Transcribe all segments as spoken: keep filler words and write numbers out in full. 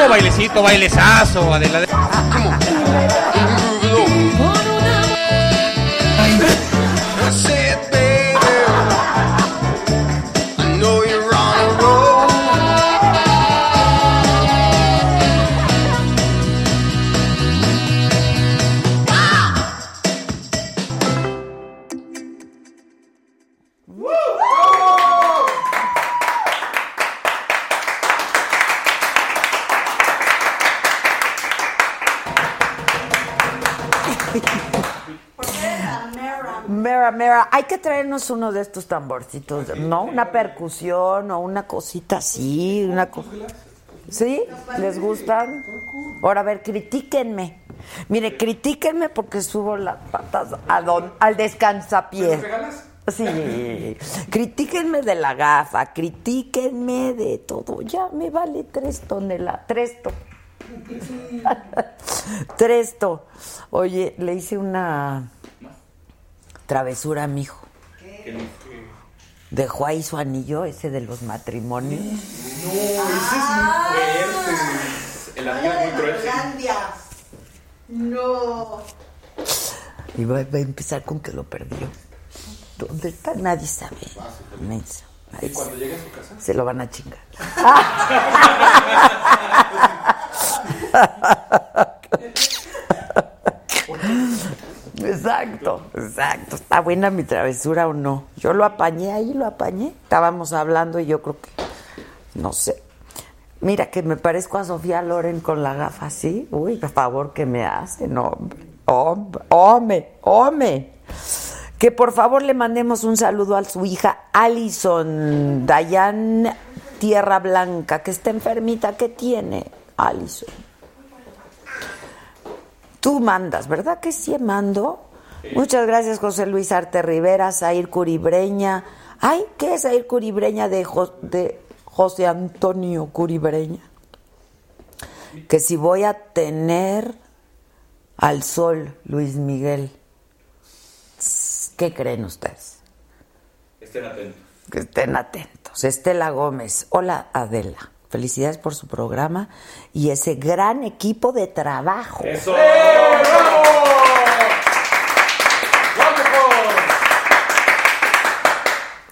Como bailecito, bailezazo, Adela. Mira, hay que traernos uno de estos tamborcitos, ¿no? Una percusión o una cosita así, una co- ¿sí? ¿Les gustan? Ahora, a ver, critíquenme. Mire, critíquenme porque subo las patas a don, al descansapiés. Sí. Critíquenme de la gafa, critíquenme de todo. Ya me vale tres toneladas, tres to. tres to. Oye, le hice una... travesura, mijo. ¿Qué? Dejó ahí su anillo, ese de los matrimonios. No, ese ah, es muy fuerte. El anillo es muy cruel. No. Y va, va a empezar con que lo perdió. ¿Dónde está? Nadie sabe. Nadie sabe. ¿Y cuando llegue a su casa? Se lo van a chingar. Exacto, exacto. ¿Está buena mi travesura o no? Yo lo apañé ahí, lo apañé. Estábamos hablando y yo creo que... no sé. Mira que me parezco a Sofía Loren con la gafa así. Uy, por favor, que me hacen, hombre. Hombre, hombre, hombre. Que por favor le mandemos un saludo a su hija Alison Dayan Tierra Blanca, que está enfermita. ¿Qué tiene Alison? Tú mandas, ¿verdad que sí mando? Sí. Muchas gracias, José Luis Arte Rivera, Zair Curibreña. Ay, ¿qué es Zair Curibreña de, jo- de José Antonio Curibreña? Que si voy a tener al sol, Luis Miguel. ¿Qué creen ustedes? Estén atentos. Que estén atentos. Estela Gómez. Hola, Adela. Felicidades por su programa y ese gran equipo de trabajo. ¡Eso! ¡Bravo!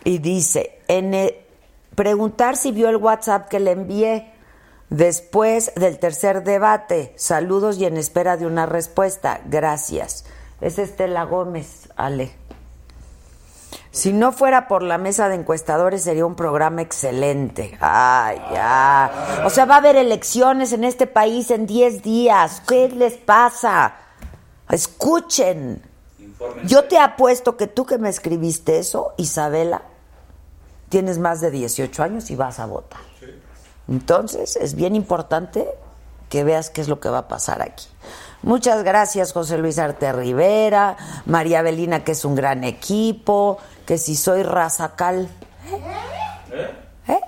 Y dice, en el, preguntar si vio el WhatsApp que le envié después del tercer debate. Saludos y en espera de una respuesta. Gracias. Es Estela Gómez, Ale. Si no fuera por la mesa de encuestadores sería un programa excelente. Ay, ya. O sea, va a haber elecciones en este país en diez días. ¿Qué les pasa? Escuchen. Infórmense. Yo te apuesto que tú que me escribiste eso, Isabela, tienes más de dieciocho años y vas a votar. Entonces, es bien importante que veas qué es lo que va a pasar aquí. Muchas gracias, José Luis Arte Rivera, María Belina, que es un gran equipo, que si soy razacal. ¿Eh? ¿Eh? ¿Eh?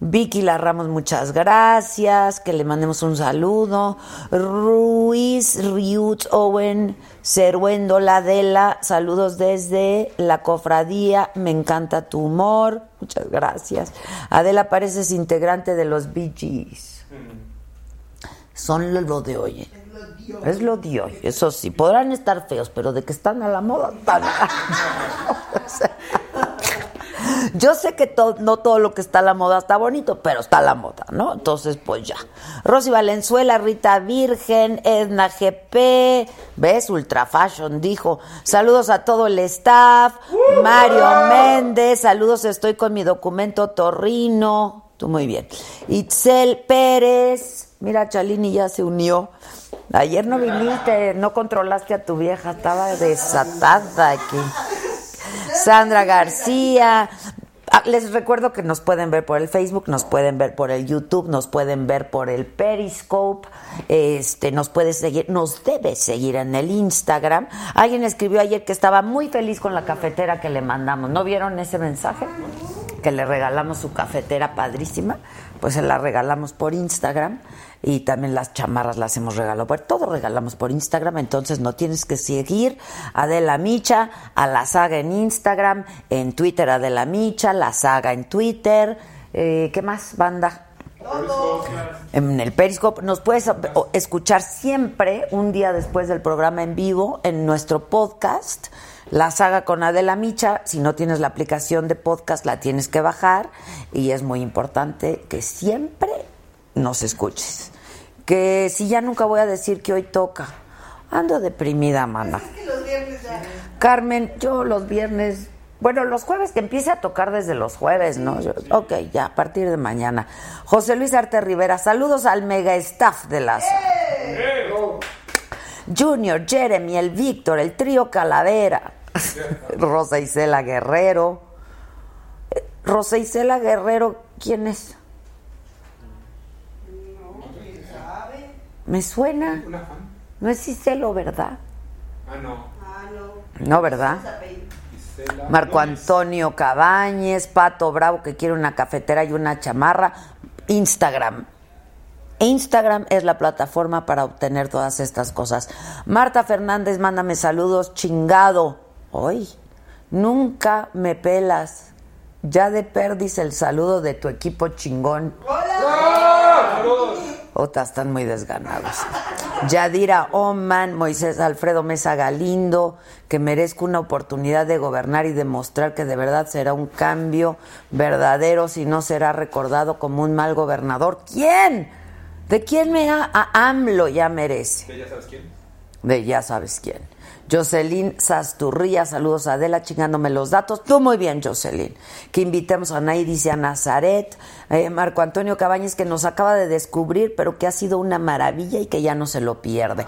Vicky La Ramos, muchas gracias, que le mandemos un saludo. Ruiz Riutz Owen, Ceruendo Ladela, saludos desde la cofradía, me encanta tu humor, muchas gracias. Adela, pareces integrante de los Bee Gees. Son lo de hoy. Es lo de hoy, eso sí. Podrán estar feos, pero de que están a la moda, están. O sea, yo sé que to- no todo lo que está a la moda está bonito, pero está a la moda, ¿no? Entonces, pues ya. Rosy Valenzuela, Rita Virgen, Edna G P, ¿ves? Ultra Fashion, dijo. Saludos a todo el staff. Mario Méndez, saludos, estoy con mi documento Torrino. Tú muy bien. Itzel Pérez, mira, Chalini ya se unió. Ayer no viniste, no controlaste a tu vieja, estaba desatada aquí. Sandra García. Ah, les recuerdo que nos pueden ver por el Facebook, nos pueden ver por el YouTube, nos pueden ver por el Periscope, este, nos puedes seguir, nos debes seguir en el Instagram. Alguien escribió ayer que estaba muy feliz con la cafetera que le mandamos. ¿No vieron ese mensaje? Que le regalamos su cafetera padrísima, pues se la regalamos por Instagram. Y también las chamarras las hemos regalado, bueno, todo regalamos por Instagram, entonces no tienes que seguir a Adela Micha, a La Saga en Instagram, en Twitter Adela Micha, La Saga en Twitter, eh, ¿qué más, banda? Todo. En el Periscope nos puedes escuchar siempre un día después del programa en vivo en nuestro podcast La Saga con Adela Micha. Si no tienes la aplicación de podcast la tienes que bajar y es muy importante que siempre nos escuches. Que si ya nunca voy a decir que hoy toca. Ando deprimida, mana. Es que los viernes ya... Carmen, yo los viernes... Bueno, los jueves, que empiece a tocar desde los jueves, ¿no? Yo, ok, ya, a partir de mañana. José Luis Arte Rivera, saludos al mega staff de las... ¡Eh! Junior, Jeremy, el Víctor, el trío Calavera. Rosa Isela Guerrero. Rosa Isela Guerrero, ¿quién es? Me suena. No es Cicelo, ¿verdad? Ah, no. Ah, no. No, ¿verdad? Marco Antonio Cabañez, Pato Bravo, que quiere una cafetera y una chamarra. Instagram. Instagram es la plataforma para obtener todas estas cosas. Marta Fernández, mándame saludos, chingado. Hoy, nunca me pelas. Ya de perdis el saludo de tu equipo chingón. ¡Hola! ¡Saludos! Otras están muy desganados. Yadira Oman, Moisés Alfredo Mesa Galindo, que merezco una oportunidad de gobernar y demostrar que de verdad será un cambio verdadero, si no será recordado como un mal gobernador. ¿Quién? ¿De quién me ha? A AMLO ya merece. ¿De ya sabes quién? De ya sabes quién. Jocelyn Sasturría, saludos a Adela, chingándome los datos. Tú muy bien, Jocelyn. Que invitemos a Nay, dice a Nazaret. Eh, Marco Antonio Cabañez, que nos acaba de descubrir, pero que ha sido una maravilla y que ya no se lo pierde.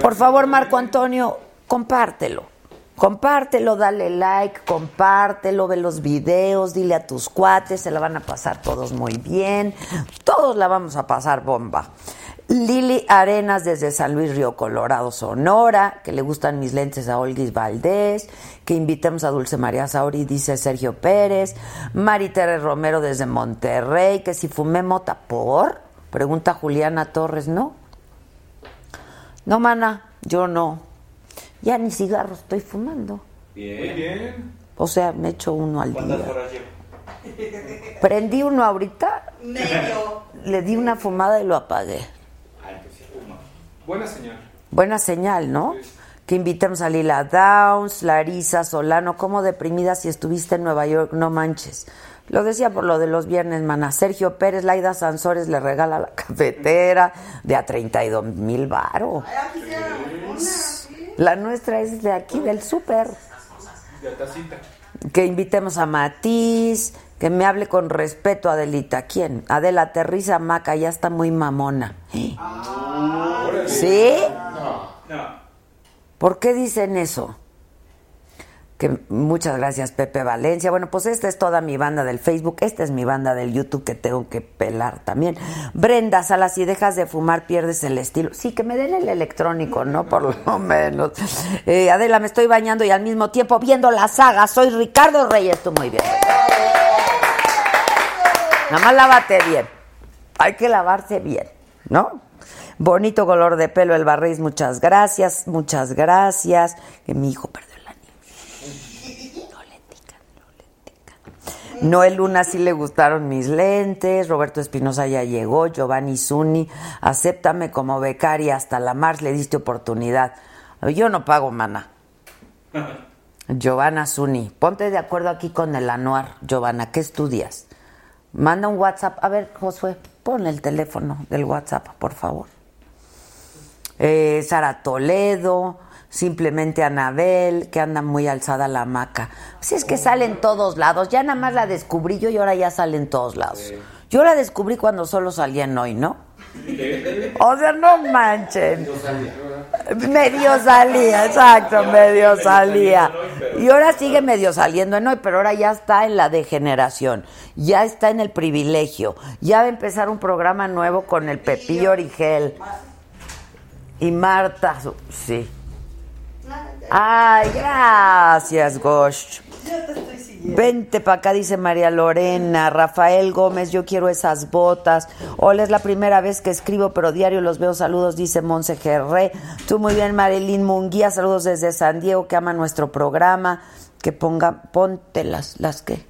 Por favor, Marco Antonio, compártelo. Compártelo, dale like, compártelo, ve los videos, dile a tus cuates, se la van a pasar todos muy bien. Todos la vamos a pasar bomba. Lili Arenas desde San Luis Río Colorado, Sonora, que le gustan mis lentes a Olguis Valdés, que invitemos a Dulce María Sauri, dice Sergio Pérez. Mari Terre Romero desde Monterrey, que si fumé mota, ¿por? Pregunta Juliana Torres, ¿no? No, mana, yo no. Ya ni cigarro estoy fumando. Bien, bien. O sea, me echo uno al día. ¿Cuántas horas llevo? Prendí uno ahorita, medio. Le di una fumada y lo apagué. Buena señal. Buena señal, ¿no? Sí. Que invitamos a Lila Downs, Larisa Solano. ¿Cómo deprimida si estuviste en Nueva York? No manches. Lo decía por lo de los viernes, mana. Sergio Pérez, Laida Sansores le regala la cafetera de a treinta y dos mil baros. La nuestra es de aquí, del súper. De Tacita. Que invitemos a Matiz, que me hable con respeto, Adelita. ¿Quién? Adela, aterriza, Maca, ya está muy mamona. ¿Eh? Ah, ¿sí? No, no. ¿Por qué dicen eso? Que muchas gracias, Pepe Valencia. Bueno, pues esta es toda mi banda del Facebook. Esta es mi banda del YouTube que tengo que pelar también. Brenda Salas, si dejas de fumar pierdes el estilo. Sí, que me den el electrónico, ¿no? Por lo menos. Eh, Adela, me estoy bañando y al mismo tiempo viendo La Saga. Soy Ricardo Reyes, tú muy bien. Nada más lávate bien. Hay que lavarse bien, ¿no? Bonito color de pelo, el Barriz. Muchas gracias, muchas gracias. Que mi hijo perdió. Noel Luna, sí le gustaron mis lentes. Roberto Espinosa ya llegó. Giovanni Zuni, acéptame como becaria. Hasta la Mars le diste oportunidad. Yo no pago, mana. Giovanna Zuni, ponte de acuerdo aquí con el Anuar. Giovanna, ¿qué estudias? Manda un WhatsApp. A ver, Josué, pon el teléfono del WhatsApp, por favor. Eh, Sara Toledo, simplemente Anabel, que anda muy alzada la hamaca. Si es que sale en todos lados. Ya nada más la descubrí yo y ahora ya sale en todos lados. Yo la descubrí cuando solo salía en Hoy, ¿no? O sea, no manchen. Medio salía, exacto, medio salía. Y ahora sigue medio saliendo en Hoy, pero ahora ya está en la degeneración, ya está en el privilegio, ya va a empezar un programa nuevo con el Pepillo Origel. Y Marta, sí. Ay, gracias, Gosh. Vente para acá, dice María Lorena. Rafael Gómez, yo quiero esas botas. Hola, es la primera vez que escribo, pero diario los veo. Saludos, dice Monse Gerré. Tú muy bien, Marilyn Munguía. Saludos desde San Diego, que ama nuestro programa. Que ponga, ponte las, las que.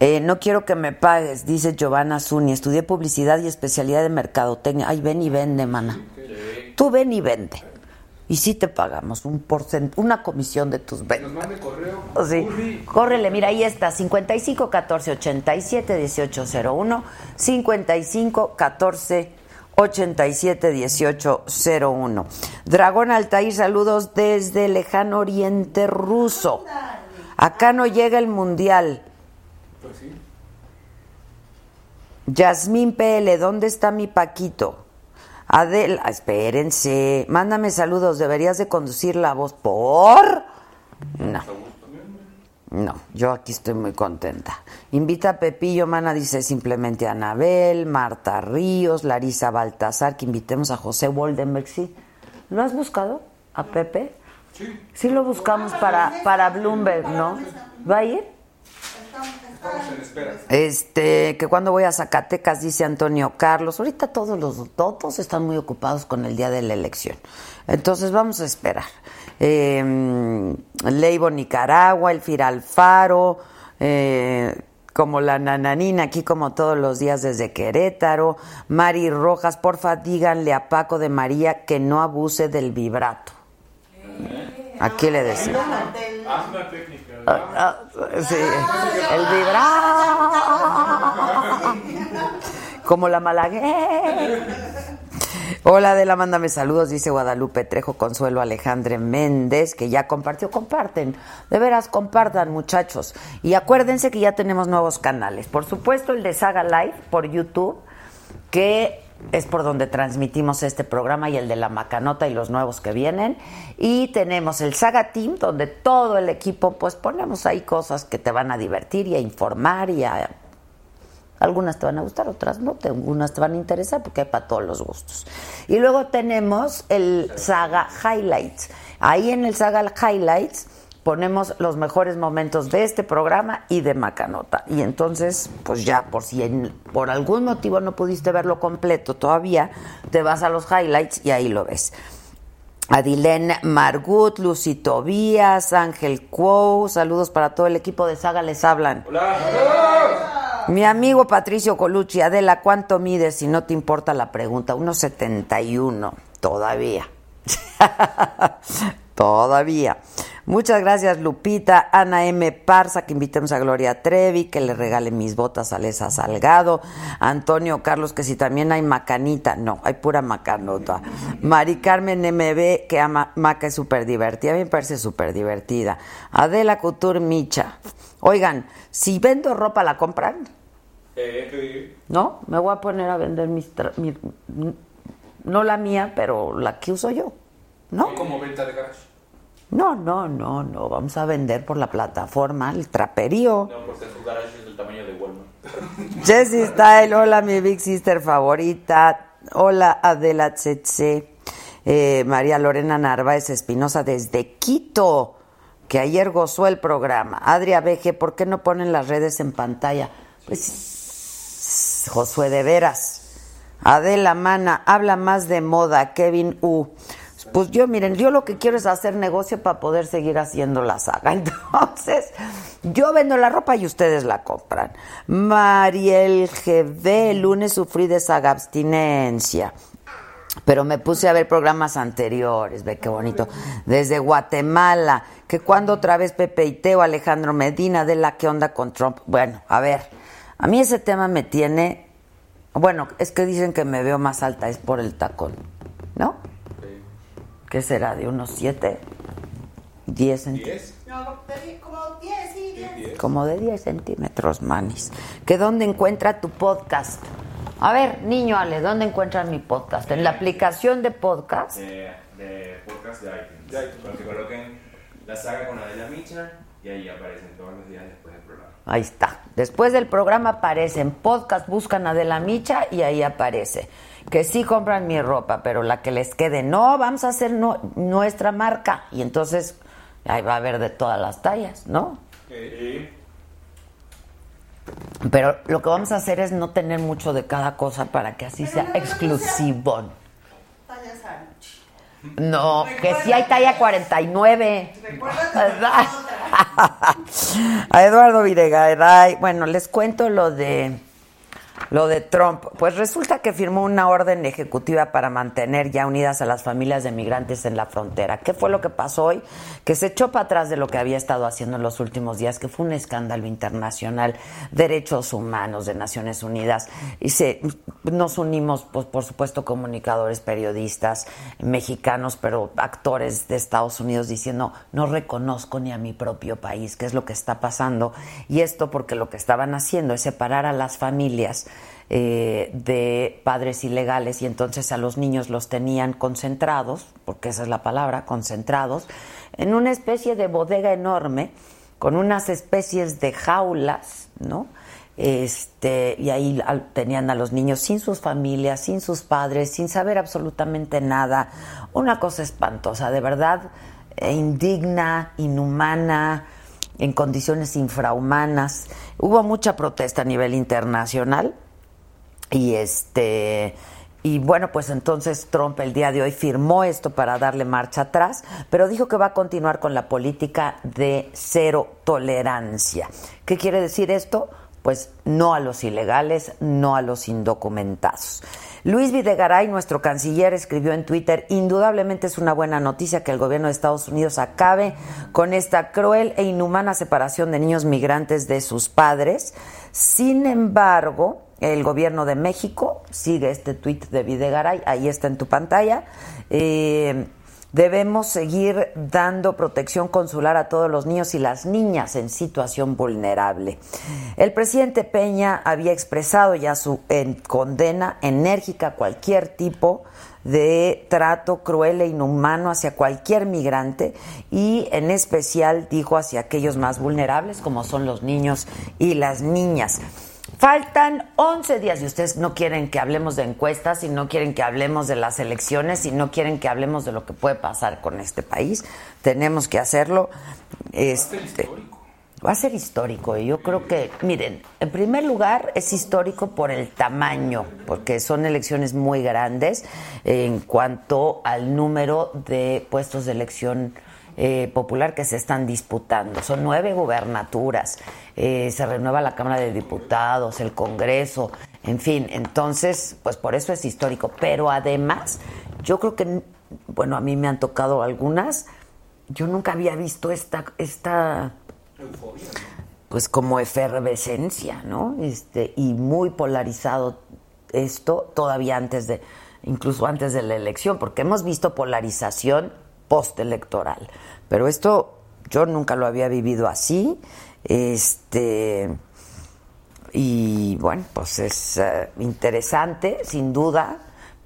Eh, no quiero que me pagues, dice Giovanna Zuni. Estudié publicidad y especialidad de mercadotecnia. Ay, ven y vende, mana. Tú ven y vende. Y sí te pagamos un porcent- una comisión de tus ventas. Nos mande correo. Sí. Córrele, mira, ahí está. cincuenta y cinco, catorce, ochenta y siete, dieciocho cero uno. cincuenta y cinco, catorce, ochenta y siete, dieciocho cero uno. Dragón Altair, saludos desde el lejano oriente ruso. Acá no llega el mundial. Pues sí. Yasmín P L, ¿dónde está mi Paquito? Adela, espérense, mándame saludos, deberías de conducir la voz por... No, no, yo aquí estoy muy contenta. Invita a Pepillo, mana, dice simplemente a Anabel, Marta Ríos, Larisa Baltasar, que invitemos a José Woldenberg, ¿sí? ¿Lo has buscado a Pepe? Sí. Sí lo buscamos para, para Bloomberg, ¿no? ¿Va a ir? Este, que cuando voy a Zacatecas, dice Antonio Carlos. Ahorita todos los todos están muy ocupados con el día de la elección. Entonces vamos a esperar. Eh, Leibo Nicaragua, Elfira Alfaro, eh, como la nananina, aquí como todos los días desde Querétaro. Mari Rojas, porfa, díganle a Paco de María que no abuse del vibrato. Aquí le decimos. Haz una técnica. Sí, el vibrar como la malagueña. Hola, Adela, mándame saludos, dice Guadalupe Trejo. Consuelo Alejandre Méndez, que ya compartió. Comparten, de veras compartan, muchachos, y acuérdense que ya tenemos nuevos canales, por supuesto el de Saga Live por YouTube, que es por donde transmitimos este programa, y el de La Macanota y los nuevos que vienen. Y tenemos el Saga Team, donde todo el equipo, pues ponemos ahí cosas que te van a divertir y a informar, y a... algunas te van a gustar, otras no, algunas te van a interesar, porque hay para todos los gustos. Y luego tenemos el Saga Highlights. Ahí en el Saga Highlights ponemos los mejores momentos de este programa y de Macanota. Y entonces, pues ya, por si en, por algún motivo no pudiste verlo completo todavía, te vas a los highlights y ahí lo ves. Adilén Margut, Lucy Tobías, Ángel Cuau, saludos para todo el equipo de Saga, les hablan. Hola. Hola. Mi amigo Patricio Colucci. Adela, ¿cuánto mides si no te importa la pregunta? uno setenta y uno, todavía. Todavía. Muchas gracias, Lupita. Ana M. Parza, que invitemos a Gloria Trevi, que le regale mis botas a Lesa Salgado. Antonio Carlos, que si también hay macanita. No, hay pura macanota. Mari Carmen M B, que ama Maca, es súper divertida. A mí me parece súper divertida. Adela Couture Micha. Oigan, si vendo ropa, ¿la compran? No, me voy a poner a vender mis... Tra- mi, no la mía, pero la que uso yo. ¿No? Como venta de garage. No, no, no, no. Vamos a vender por la plataforma el traperío. No, porque su garage es del tamaño de Walmart. Jessie Style, hola, mi big sister favorita. Hola, Adela Tsetse. Eh, María Lorena Narváez Espinosa desde Quito, que ayer gozó el programa. Adria B G, ¿por qué no ponen las redes en pantalla? Pues, Josué, de veras. Adela Mana, habla más de moda. Kevin U. pues yo, miren, yo lo que quiero es hacer negocio para poder seguir haciendo la saga. Entonces, yo vendo la ropa y ustedes la compran. Mariel G B, el lunes sufrí de saga abstinencia, pero me puse a ver programas anteriores, ve qué bonito, desde Guatemala, que cuando otra vez Pepe y Teo, Alejandro Medina, de la que onda con Trump. Bueno, a ver, a mí ese tema me tiene, bueno, es que dicen que me veo más alta, es por el tacón, ¿no? Sí. ¿Qué será? ¿De unos siete? ¿Diez centímetros? No, como diez, sí, diez. Como de diez centímetros, manis. ¿Que dónde encuentra tu podcast? A ver, niño Ale, ¿dónde encuentras mi podcast? ¿En la aplicación de podcast? De, de podcast de iTunes. De iTunes. Para que coloquen la saga con Adela Micha y ahí aparecen todos los días después del programa. Ahí está. Después del programa aparecen podcast, buscan Adela Micha y ahí aparece. Que sí compran mi ropa, pero la que les quede, no, vamos a hacer no, nuestra marca. Y entonces ahí va a haber de todas las tallas, ¿no? Sí. Pero lo que vamos a hacer es no tener mucho de cada cosa para que así pero sea no, exclusivo. Talla sándwich. No, que sí hay talla cuarenta y nueve. ¿Verdad? A Eduardo Videgaray. Bueno, les cuento lo de lo de Trump. Pues resulta que firmó una orden ejecutiva para mantener ya unidas a las familias de migrantes en la frontera. ¿Qué fue lo que pasó hoy? Que se echó para atrás de lo que había estado haciendo en los últimos días, que fue un escándalo internacional, derechos humanos de Naciones Unidas. Y se, nos unimos, pues, por supuesto, comunicadores, periodistas, mexicanos, pero actores de Estados Unidos diciendo, no reconozco ni a mi propio país, qué es lo que está pasando. Y esto porque lo que estaban haciendo es separar a las familias Eh, de padres ilegales, y entonces a los niños los tenían concentrados, porque esa es la palabra, concentrados, en una especie de bodega enorme, con unas especies de jaulas, ¿no? Este, y ahí al, tenían a los niños sin sus familias, sin sus padres, sin saber absolutamente nada. Una cosa espantosa, de verdad, eh, indigna, inhumana, en condiciones infrahumanas. Hubo mucha protesta a nivel internacional. Y este y bueno, pues entonces Trump el día de hoy firmó esto para darle marcha atrás, pero dijo que va a continuar con la política de cero tolerancia. ¿Qué quiere decir esto? Pues no a los ilegales, no a los indocumentados. Luis Videgaray, nuestro canciller, escribió en Twitter, indudablemente es una buena noticia que el gobierno de Estados Unidos acabe con esta cruel e inhumana separación de niños migrantes de sus padres. Sin embargo, el gobierno de México, sigue este tuit de Videgaray, ahí está en tu pantalla, eh, debemos seguir dando protección consular a todos los niños y las niñas en situación vulnerable. El presidente Peña había expresado ya su en, condena enérgica a cualquier tipo de trato cruel e inhumano hacia cualquier migrante, y en especial dijo hacia aquellos más vulnerables como son los niños y las niñas. Faltan once días y ustedes no quieren que hablemos de encuestas, y no quieren que hablemos de las elecciones, y no quieren que hablemos de lo que puede pasar con este país. Tenemos que hacerlo. Este, va a ser histórico. Va a ser histórico. Y yo creo que, miren, en primer lugar es histórico por el tamaño, porque son elecciones muy grandes en cuanto al número de puestos de elección Eh, popular que se están disputando. Son nueve gubernaturas, eh, se renueva la Cámara de Diputados, el Congreso, en fin. Entonces, pues por eso es histórico. Pero además, yo creo que, bueno, a mí me han tocado algunas. Yo nunca había visto esta, esta pues como efervescencia, ¿no? Este, y muy polarizado esto todavía antes de, incluso antes de la elección, porque hemos visto polarización postelectoral, pero esto yo nunca lo había vivido así, este y bueno, pues es uh, interesante sin duda,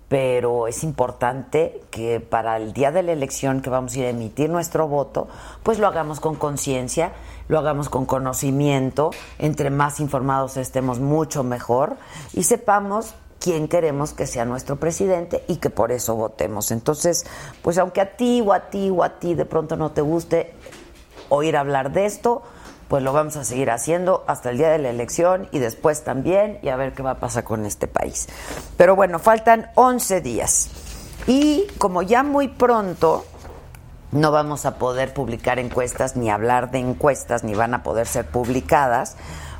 pero es importante que para el día de la elección que vamos a ir a emitir nuestro voto, pues lo hagamos con conciencia, lo hagamos con conocimiento, entre más informados estemos mucho mejor, y sepamos quién queremos que sea nuestro presidente y que por eso votemos. Entonces, pues aunque a ti o a ti o a ti de pronto no te guste oír hablar de esto, pues lo vamos a seguir haciendo hasta el día de la elección y después también, y a ver qué va a pasar con este país. Pero bueno, faltan once días. Y como ya muy pronto no vamos a poder publicar encuestas, ni hablar de encuestas, ni van a poder ser publicadas,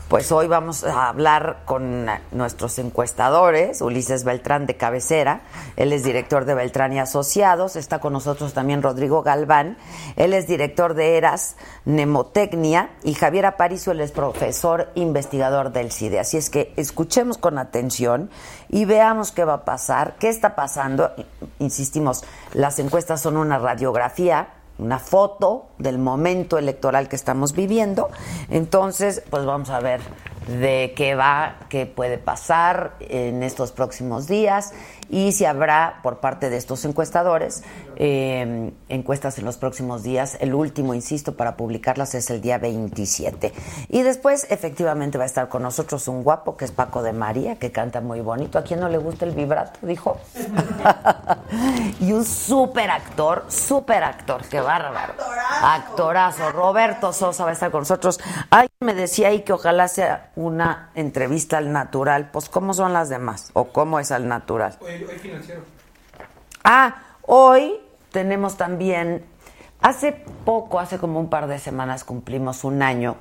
pues hoy vamos a hablar con nuestros encuestadores. Ulises Beltrán, de cabecera, él es director de Beltrán y Asociados. Está con nosotros también Rodrigo Galván, él es director de Heras Nemotecnia, y Javier Aparicio, él es profesor investigador del CIDE. Así es que escuchemos con atención y veamos qué va a pasar, qué está pasando. Insistimos, las encuestas son una radiografía, una foto del momento electoral que estamos viviendo. Entonces, pues vamos a ver de qué va, qué puede pasar en estos próximos días y si habrá, por parte de estos encuestadores, eh, encuestas en los próximos días. El último, insisto, para publicarlas es el día veintisiete. Y después, efectivamente, va a estar con nosotros un guapo, que es Paco de María, que canta muy bonito. ¿A quién no le gusta el vibrato? Dijo. Y un súper actor, súper actor, qué bárbaro. Actorazo. Roberto Sosa va a estar con nosotros. Alguien me decía ahí que ojalá sea una entrevista al natural. Pues, ¿cómo son las demás? ¿O cómo es al natural? Hoy, hoy financiero. Ah, hoy tenemos también, hace poco, hace como un par de semanas, cumplimos un año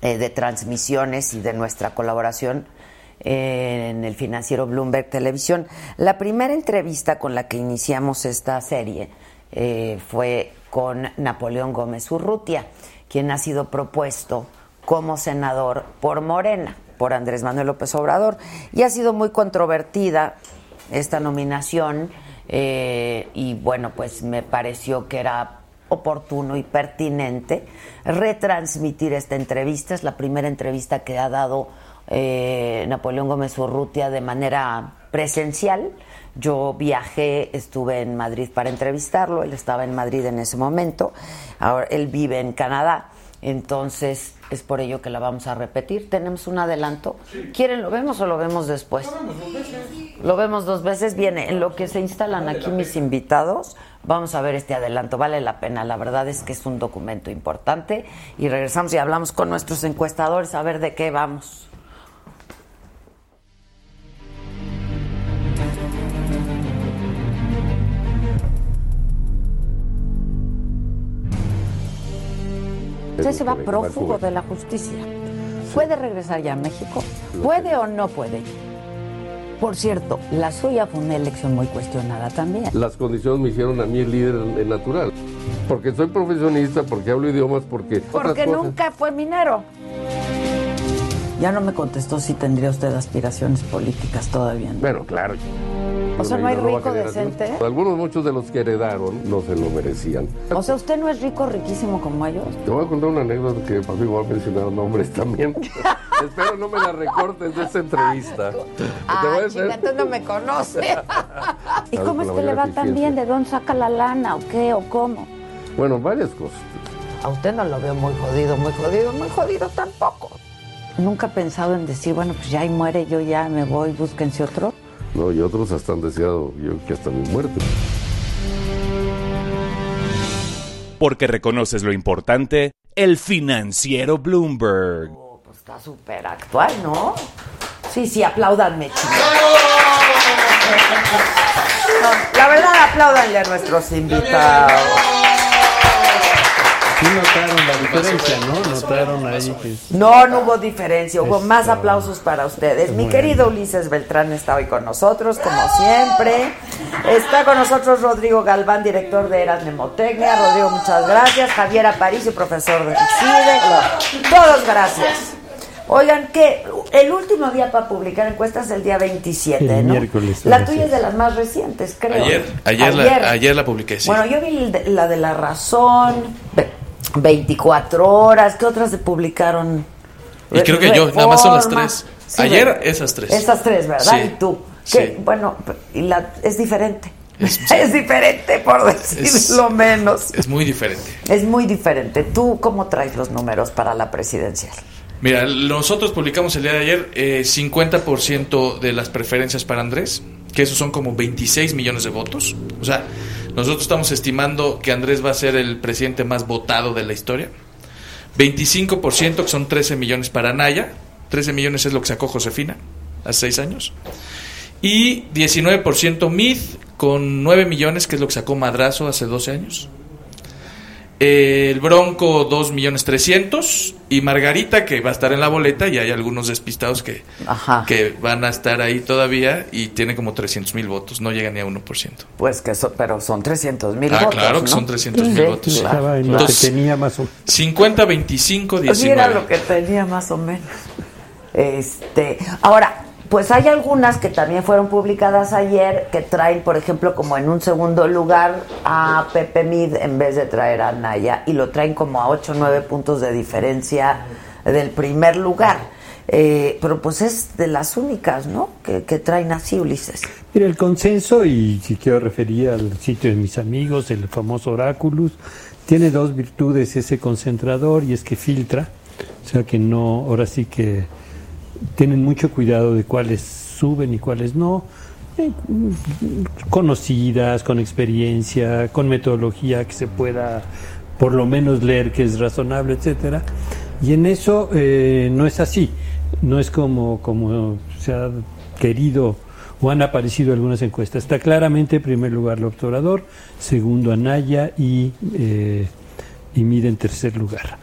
eh, de transmisiones y de nuestra colaboración eh, en el Financiero Bloomberg Televisión. La primera entrevista con la que iniciamos esta serie eh, fue con Napoleón Gómez Urrutia, quien ha sido propuesto como senador por Morena, por Andrés Manuel López Obrador. Y ha sido muy controvertida esta nominación eh, y bueno, pues me pareció que era oportuno y pertinente retransmitir esta entrevista. Es la primera entrevista que ha dado eh, Napoleón Gómez Urrutia de manera presencial. Yo viajé, estuve en Madrid para entrevistarlo, él estaba en Madrid en ese momento, ahora él vive en Canadá. Entonces, es por ello que la vamos a repetir. Tenemos un adelanto. Sí. ¿Quieren? ¿Lo vemos o lo vemos después? Lo vemos dos veces. Lo vemos dos veces. Viene, en lo que se instalan vale aquí mis invitados, vamos a ver este adelanto. Vale la pena. La verdad es que es un documento importante. Y regresamos y hablamos con nuestros encuestadores a ver de qué vamos. Usted se va prófugo de la justicia. ¿Puede regresar ya a México? ¿Puede o no puede? Por cierto, la suya fue una elección muy cuestionada también. Las condiciones me hicieron a mí el líder natural. Porque soy profesionista, porque hablo idiomas, porque... Porque nunca fue minero. Ya no me contestó si tendría usted aspiraciones políticas todavía, ¿no? Bueno, claro. O sea, ¿no hay rico decente? Algunos, muchos de los que heredaron, no se lo merecían. O sea, ¿usted no es rico, riquísimo como ellos? Te voy a contar una anécdota que pasó, igual mencionaron nombres también. Espero no me la recortes de esta entrevista. Ah, chica, tú no me conoces. ¿Y cómo es que le va tan bien? ¿De dónde saca la lana? ¿O qué? ¿O cómo? Bueno, varias cosas. A usted no lo veo muy jodido, muy jodido, muy jodido tampoco. ¿Nunca he pensado en decir, bueno, pues ya ahí muere, yo ya me voy, búsquense otro? No, y otros hasta han deseado, yo que hasta mi muerte. Porque reconoces lo importante, el Financiero Bloomberg. Oh, pues está súper actual, ¿no? Sí, sí, apláudanme, chicos. No, la verdad, apláudanle a nuestros invitados. Sí notaron la diferencia, ¿no? Notaron ahí que... No, no hubo diferencia, hubo más aplausos para ustedes. Mi querido Ulises Beltrán está hoy con nosotros, como siempre. Está con nosotros Rodrigo Galván, director de Heras Nemotecnia. Rodrigo, muchas gracias. Javier Aparicio, profesor de CIDE. Todos gracias. Oigan, que el último día para publicar encuestas es el día veintisiete, el ¿no? Miércoles. La tuya es de las más recientes, creo. Ayer, ayer, ayer. La, ayer la publiqué, sí. Bueno, yo vi la de La Razón, veinticuatro horas, ¿qué otras se publicaron? Y creo que Reforma. Yo, nada más son las tres. Sí, ayer ¿verdad? Esas tres. Esas tres, ¿verdad? Sí. Y tú. Que, sí. Bueno, la, es diferente. Es, es diferente, por decirlo es, menos. Es muy diferente. Es muy diferente. ¿Tú cómo traes los números para la presidencial? Mira, nosotros publicamos el día de ayer eh, cincuenta por ciento de las preferencias para Andrés, que esos son como veintiséis millones de votos. O sea, nosotros estamos estimando que Andrés va a ser el presidente más votado de la historia. veinticinco por ciento, que son trece millones para Anaya. trece millones es lo que sacó Josefina hace seis años. Y diecinueve por ciento Meade, con nueve millones, que es lo que sacó Madrazo hace doce años. El Bronco dos millones trescientos y Margarita, que va a estar en la boleta, y hay algunos despistados que, que van a estar ahí todavía y tiene como trescientos mil votos, no llega ni a uno por ciento. Pues que so, pero son trescientos mil ah, votos. Ah, claro, ¿no? Que son trescientos mil sí, votos. Claro, claro. Entonces, lo que tenía más o menos. cincuenta, veinticinco, diecinueve. Sí, era lo que tenía más o menos. Este, ahora, pues hay algunas que también fueron publicadas ayer que traen, por ejemplo, como en un segundo lugar a Pepe Mid en vez de traer a Anaya, y lo traen como a ocho o nueve puntos de diferencia del primer lugar. Eh, pero pues es de las únicas, ¿no?, que, que traen así, Ulises. Mira, el consenso, y si quiero referir al sitio de mis amigos, el famoso Oráculus, tiene dos virtudes ese concentrador, y es que filtra, o sea que no, ahora sí que tienen mucho cuidado de cuáles suben y cuáles no, eh, conocidas, con experiencia, con metodología que se pueda por lo menos leer, que es razonable, etcétera. Y en eso eh, no es así, no es como, como se ha querido o han aparecido algunas encuestas. Está claramente en primer lugar López Obrador, segundo Anaya y, eh, y Meade en tercer lugar.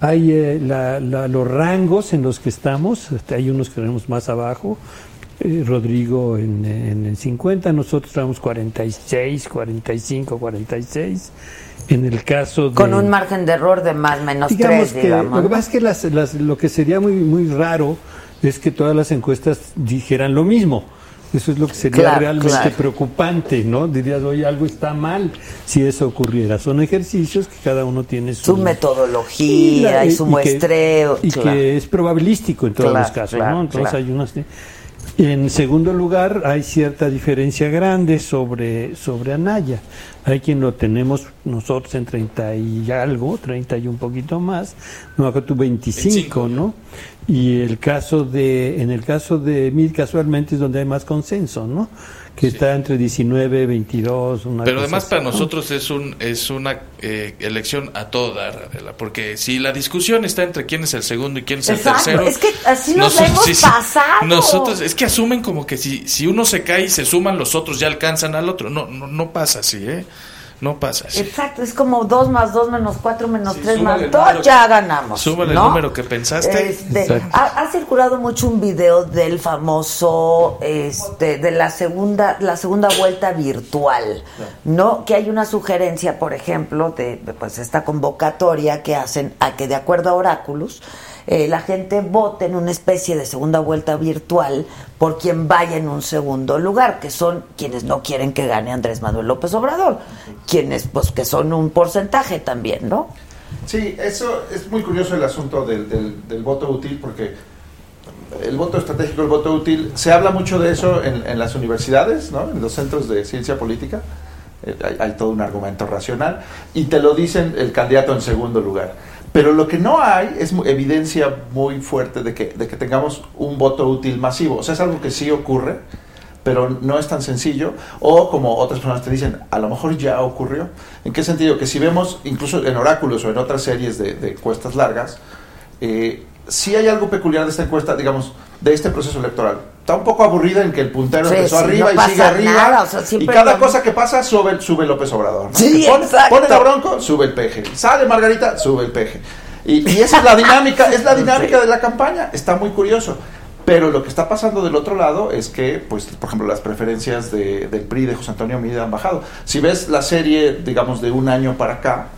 Hay eh, la, la, los rangos en los que estamos, hay unos que tenemos más abajo, eh, Rodrigo en, en el cincuenta, nosotros estamos cuarenta y seis, cuarenta y cinco, cuarenta y seis, en el caso de... Con un margen de error de más o menos digamos tres, que, digamos. Lo que pasa es que las, las, lo que sería muy, muy raro es que todas las encuestas dijeran lo mismo. Eso es lo que sería claro, realmente claro. preocupante, ¿no? Dirías, oye, algo está mal si eso ocurriera. Son ejercicios que cada uno tiene su... Su metodología y, la, y su y muestreo. Que, y claro. que es probabilístico en todos claro, los casos, claro, ¿no? Entonces claro. hay unos... En segundo lugar, hay cierta diferencia grande sobre, sobre Anaya. Hay quien lo tenemos nosotros en treinta y algo, treinta y un poquito más. No, acá tú veinticinco, ¿no? Y el caso de, en el caso de Meade, casualmente es donde hay más consenso, ¿no? Que sí. está entre diecinueve, veintidós, una Pero además así, para ¿no? nosotros es un es una eh, elección a todo dar, Adela, porque si la discusión está entre quién es el segundo y quién es Exacto. el tercero. Es que así nos nosotros, hemos sí, pasado. Nosotros es que asumen como que si si uno se cae y se suman los otros ya alcanzan al otro. No no no pasa así, ¿eh? No pasa así. Exacto, es como dos más dos menos cuatro menos tres más dos, ya ganamos. Súmale ¿no? el número que pensaste. Este, ha, ha circulado mucho un video del famoso, este, de la segunda la segunda vuelta virtual, ¿no? Que hay una sugerencia, por ejemplo, de pues esta convocatoria que hacen a que de acuerdo a Oráculos, eh, la gente vote en una especie de segunda vuelta virtual por quien vaya en un segundo lugar, que son quienes no quieren que gane Andrés Manuel López Obrador, quienes pues que son un porcentaje también, ¿no? Sí, eso es muy curioso el asunto del, del, del voto útil, porque el voto estratégico, el voto útil, se habla mucho de eso en, en las universidades, ¿no? En los centros de ciencia política, eh, hay, hay todo un argumento racional, y te lo dicen el candidato en segundo lugar. Pero lo que no hay es evidencia muy fuerte de que, de que tengamos un voto útil masivo. O sea, es algo que sí ocurre, pero no es tan sencillo. O como otras personas te dicen, a lo mejor ya ocurrió. ¿En qué sentido? Que si vemos, incluso en Oráculos o en otras series de, de encuestas largas, eh, sí hay algo peculiar de esta encuesta, digamos, de este proceso electoral. Está un poco aburrida en que el puntero sí, empezó sí, arriba no y sigue arriba. Nada, o sea, y cada vamos... cosa que pasa sube, sube López Obrador, ¿no? Sí, pone, pone la Bronco, sube el peje. Sale Margarita, sube el peje. Y, y esa es la dinámica, es la dinámica sí. de la campaña. Está muy curioso. Pero lo que está pasando del otro lado es que, pues, por ejemplo, las preferencias de, del P R I de José Antonio Meade han bajado. Si ves la serie, digamos, de un año para acá,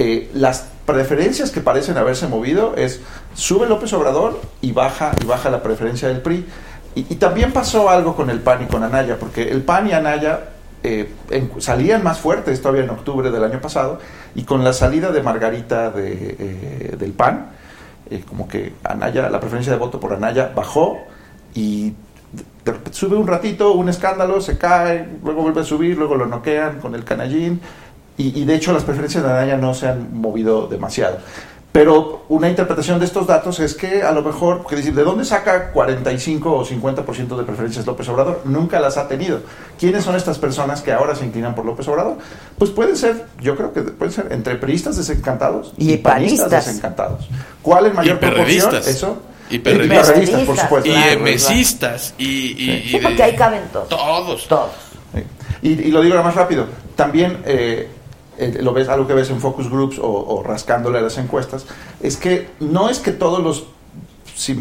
eh, las preferencias que parecen haberse movido es sube López Obrador y baja y baja la preferencia del P R I, y, y también pasó algo con el P A N y con Anaya, porque el P A N y Anaya eh, en, salían más fuertes todavía en octubre del año pasado, y con la salida de Margarita de, eh, del P A N, eh, como que Anaya, la preferencia de voto por Anaya bajó y de repente sube un ratito, un escándalo, se cae, luego vuelve a subir, luego lo noquean con el canallín. Y, y de hecho las preferencias de Anaya no se han movido demasiado. Pero una interpretación de estos datos es que a lo mejor, porque decir, ¿de dónde saca cuarenta y cinco o cincuenta por ciento de preferencias López Obrador? Nunca las ha tenido. ¿Quiénes son estas personas que ahora se inclinan por López Obrador? Pues pueden ser, yo creo que pueden ser entre priistas desencantados y, y panistas, panistas desencantados. ¿Cuál en mayor proporción? Eso. Y perredistas, y perredistas por supuesto. Y emesistas. Y, y, y, sí, porque ahí caben todos. Todos. Todos. Sí. Y, y lo digo ahora más rápido. También eh, eh, lo ves, algo que ves en focus groups o, o rascándole a las encuestas, es que no es que todos los,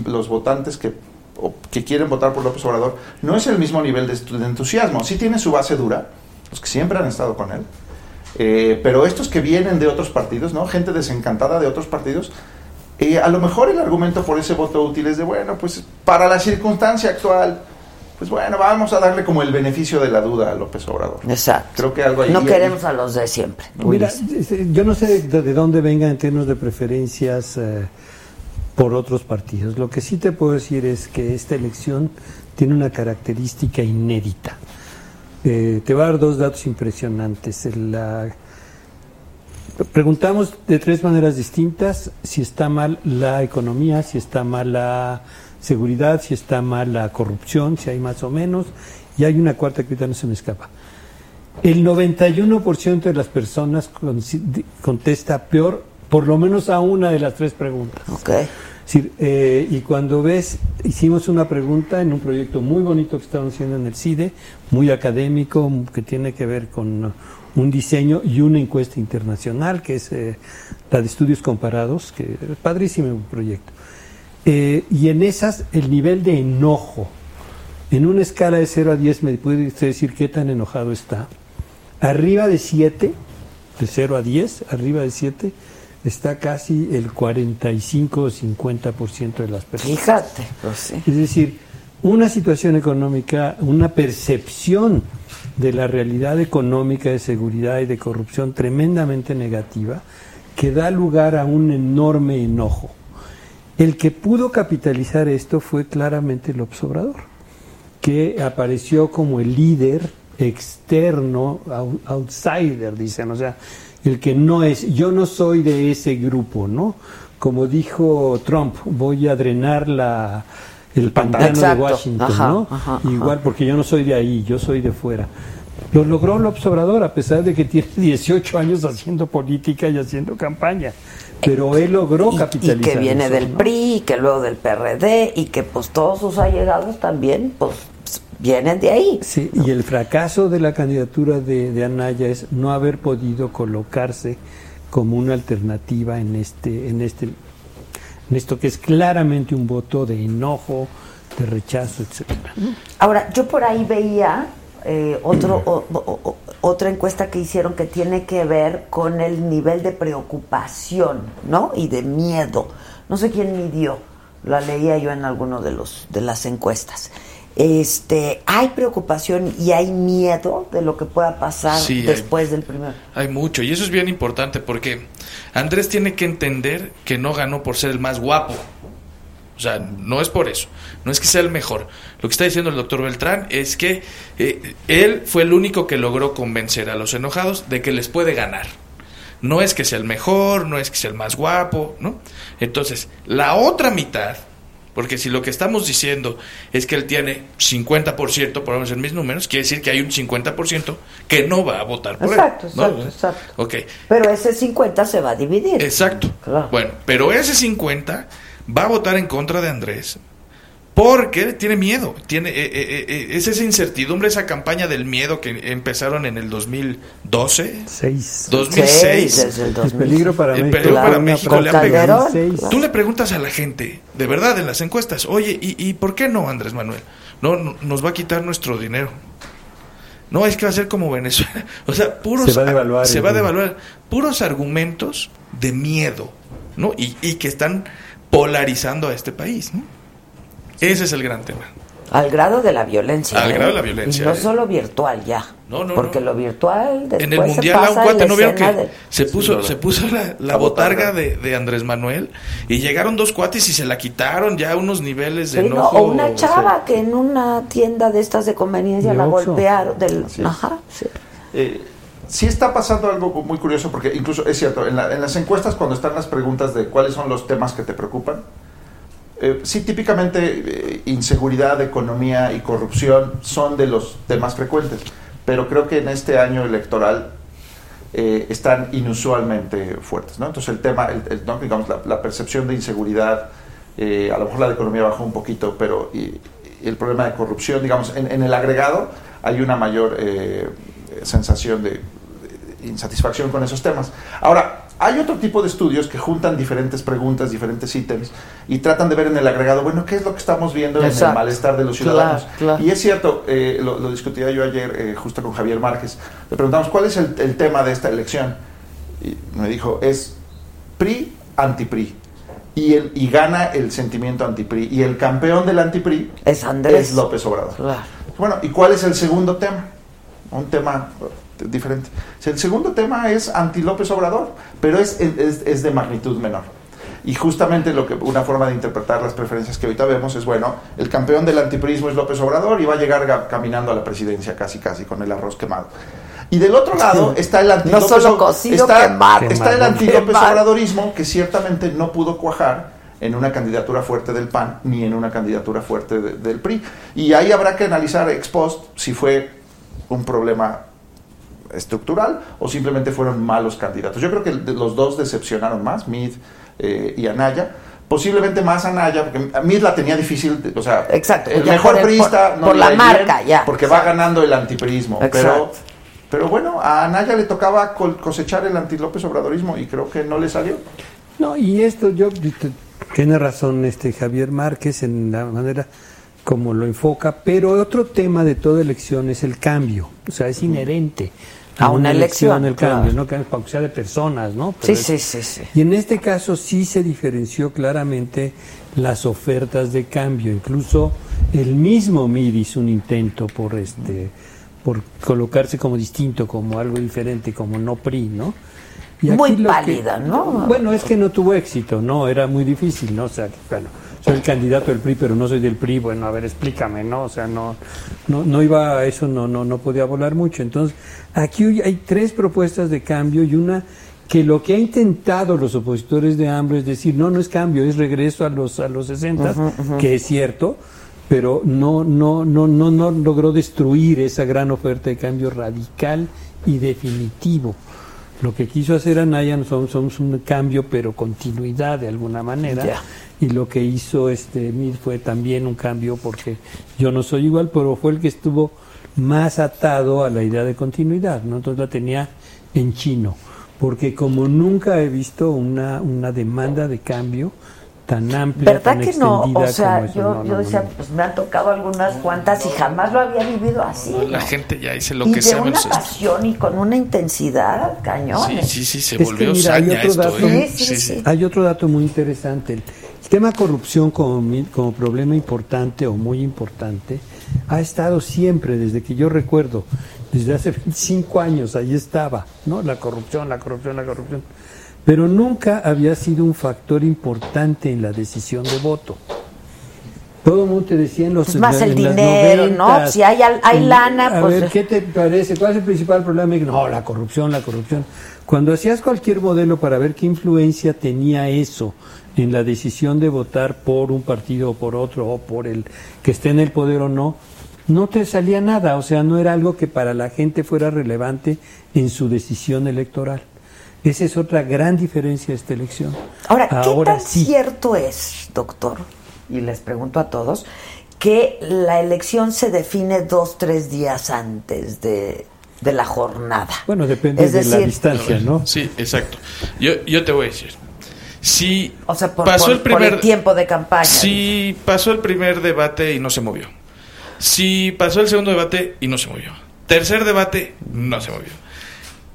los votantes que, o, que quieren votar por López Obrador, no es el mismo nivel de, de entusiasmo. Sí tiene su base dura, los que siempre han estado con él, eh, pero estos que vienen de otros partidos, ¿no? Gente desencantada de otros partidos. Eh, a lo mejor el argumento por ese voto útil es de, bueno, pues para la circunstancia actual, pues bueno, vamos a darle como el beneficio de la duda a López Obrador. Exacto. Creo que algo ahí. No queremos ahí a los de siempre. Mira, yo no sé de dónde vengan en términos de preferencias eh, por otros partidos. Lo que sí te puedo decir es que esta elección tiene una característica inédita. Eh, te voy a dar dos datos impresionantes. La... Preguntamos de tres maneras distintas si está mal la economía, si está mal la seguridad, si está mal la corrupción, si hay más o menos, y hay una cuarta que ahorita no se me escapa. El noventa y uno por ciento de las personas con, contesta peor, por lo menos a una de las tres preguntas. Okay. Es decir, eh, y cuando ves, hicimos una pregunta en un proyecto muy bonito que estamos haciendo en el CIDE, muy académico, que tiene que ver con un diseño y una encuesta internacional, que es eh, la de estudios comparados, que es padrísimo proyecto. Eh, y en esas, el nivel de enojo, en una escala de cero a diez, me puede usted decir qué tan enojado está. Arriba de siete, de cero a diez, arriba de siete, está casi el cuarenta y cinco o cincuenta por ciento de las personas. Fíjate, pues sí. Es decir, una situación económica, una percepción de la realidad económica, de seguridad y de corrupción tremendamente negativa, que da lugar a un enorme enojo. El que pudo capitalizar esto fue claramente López Obrador, que apareció como el líder externo, outsider, dicen, o sea, el que no es, yo no soy de ese grupo, ¿no? Como dijo Trump, voy a drenar la... el pantano. Exacto. De Washington, ajá, ¿no? Ajá, ajá. Igual, porque yo no soy de ahí, yo soy de fuera. Lo logró López Obrador, a pesar de que tiene dieciocho años haciendo política y haciendo campaña. Pero él logró y, capitalizar. Y que viene eso, del ¿no? P R I, y que luego del P R D, y que pues todos sus allegados también, pues, vienen de ahí. Sí, ¿no? Y el fracaso de la candidatura de, de Anaya es no haber podido colocarse como una alternativa en este... en este en esto que es claramente un voto de enojo, de rechazo, etcétera. Ahora, yo por ahí veía eh, otro o, o, otra encuesta que hicieron que tiene que ver con el nivel de preocupación, ¿no? Y de miedo. No sé quién midió, la leía yo en alguno de los de las encuestas. Este, ¿hay preocupación y hay miedo de lo que pueda pasar sí, después hay, del primero? Hay mucho, y eso es bien importante porque Andrés tiene que entender que no ganó por ser el más guapo. O sea, no es por eso, no es que sea el mejor. Lo que está diciendo el doctor Beltrán es que eh, él fue el único que logró convencer a los enojados de que les puede ganar. No es que sea el mejor, no es que sea el más guapo, ¿no? Entonces, la otra mitad... Porque si lo que estamos diciendo es que él tiene cincuenta por ciento, por lo menos en mis números, quiere decir que hay un cincuenta por ciento que no va a votar por exacto, él. ¿No? Exacto, exacto. Okay. Pero ese cincuenta se va a dividir. Exacto. Claro. Bueno, pero ese cincuenta va a votar en contra de Andrés porque tiene miedo. tiene eh, eh, eh, Es esa incertidumbre, esa campaña del miedo que empezaron en el dos mil doce. Seis. dos mil seis. Seis el, dos mil seis. El peligro para el México. Peligro para México le ha pegado. Tú le preguntas a la gente, de verdad, en las encuestas, oye, ¿y, y por qué no, Andrés Manuel? No, no, nos va a quitar nuestro dinero. No, es que va a ser como Venezuela. O sea, puros... Se va a devaluar. Se va a devaluar. Puros argumentos de miedo, ¿no? Y, y que están polarizando a este país, ¿no? Ese es el gran tema. Al grado de la violencia. Al ¿eh? grado de la violencia. Y no eh. solo virtual ya. No, no, porque no. Lo virtual después en el mundial se pasa a un cuate, ¿no vieron que de... se puso sí, no, se puso la, la botarga de, de Andrés Manuel y llegaron dos cuates y se la quitaron ya a unos niveles de sí, enojo. No, o una chava o sea, que en una tienda de estas de conveniencia de la ocho. golpearon del sí. Ajá. Sí. Eh, sí está pasando algo muy curioso porque incluso es cierto en, la, en las encuestas cuando están las preguntas de cuáles son los temas que te preocupan. Eh, sí, típicamente eh, inseguridad, economía y corrupción son de los temas frecuentes, pero creo que en este año electoral eh, están inusualmente fuertes, ¿no? Entonces el tema, el, el, ¿no? digamos la, la percepción de inseguridad, eh, a lo mejor la de economía bajó un poquito, pero y, el problema de corrupción, digamos, en, en el agregado hay una mayor eh, sensación de insatisfacción con esos temas. Ahora, hay otro tipo de estudios que juntan diferentes preguntas, diferentes ítems, y tratan de ver en el agregado, bueno, ¿qué es lo que estamos viendo en Exacto. el malestar de los ciudadanos? Claro, claro. Y es cierto, eh, lo, lo discutía yo ayer eh, justo con Javier Márquez, le preguntamos, ¿cuál es el, el tema de esta elección? Y me dijo, es P R I, anti-P R I. Y, el, y gana el sentimiento anti-P R I. Y el campeón del anti-P R I es Andrés es López Obrador. Claro. Bueno, ¿y cuál es el segundo tema? Un tema diferente. El segundo tema es anti-López Obrador, pero es, es, es de magnitud menor. Y justamente lo que, una forma de interpretar las preferencias que ahorita vemos es, bueno, el campeón del antiprismo es López Obrador y va a llegar caminando a la presidencia casi casi con el arroz quemado. Y del otro lado está el anti-López, no solo cocido, está, quemado, está el anti-López Obradorismo, que ciertamente no pudo cuajar en una candidatura fuerte del P A N ni en una candidatura fuerte de, del P R I. Y ahí habrá que analizar ex post si fue un problema estructural o simplemente fueron malos candidatos. Yo creo que los dos decepcionaron más, Meade eh, y Anaya. Posiblemente más Anaya, porque Meade la tenía difícil, o sea, Exacto, el mejor priista por, no por la marca bien, ya, porque Exacto. va ganando el antipriismo, pero pero bueno, a Anaya le tocaba cosechar el anti-López Obradorismo y creo que no le salió. No, y esto yo tiene razón este Javier Márquez en la manera como lo enfoca, pero otro tema de toda elección es el cambio, o sea, es inherente a una, una elección, elección el cambio, claro. no cambio para que sea de personas, ¿no? Pero sí, es... sí, sí, sí. Y en este caso sí se diferenció claramente las ofertas de cambio, incluso el mismo Meade hizo un intento por este, por colocarse como distinto, como algo diferente, como no P R I, ¿no? Y muy pálida, que, ¿no? Bueno, es que no tuvo éxito, no, era muy difícil, ¿no? O sea, bueno. Soy el candidato del P R I, pero no soy del P R I. Bueno, a ver, explícame, ¿no? O sea, no, no, no iba a eso, no, no, no podía volar mucho. Entonces, aquí hay tres propuestas de cambio y una que lo que ha intentado los opositores de AMLO es decir, no, no es cambio, es regreso a los a los sesentas, uh-huh, uh-huh. que es cierto, pero no, no, no, no, no logró destruir esa gran oferta de cambio radical y definitivo. Lo que quiso hacer Anaya son, son un cambio, pero continuidad de alguna manera. Yeah. Y lo que hizo este Meade fue también un cambio, porque yo no soy igual, pero fue el que estuvo más atado a la idea de continuidad, ¿no? Entonces la tenía en chino, porque como nunca he visto una, una demanda de cambio tan amplia, ¿verdad tan que extendida no? O sea, yo, no, no, yo decía, pues me han tocado algunas cuantas y jamás lo había vivido así. No, la ¿no? gente ya dice lo y que sabe. Con una pasión y con una intensidad cañón. Sí, sí, sí, se volvió es que, mira, saña hay otro esto. Dato, ¿eh? sí, sí, sí, sí. Hay otro dato muy interesante. El tema corrupción como, como problema importante o muy importante ha estado siempre, desde que yo recuerdo, desde hace veinticinco años, ahí estaba, ¿no? La corrupción, la corrupción, la corrupción. Pero nunca había sido un factor importante en la decisión de voto. Todo el mundo te decía en los... Es más en, el en dinero, noventas, ¿no? Si hay, hay en, lana, a pues... A ver, ¿qué te parece? ¿Cuál es el principal problema? No, la corrupción, la corrupción. Cuando hacías cualquier modelo para ver qué influencia tenía eso en la decisión de votar por un partido o por otro, o por el que esté en el poder o no, no te salía nada. O sea, no era algo que para la gente fuera relevante en su decisión electoral. Esa es otra gran diferencia de esta elección. Ahora, ¿qué Ahora, tan sí. cierto es, doctor? Y les pregunto a todos, que la elección se define dos, tres días antes de, de la jornada. Bueno, depende es de decir, la distancia, ¿no? Sí, exacto. Yo, yo te voy a decir, si o sea, por, pasó por, el primer, por el tiempo de campaña. Si pasó el primer debate y no se movió. Si pasó el segundo debate y no se movió. Tercer debate, no se movió.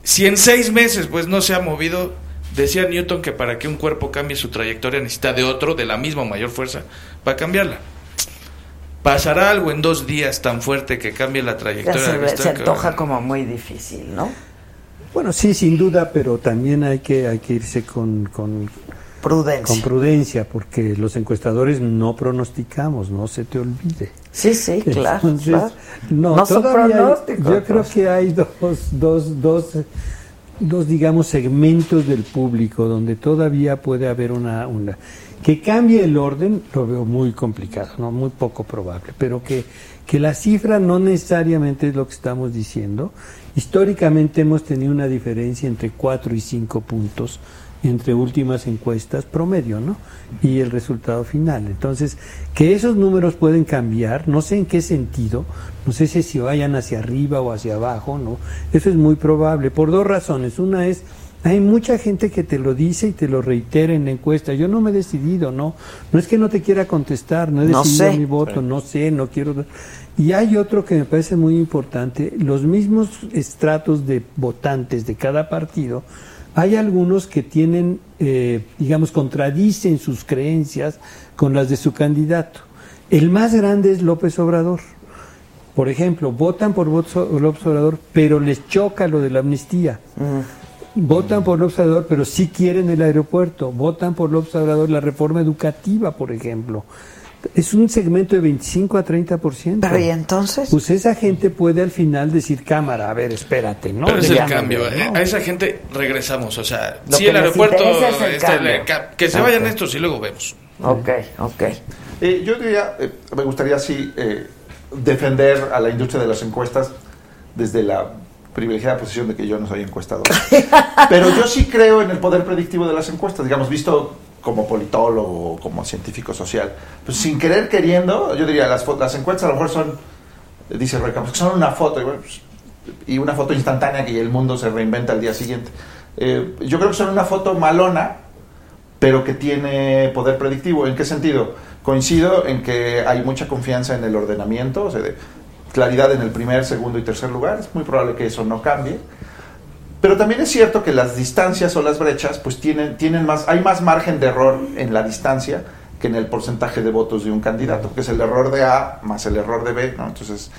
Si en seis meses pues no se ha movido, decía Newton que para que un cuerpo cambie su trayectoria necesita de otro de la misma mayor fuerza para cambiarla. ¿Pasará algo en dos días tan fuerte que cambie la trayectoria? Se, de se antoja que... como muy difícil, ¿no? Bueno, sí, sin duda, pero también hay que hay que irse con, con prudencia, con prudencia, porque los encuestadores no pronosticamos, no se te olvide. Sí, sí, claro. Entonces, claro. No, no son pronósticos. Yo creo que hay dos, dos, dos, dos, digamos, segmentos del público donde todavía puede haber una, una que cambie el orden, lo veo muy complicado, no, muy poco probable, pero que que la cifra no necesariamente es lo que estamos diciendo. Históricamente hemos tenido una diferencia entre cuatro y cinco puntos entre últimas encuestas promedio, ¿no? Y el resultado final. Entonces, que esos números pueden cambiar, no sé en qué sentido, no sé si vayan hacia arriba o hacia abajo, ¿no? Eso es muy probable, por dos razones. Una es, hay mucha gente que te lo dice y te lo reitera en la encuesta. Yo no me he decidido, ¿no? No es que no te quiera contestar, no he decidido no sé. mi voto, no sé, no quiero... Y hay otro que me parece muy importante, los mismos estratos de votantes de cada partido. Hay algunos que tienen, eh, digamos, contradicen sus creencias con las de su candidato. El más grande es López Obrador. Por ejemplo, votan por López Obrador, pero les choca lo de la amnistía. Uh-huh. Votan por López Obrador, pero sí quieren el aeropuerto. Votan por López Obrador la reforma educativa, por ejemplo. Es un segmento de veinticinco a treinta por ciento. Pero ¿y entonces? Pues esa gente puede al final decir, cámara, a ver, espérate, ¿no? Pero es el cambio, ¿no? A esa gente regresamos, o sea, si el aeropuerto, el este, le, que se vayan okay. estos y luego vemos. Ok, ok. Eh, yo diría, eh, me gustaría sí eh, defender a la industria de las encuestas desde la privilegiada posición de que yo no soy encuestador. Pero yo sí creo en el poder predictivo de las encuestas, digamos, visto... como politólogo, como científico social, pues sin querer queriendo, yo diría, las, las encuestas a lo mejor son, dice Roy Campos, son una foto, y, bueno, pues, y una foto instantánea que el mundo se reinventa al día siguiente. Eh, yo creo que son una foto malona, pero que tiene poder predictivo. ¿En qué sentido? Coincido en que hay mucha confianza en el ordenamiento, o sea, de claridad en el primer, segundo y tercer lugar, es muy probable que eso no cambie. Pero también es cierto que las distancias o las brechas, pues tienen, tienen más, hay más margen de error en la distancia que en el porcentaje de votos de un candidato, que es el error de A más el error de B, ¿no? Entonces,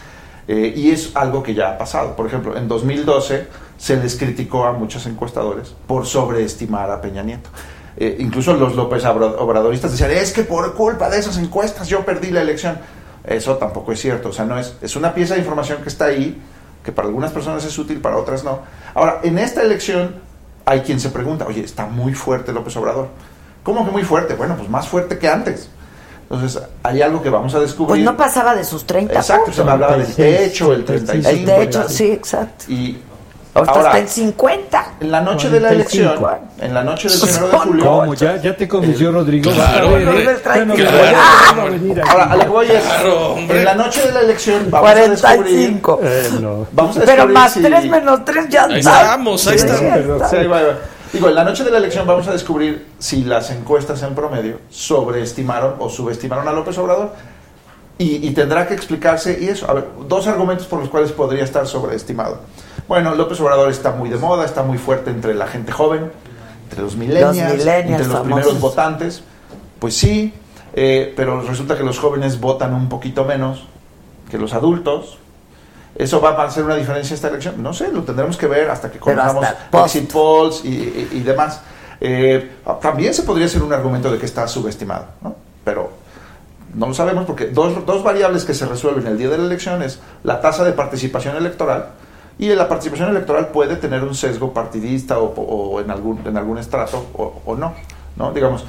eh, y es algo que ya ha pasado. Por ejemplo, en dos mil doce se les criticó a muchos encuestadores por sobreestimar a Peña Nieto. Eh, incluso los López Obradoristas decían, es que por culpa de esas encuestas yo perdí la elección. Eso tampoco es cierto, o sea, no es, es una pieza de información que está ahí, que para algunas personas es útil, para otras no. Ahora, en esta elección hay quien se pregunta, oye, está muy fuerte López Obrador. ¿Cómo que muy fuerte? Bueno, pues más fuerte que antes. Entonces, hay algo que vamos a descubrir. Pues no pasaba de sus treinta. Exacto, puntos. Se me hablaba del techo, el treinta y cinco. El techo, sí, exacto. Y ahorita ahora, está en cincuenta. En la noche de la elección, en la noche del primero de julio. ¿Cómo? Ya, ya te convenció el, Rodrigo. Claro, ahora, a lo que voy es, claro, en la noche de la elección vamos cuarenta y cinco. A descubrir. Eh, no. Vamos a descubrir. Pero más si, tres menos tres ya ahí estamos. Ahí estamos. Está. Sí, va, va. Digo, en la noche de la elección vamos a descubrir si las encuestas en promedio sobreestimaron o subestimaron a López Obrador. Y, y tendrá que explicarse, y eso, a ver, dos argumentos por los cuales podría estar sobreestimado. Bueno, López Obrador está muy de moda, está muy fuerte entre la gente joven, entre los millennials, los millennials entre los famosos. Primeros votantes, pues sí, eh, pero resulta que los jóvenes votan un poquito menos que los adultos. ¿Eso va a hacer una diferencia esta elección? No sé, lo tendremos que ver hasta que conozcamos exit polls y, y, y demás. Eh, también se podría hacer un argumento de que está subestimado, ¿no? Pero... no lo sabemos porque dos, dos variables que se resuelven el día de la elección es la tasa de participación electoral, y la participación electoral puede tener un sesgo partidista o, o en algún en algún estrato o, o no, ¿no? Digamos,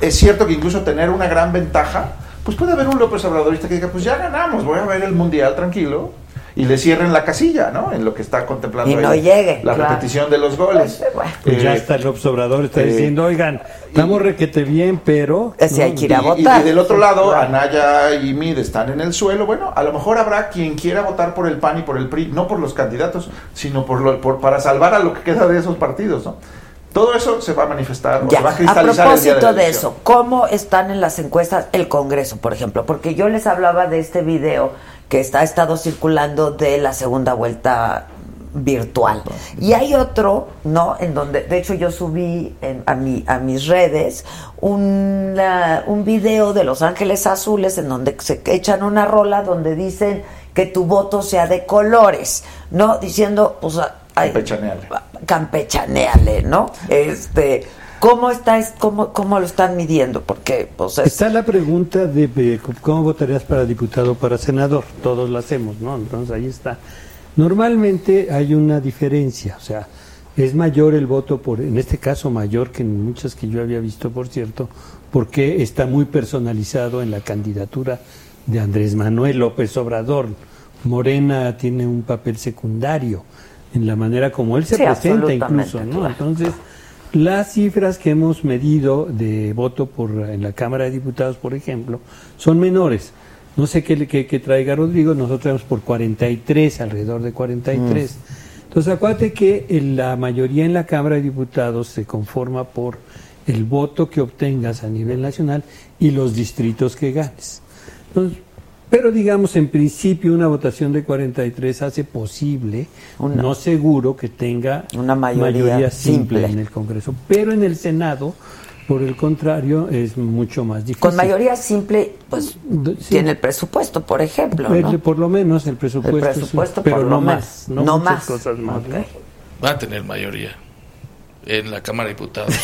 es cierto que incluso tener una gran ventaja, pues puede haber un López Obradorista que diga, pues ya ganamos, voy a ver el mundial tranquilo, y le cierren la casilla, ¿no? En lo que está contemplando y no ahí, llegue, la claro. repetición de los goles. Bueno, pues ya está el observador, está eh, diciendo, oigan, estamos requete bien, pero... Si hay que ir a votar. Y, y del otro lado, claro. Anaya y Meade están en el suelo. Bueno, a lo mejor habrá quien quiera votar por el P A N y por el P R I, no por los candidatos, sino por, lo, por para salvar a lo que queda de esos partidos, ¿no? Todo eso se va a manifestar, o se va a cristalizar. A propósito el día de, de eso, ¿cómo están en las encuestas el Congreso, por ejemplo? Porque yo les hablaba de este video que está, ha estado circulando de la segunda vuelta virtual. Y hay otro, ¿no? En donde, de hecho, yo subí en, a, mi, a mis redes una, un video de Los Ángeles Azules en donde se echan una rola donde dicen que tu voto sea de colores, ¿no? Diciendo, pues... Ay, campechaneale. Campechaneale, ¿no? Este, ¿cómo está, es, cómo, cómo lo están midiendo? Porque, pues, es... está la pregunta de cómo votarías para diputado o para senador. Todos la hacemos, ¿no? Entonces ahí está. Normalmente hay una diferencia, o sea, es mayor el voto por, en este caso mayor que en muchas que yo había visto, por cierto, porque está muy personalizado en la candidatura de Andrés Manuel López Obrador. Morena tiene un papel secundario en la manera como él se sí, presenta incluso, ¿no? Claro. Entonces, Las cifras que hemos medido de voto por en la Cámara de Diputados, por ejemplo, son menores. No sé qué, qué, qué traiga Rodrigo, nosotros traemos por cuarenta y tres, alrededor de cuarenta y tres. Mm. Entonces, acuérdate que la mayoría en la Cámara de Diputados se conforma por el voto que obtengas a nivel nacional y los distritos que ganes. Entonces, pero digamos, en principio, una votación de cuarenta y tres hace posible, una, no seguro, que tenga una mayoría, mayoría simple, simple en el Congreso. Pero en el Senado, por el contrario, es mucho más difícil. Con mayoría simple, pues, sí, tiene el presupuesto, por ejemplo, ¿no? Por lo menos el presupuesto. El presupuesto, es, pero por no lo más, más. No, no muchas más. Cosas más, okay, ¿no? Va a tener mayoría en la Cámara de Diputados.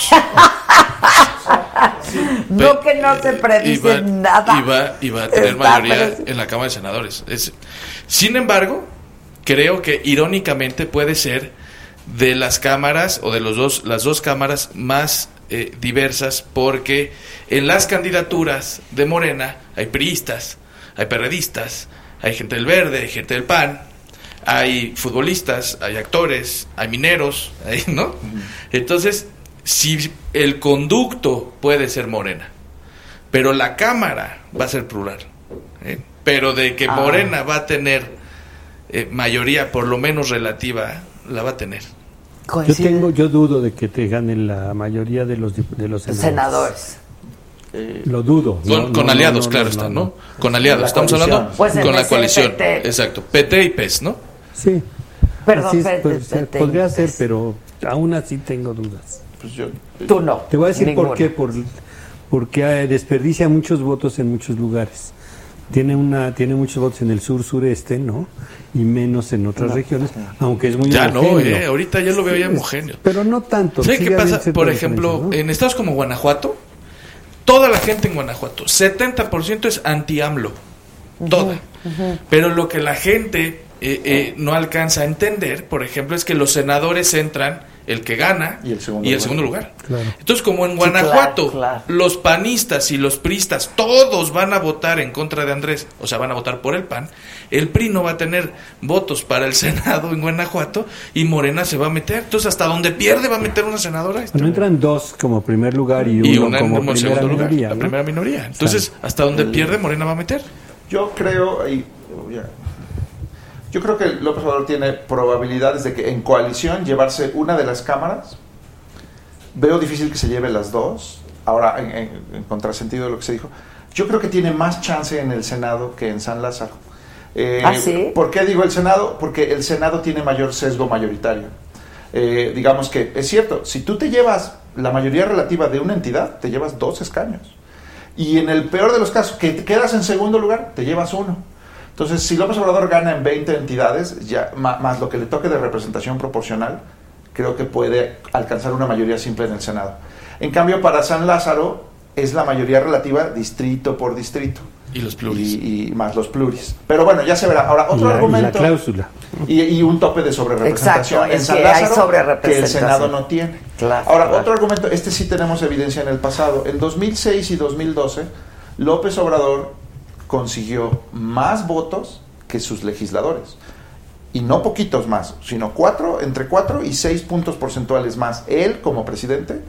No que no se predice eh, nada. Y va, y va a tener Está mayoría parecido. en la Cámara de Senadores. Es, sin embargo, creo que irónicamente puede ser de las cámaras o de los dos, las dos cámaras más eh, diversas, porque en las candidaturas de Morena hay priistas, hay perredistas, hay gente del Verde, hay gente del P A N, hay futbolistas, hay actores, hay mineros, hay, ¿no? Entonces, si el conducto puede ser Morena, pero la Cámara va a ser plural, ¿eh? Pero de que Morena ah. va a tener eh, mayoría, por lo menos relativa, la va a tener. Coincide. Yo tengo, yo dudo de que te ganen la mayoría de los de los senadores. senadores. Lo dudo. Con, no, con no, aliados, no, no, claro no, está, ¿no? no. Con aliados, la estamos coalición. hablando pues con la coalición. P T. Exacto, P T y P E S, ¿no? Sí. Perdón, es, P T, podría P T. ser, pero aún así tengo dudas. Pues yo, Tú no. Te voy a decir ninguna. por qué, por, porque desperdicia muchos votos en muchos lugares. Tiene una, tiene muchos votos en el sur sureste, ¿no? Y menos en otras no, regiones, no. aunque es muy ya homogéneo. Ya no, eh, ahorita ya lo veo ya homogéneo. Sí, pero no tanto. ¿Sabes qué pasa? Por ejemplo, ¿no? en estados como Guanajuato, toda la gente en Guanajuato, setenta por ciento es anti-AMLO, uh-huh, toda. Uh-huh. Pero lo que la gente eh, eh, no alcanza a entender, por ejemplo, es que los senadores entran el que gana y el segundo y el lugar. Segundo lugar. Claro. Entonces, como en Guanajuato, sí, claro, claro. los panistas y los priistas, todos van a votar en contra de Andrés, o sea, van a votar por el P A N, el P R I no va a tener votos para el Senado en Guanajuato y Morena se va a meter. Entonces, hasta donde pierde va a meter una senadora. Esta. Bueno, entran dos como primer lugar y, y uno una como, como primera segundo lugar, minoría, ¿no? La primera minoría. Entonces, claro. hasta donde pierde Morena va a meter. Yo creo... Y, oh, yeah. Yo creo que López Obrador tiene probabilidades de que en coalición llevarse una de las cámaras. Veo difícil que se lleve las dos. Ahora, en, en, en contrasentido de lo que se dijo, yo creo que tiene más chance en el Senado que en San Lázaro. Eh, ¿Ah, sí? ¿Por qué digo el Senado? Porque el Senado tiene mayor sesgo mayoritario. Eh, digamos que, es cierto, si tú te llevas la mayoría relativa de una entidad, te llevas dos escaños. Y en el peor de los casos, que te quedas en segundo lugar, te llevas uno. Entonces, si López Obrador gana en veinte entidades, ya más, más lo que le toque de representación proporcional, creo que puede alcanzar una mayoría simple en el Senado. En cambio, para San Lázaro es la mayoría relativa distrito por distrito. Y los pluris. Y, y más los pluris. Pero bueno, ya se verá. Ahora, otro la, argumento. Y la cláusula. Y, y un tope de sobrerepresentación. Exacto, en San Lázaro que el Senado no tiene. Claro, Ahora, claro. otro argumento. Este sí tenemos evidencia en el pasado. En dos mil seis y dos mil doce, López Obrador consiguió más votos que sus legisladores, y no poquitos más, sino cuatro, entre cuatro y seis puntos porcentuales más él como presidente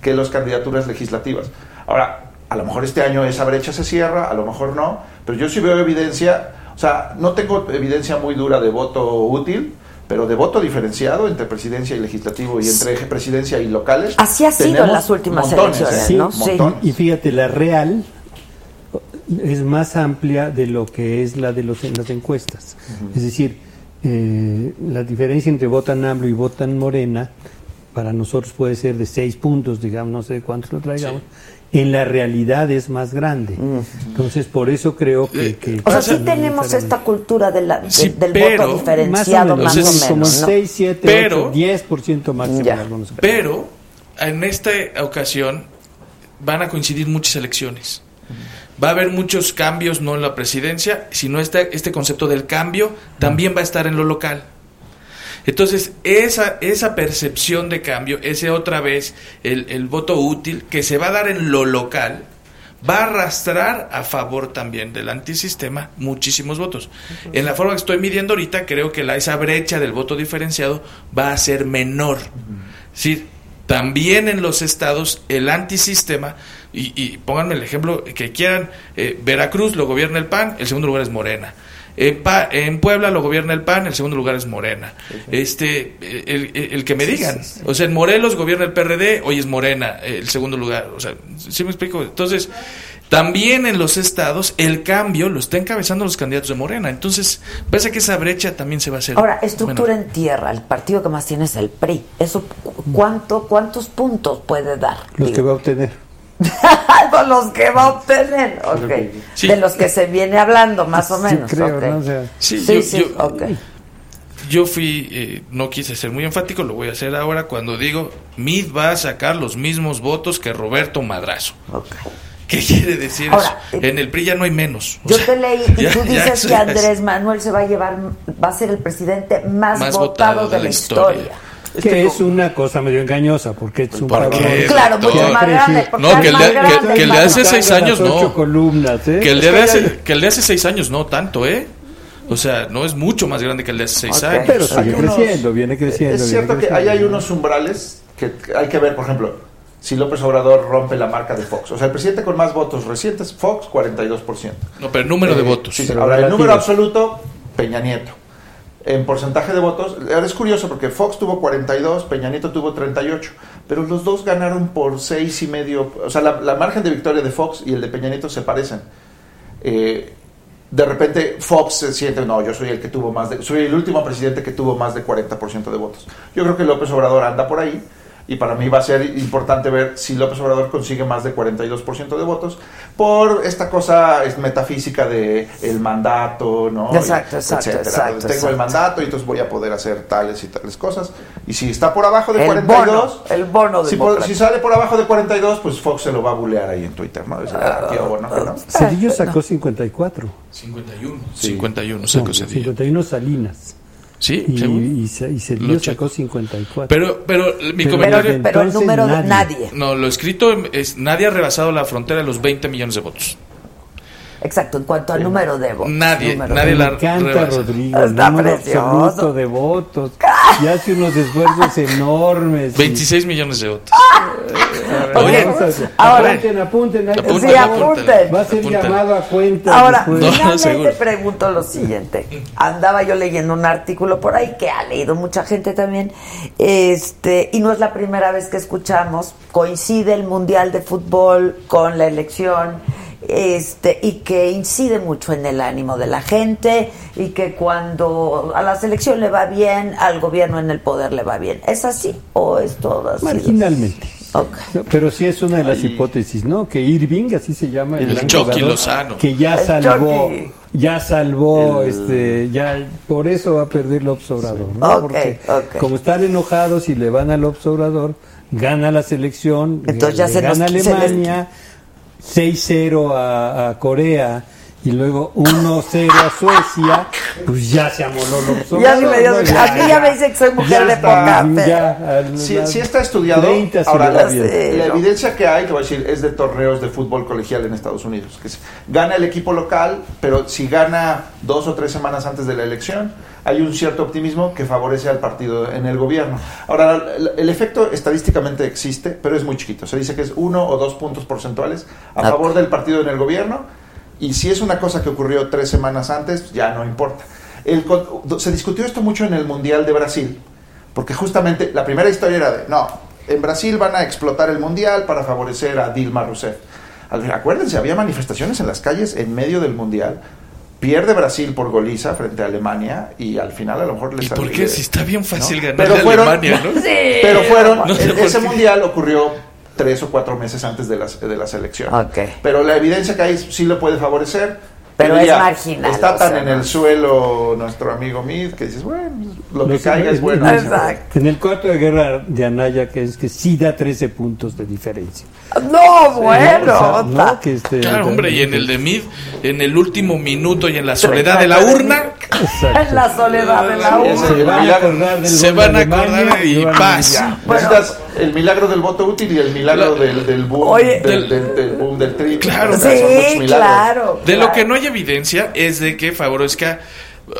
que las candidaturas legislativas. Ahora, a lo mejor este año esa brecha se cierra, a lo mejor no, pero yo sí veo evidencia, o sea, no tengo evidencia muy dura de voto útil, pero de voto diferenciado entre presidencia y legislativo y entre presidencia y locales. Así ha sido en las últimas elecciones, ¿no? Sí, sí. Y fíjate, la real es más amplia de lo que es la de los, en las encuestas. Uh-huh. Es decir, eh, la diferencia entre votan AMLO y votan Morena, para nosotros puede ser de seis puntos, digamos, no sé cuántos lo traigamos. Sí. En la realidad es más grande. Uh-huh. Entonces, por eso creo que... que o sea, sí tenemos esta cultura de la, de, sí, del pero, voto diferenciado, más o menos. Más o menos, como ¿no? seis, siete, ocho, diez por ciento máximo. Ya. Pero, en esta ocasión, van a coincidir muchas elecciones. Uh-huh. Va a haber muchos cambios, no en la presidencia, sino este, este concepto del cambio también va a estar en lo local. Entonces, esa, esa percepción de cambio, ese otra vez, el, el voto útil que se va a dar en lo local, va a arrastrar a favor también del antisistema muchísimos votos. Uh-huh. En la forma que estoy midiendo ahorita, creo que la, esa brecha del voto diferenciado va a ser menor. Uh-huh. Es decir, También en los estados el antisistema, y, y pónganme el ejemplo que quieran, eh, Veracruz lo gobierna el P A N, el segundo lugar es Morena. En, pa, en Puebla lo gobierna el P A N, el segundo lugar es Morena. Okay. Este, el, el, el que me sí, digan. Sí, sí. O sea, en Morelos gobierna el P R D, hoy es Morena el segundo lugar. O sea, ¿sí me explico? Entonces, también en los estados el cambio lo está encabezando los candidatos de Morena. Entonces, parece que esa brecha también se va a hacer. Ahora, estructura menor en tierra, el partido que más tiene es el P R I. Eso, ¿cuánto, ¿Cuántos puntos puede dar? Los digo. que va a obtener. De los que va a obtener, okay. Sí. De los que se viene hablando, más o menos. Sí, creo, okay. ¿no? O sea, sí, sí, yo, sí yo, okay. yo fui, eh, no quise ser muy enfático, lo voy a hacer ahora cuando digo, Meade va a sacar los mismos votos que Roberto Madrazo. Okay. ¿Qué quiere decir ahora, eso? En el P R I ya no hay menos. Yo o sea, te leí y ya, tú dices ya, que Andrés Manuel se va a llevar, va a ser el presidente más, más votado, votado de, de la historia. historia. Que este, es una cosa medio engañosa, porque es un ¿Por qué, claro, mucho más grande. No, que el de, que, que el de hace seis años no. Columnas, ¿eh? Que el de hace, que el de hace seis años no tanto, ¿eh? O sea, no es mucho más grande que el de hace seis okay. años. Pero sigue creciendo, unos, viene creciendo. Es cierto creciendo. que ahí hay unos umbrales que hay que ver, por ejemplo, si López Obrador rompe la marca de Fox. O sea, el presidente con más votos recientes, Fox, cuarenta y dos por ciento. No, pero el número eh, de votos. Sí, ahora, relativos. El número absoluto, Peña Nieto. En porcentaje de votos, ahora es curioso porque Fox tuvo cuarenta y dos, Peña Nieto tuvo treinta y ocho, pero los dos ganaron por seis y medio, o sea, la, la margen de victoria de Fox y el de Peña Nieto se parecen. Eh, de repente Fox se siente, no, yo soy el que tuvo más de, soy el último presidente que tuvo más de cuarenta por ciento de votos. Yo creo que López Obrador anda por ahí. Y para mí va a ser importante ver si López Obrador consigue más de cuarenta y dos por ciento de votos por esta cosa metafísica de el mandato, ¿no? Exacto, y, exacto, etcétera. exacto. Tengo exacto. el mandato y entonces voy a poder hacer tales y tales cosas. Y si está por abajo de el cuarenta y dos... Bono, el bono de si, por, si sale por abajo de cuarenta y dos, pues Fox se lo va a bulear ahí en Twitter, ¿no? Decir, ah, tío, bueno, que no. Cedillo sacó cincuenta y cuatro. cincuenta y uno. Sí. cincuenta y uno sacó no, Cedillo. cincuenta y uno Salinas. Sí, y, y, y Cedillo sacó cincuenta y cuatro. Pero, pero mi pero, comentario. Pero el número nadie. de nadie. No, lo escrito es: nadie ha rebasado la frontera de los veinte millones de votos. Exacto, en cuanto al número de votos. Nadie, número nadie de... la rebasa. Me encanta, Rodrigo, el número absoluto de votos. Y hace unos esfuerzos enormes. veintiséis millones de votos. Oye, ahora, apunten, apunten. apunten sí, apunten. Va a ser apunten. llamado a cuenta. Ahora, finalmente no, no, pregunto lo siguiente. Andaba yo leyendo un artículo por ahí que ha leído mucha gente también. Este, y no es la primera vez que escuchamos. Coincide el Mundial de Fútbol con la elección. Este, y que incide mucho en el ánimo de la gente y que cuando a la selección le va bien, al gobierno en el poder le va bien. ¿Es así o es todo así? Marginalmente. Okay. Pero sí es una de las Ahí. hipótesis, ¿no? Que Irving, así se llama el, el Chucky Lozano, que ya el salvó, Chucky. ya salvó, el... este, ya por eso va a perder López Obrador, sí. ¿no? Okay, Porque okay. como están enojados y le van al López Obrador, gana la selección, entonces ya se gana nos, Alemania. Se les... seis cero a, a Corea y luego uno cero a Suecia, pues ya se amoló López Obrador. Ya ni me dio, ya, aquí ya me dice que soy mujer de poca. Sí, sí está estudiado. Ahora, la, la evidencia que hay, te voy a decir, es de torneos de fútbol colegial en Estados Unidos. Que gana el equipo local, pero si gana dos o tres semanas antes de la elección, hay un cierto optimismo que favorece al partido en el gobierno. Ahora, el efecto estadísticamente existe, pero es muy chiquito. Se dice que es uno o dos puntos porcentuales a okay. favor del partido en el gobierno, y si es una cosa que ocurrió tres semanas antes, ya no importa. El, se discutió esto mucho en el Mundial de Brasil, porque justamente la primera historia era de, no, en Brasil van a explotar el Mundial para favorecer a Dilma Rousseff. Acuérdense, había manifestaciones en las calles en medio del Mundial. Pierde Brasil por goliza frente a Alemania y al final a lo mejor les ¿Y por qué? De, si está bien fácil ¿no? ganar a Alemania, ¿no? Sí, pero fueron, no sé ese mundial ocurrió tres o cuatro meses antes de la, de la selección. Okay. Pero la evidencia que hay sí lo puede favorecer. Pero, pero es ya, marginal. Está tan o sea, en el suelo nuestro amigo Meade que dices, bueno, lo que caiga es bueno. Exacto. En el cuarto de guerra de Anaya, que es que sí da trece puntos de diferencia. No, bueno. Sí, o sea, no, que este, claro, hombre, y en el de Meade, en el último minuto y en la soledad de la urna. Exacto. En la soledad de la urna. Se van a acordar, del se van a acordar y paz. Bueno, el milagro del voto útil y el milagro la, del, del boom. Oye, del, del, del boom del tri. Claro, sí, claro, claro. De lo que no hay evidencia es de que favorezca,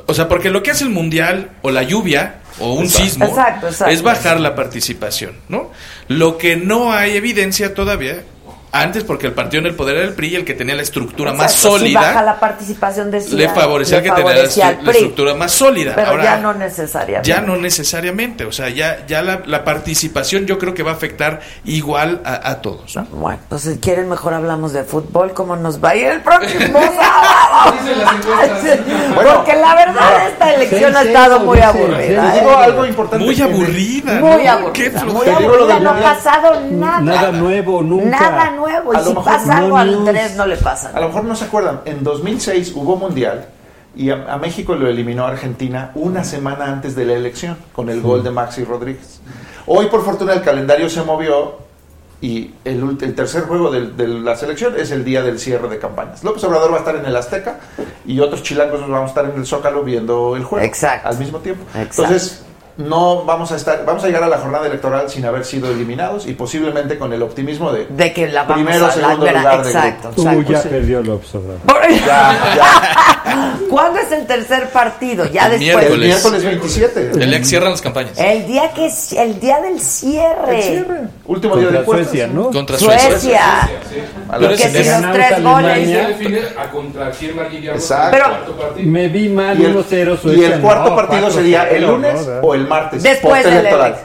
o sea, porque lo que hace el mundial o la lluvia o un exacto. sismo, exacto, exacto. es bajar la participación, ¿no? Lo que no hay evidencia todavía, antes porque el partido en el poder era el P R I y el que tenía la estructura exacto. más sólida. Si baja la participación de Ciudad, le favorecía el que tenía la, estru- la estructura más sólida. Pero ahora, ya no necesariamente. Ya no necesariamente, o sea, ya, ya la, la participación yo creo que va a afectar igual a, a todos, ¿no? Bueno, pues si quieren mejor hablamos de fútbol, cómo nos va a ir el próximo sábado. Bueno, porque la verdad no, esta elección ha estado muy aburrida. Digo algo importante. Muy aburrida. Muy aburrida. Muy aburrida, no ha pasado nada. Nada nuevo, nunca. Nada nuevo, y a si pasa algo no, al tres no le pasa. A lo mejor no se acuerdan, en dos mil seis hubo mundial y a, a México lo eliminó Argentina una semana antes de la elección con el gol de Maxi Rodríguez. Hoy por fortuna el calendario se movió y el, el tercer juego de, de la selección es el día del cierre de campañas. López Obrador va a estar en el Azteca y otros chilangos nos vamos a estar en el Zócalo viendo el juego. Exacto. Al mismo tiempo. Exacto. Entonces no vamos a estar, vamos a llegar a la jornada electoral sin haber sido eliminados y posiblemente con el optimismo de, de que la vamos primero, a segundo la, lugar exacto, de grupo. Tú ya sí. perdió el observador. ¿Cuándo es el tercer partido? Ya el después. Miércoles. El miércoles veintisiete. El día que cierran las campañas. El día que el día del cierre. El cierre. Último contra día de puestas, Suecia, ¿no? Contra Suecia. Suecia. Pero sí. que si los tres goles. A contra exacto. Me vi mal uno cero Suecia. Y el cuarto partido sería el lunes o el martes, después del electoral.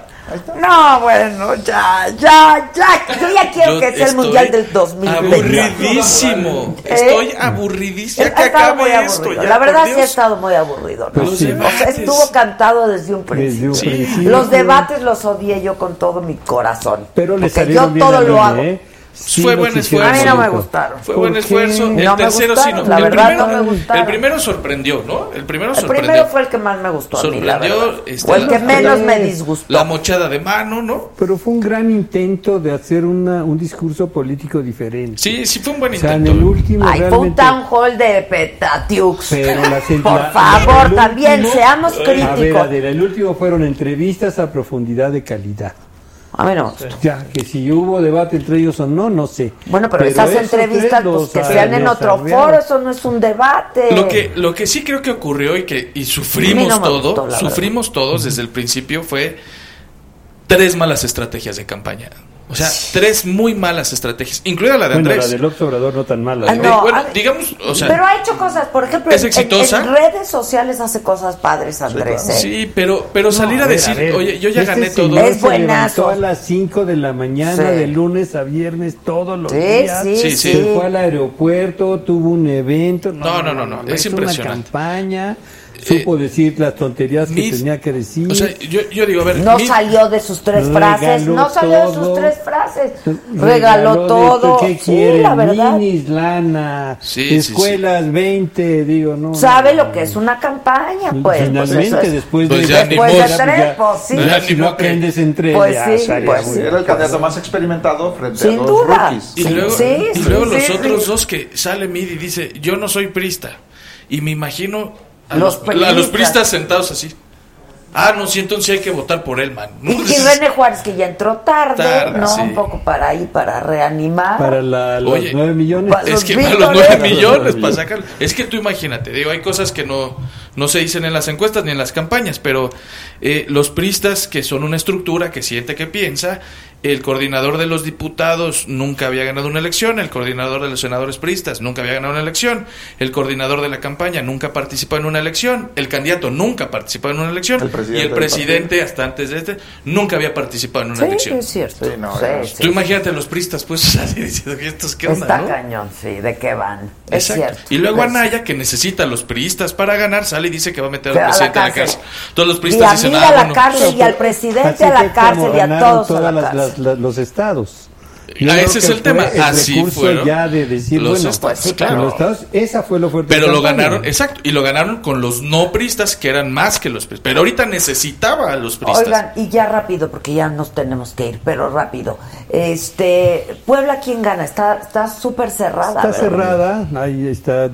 No, bueno, ya, ya, ya. Yo ya quiero yo que sea el mundial del dos mil veinte. Aburridísimo. ¿Eh? Estoy aburridísimo. Ya que acabe esto. Ya, la verdad sí ha estado muy aburrido, ¿no? Pues sí. O sea, estuvo cantado desde un principio. Desde un principio. Sí. Los debates los odié yo con todo mi corazón. Pero les porque yo todo lo hago. ¿Eh? Sí, fue buen esfuerzo. A mí no me gustaron. Fue buen esfuerzo. El no tercero sí no. El primero no me gustaron. El primero sorprendió, ¿no? El primero el sorprendió. El primero fue el que más me gustó sorprendió a mí, la verdad. Este o el que menos me disgustó. La mochada de mano, ¿no? Pero fue un gran intento de hacer una, un discurso político diferente. Sí, sí fue un buen intento. O sea, en el último ay, realmente fue un town hall de Petatiux. Pero la por favor, último, también seamos críticos. A ver, Adela, el último fueron entrevistas a profundidad de calidad. A mí no me gustó. Ya, que si hubo debate entre ellos o no, no sé. Bueno, pero, pero esas entrevistas pues, que sean en otro foro, eso no es un debate. Lo que lo que sí creo que ocurrió y que y sufrimos no todo, gustó, sufrimos verdad. Todos desde el principio fue tres malas estrategias de campaña. O sea, tres muy malas estrategias, incluida la de Andrés. Bueno, la de López Obrador no tan mala. Ah, no, bueno, a, digamos, o sea, pero ha hecho cosas, por ejemplo, en, en redes sociales hace cosas padres Andrés. Sí, claro. ¿eh? sí pero pero salir no, a, a ver, decir, a ver, oye, yo ya este gané todo. Es buenazo. A las cinco de la mañana, sí. de lunes a viernes, todos los sí, días. Sí, sí, sí. Se fue al aeropuerto, tuvo un evento. No, no, no, no, no, no es impresionante. Una campaña. Supo decir las tonterías que mis, tenía que decir. O sea, yo, yo digo, a ver. No mis, salió de sus tres frases. No salió todo, de sus tres frases. Regaló, regaló todo. ¿Qué quiere? Sí, la verdad. Minis, lana, sí, escuelas, sí, sí. veinte, digo, no. Sabe no, lo que es una campaña, pues. Finalmente, pues es, después de, pues ya después ya de tres, ya, pues sí. Ya, si no aprendes en tres, pues ya, sí, sale, pues sí. Era el candidato más experimentado frente sin a los duda. Rookies. Y luego, sí, y luego sí, los sí, otros sí. dos que sale Midi y dice, yo no soy priista. Y me imagino... A los, a los priistas sentados así. Ah, no, sí, entonces hay que votar por él, man. No, y que René Juárez, que ya entró tarde, tarde ¿no? Sí. Un poco para ahí, para reanimar. Para la, los oye, nueve millones. Es los que para los nueve millones, para sacarlo. Es que tú imagínate, digo, hay cosas que no, no se dicen en las encuestas ni en las campañas, pero eh, los priistas, que son una estructura que siente, que piensa, el coordinador de los diputados nunca había ganado una elección, el coordinador de los senadores priistas nunca había ganado una elección, el coordinador de la campaña nunca participó en una elección, el candidato nunca participó en una elección. Y el presidente, hasta antes de este, nunca había participado en una sí, elección. Sí, es cierto. Sí, no, sí, es, sí, tú sí, imagínate sí. los pristas, pues, diciendo que estos qué onda, está ¿no? cañón, sí, ¿de qué van? Es cierto. Y luego pues... Anaya, que necesita a los priistas para ganar, sale y dice que va a meter al presidente a la cárcel. Todos los priistas dicen... Y a mí dicen, a la ah, cárcel, bueno, y al presidente a la cárcel, y a todos a la cárcel. Las, las, los estados. Yo ese es el tema. El así recurso fueron ya de decir, los bueno, estados, pues, claro. los estados, esa fue la oferta. Pero lo campaña. Ganaron, exacto, y lo ganaron con los no priistas, que eran más que los priistas. Pero ahorita necesitaba a los priistas. Oigan, y ya rápido, porque ya nos tenemos que ir, pero rápido. Este, Puebla, ¿quién gana? Está está súper cerrada. Está cerrada, ahí está,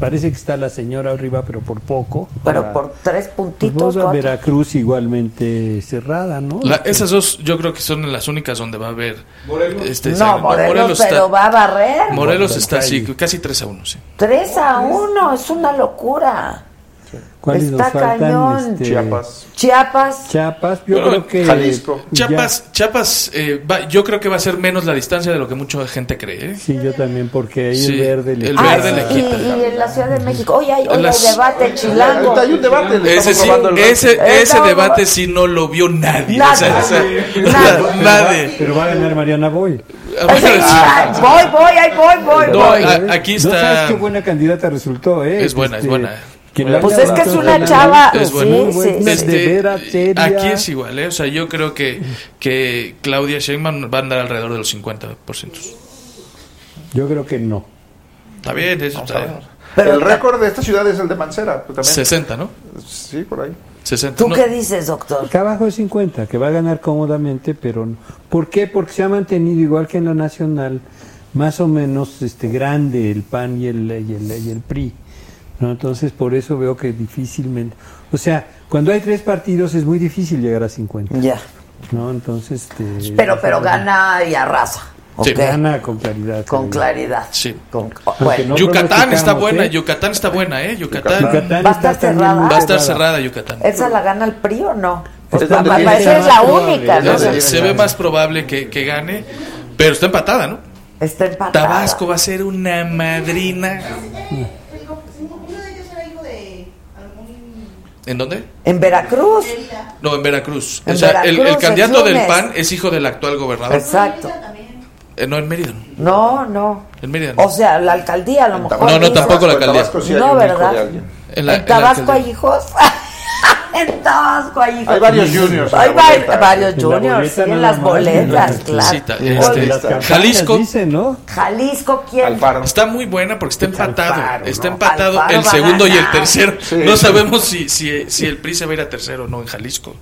parece que está la señora arriba, pero por poco. Pero para, por tres puntitos. Pues, Veracruz igualmente cerrada, ¿no? La, esas dos yo creo que son las únicas donde va a haber... Morelos. Este, no, no, Morelos, Morelos pero está, va a barrer. Morelos está así, casi tres a uno. Sí. tres a uno, es una locura. Sí. ¿Cuáles está nos faltan? Cañón. Este... Chiapas. Chiapas. Chiapas, yo no, creo que... Jalisco. Chiapas, ya... Chiapas eh, va, yo creo que va a ser menos la distancia de lo que mucha gente cree. ¿Eh? Sí, yo también, porque ahí sí, el verde le el ah, verde sí, le quita. Y, y en la Ciudad de México. Hoy hay, hoy las... hay debate chilango. Hay un debate. Le ese sí, ese, ese debate sí no lo vio nadie. Nadie. O sea, nadie. O sea, nadie. nadie. Pero va a ganar Mariana Boy. Ah, voy, voy, ahí voy, voy. No, voy. A, aquí está. No sabes qué buena candidata resultó, ¿eh? Es buena, este... es buena. Pues es que es una chava, es bueno, sí, sí, sí. Este, aquí es igual, ¿eh? O sea, yo creo que, que Claudia Sheinbaum va a andar alrededor de los cincuenta por ciento. Yo creo que no. Está bien, eso está bien. Pero el récord de esta ciudad es el de Mancera. También. sesenta, ¿no? Sí, por ahí. sesenta, ¿Tú no? qué dices, doctor? Acá abajo de cincuenta, que va a ganar cómodamente, pero no. ¿Por qué? Porque se ha mantenido, igual que en la nacional, más o menos este grande el PAN y el, y el, y el P R I. No, entonces por eso veo que difícilmente, o sea, cuando hay tres partidos es muy difícil llegar a cincuenta. Ya. No, entonces te... Pero pero gana y arrasa. Sí. Okay. Gana con claridad. Con claridad. Sí. Con... Bueno. No Yucatán está buena, ¿eh? Yucatán está buena, eh. Yucatán. Yucatán va a estar cerrada. Va a estar cerrada Yucatán. ¿Esa la gana el P R I o no? Pues es papá, esa es la única, ¿no? Se, se ve más probable que, que gane, pero está empatada, ¿no? Está empatada. Tabasco va a ser una madrina. ¿En dónde? En Veracruz. No, en Veracruz. En o sea, Veracruz, el, el candidato del PAN es hijo del actual gobernador. Exacto. Eh, no, en Mérida. No, no. En Mérida. No. O sea, la alcaldía a lo mejor. No, no, tampoco la alcaldía. Tabasco, sí, no, ¿verdad? En, la, ¿En Tabasco en hay hijos? En Tabasco hay hijos. Hay varios juniors. Hay va- varios juniors. Sí, en las boletas, claro. Este, Jalisco. Dicen, ¿no? Jalisco, ¿quién? Alfaro. Está muy buena porque está empatado. Alfaro, ¿no? Está empatado Alfaro el segundo y el tercero. Sí, no sí. sabemos si, si, si el P R I se va a ir a tercero o no en Jalisco.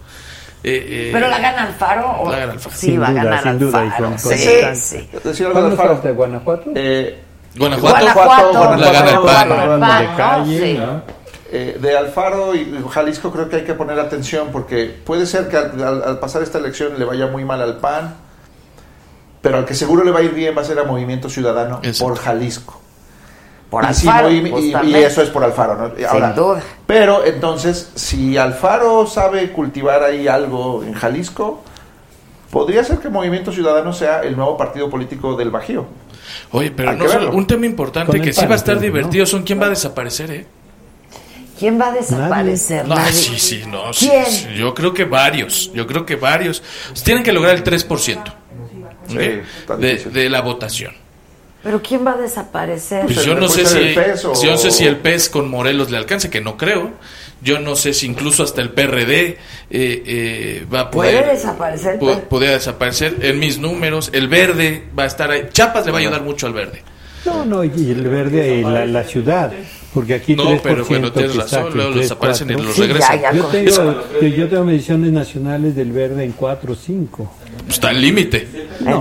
Eh, eh, ¿Pero la gana Alfaro? O... La gana Alfaro. Sí, sin va a ganar sin duda, Alfaro. Sí, sí. sí. ¿Cuándo falta de Guanajuato? Eh, Guanajuato. Guanajuato. La gana Alfaro. De calle, ¿no? Eh, de Alfaro y Jalisco creo que hay que poner atención porque puede ser que al, al, al pasar esta elección le vaya muy mal al PAN, pero al que seguro le va a ir bien va a ser a Movimiento Ciudadano. Exacto. Por Jalisco. Por y Alfaro. Si voy, y, y eso es por Alfaro, ¿no? Ahora, sin duda. Pero entonces, si Alfaro sabe cultivar ahí algo en Jalisco, podría ser que Movimiento Ciudadano sea el nuevo partido político del Bajío. Oye, pero no solo, un tema importante que pan, sí va a estar divertido, no, son quién va a desaparecer, ¿eh? ¿Quién va a desaparecer? No, sí, sí, no. ¿Quién? Sí, sí, yo creo que varios. Yo creo que varios. Tienen que lograr el tres por ciento sí, ¿eh? de, de la votación. ¿Pero quién va a desaparecer? Pues yo no sé si el PES o... yo no sé si el PES con Morelos le alcance, que no creo. Yo no sé si incluso hasta el P R D eh, eh, va a poder... ¿Puede desaparecer? Pu- puede desaparecer en mis números. El Verde va a estar ahí. Chiapas le va a ayudar mucho al Verde. No, no, y el Verde, la, la ciudad... Porque aquí no, tres por ciento pero bueno, tienes razón, luego los aparecen y los sí, regresan. Ya, ya, yo, tengo, yo tengo mediciones nacionales del Verde en cuatro o cinco. Está al límite. No,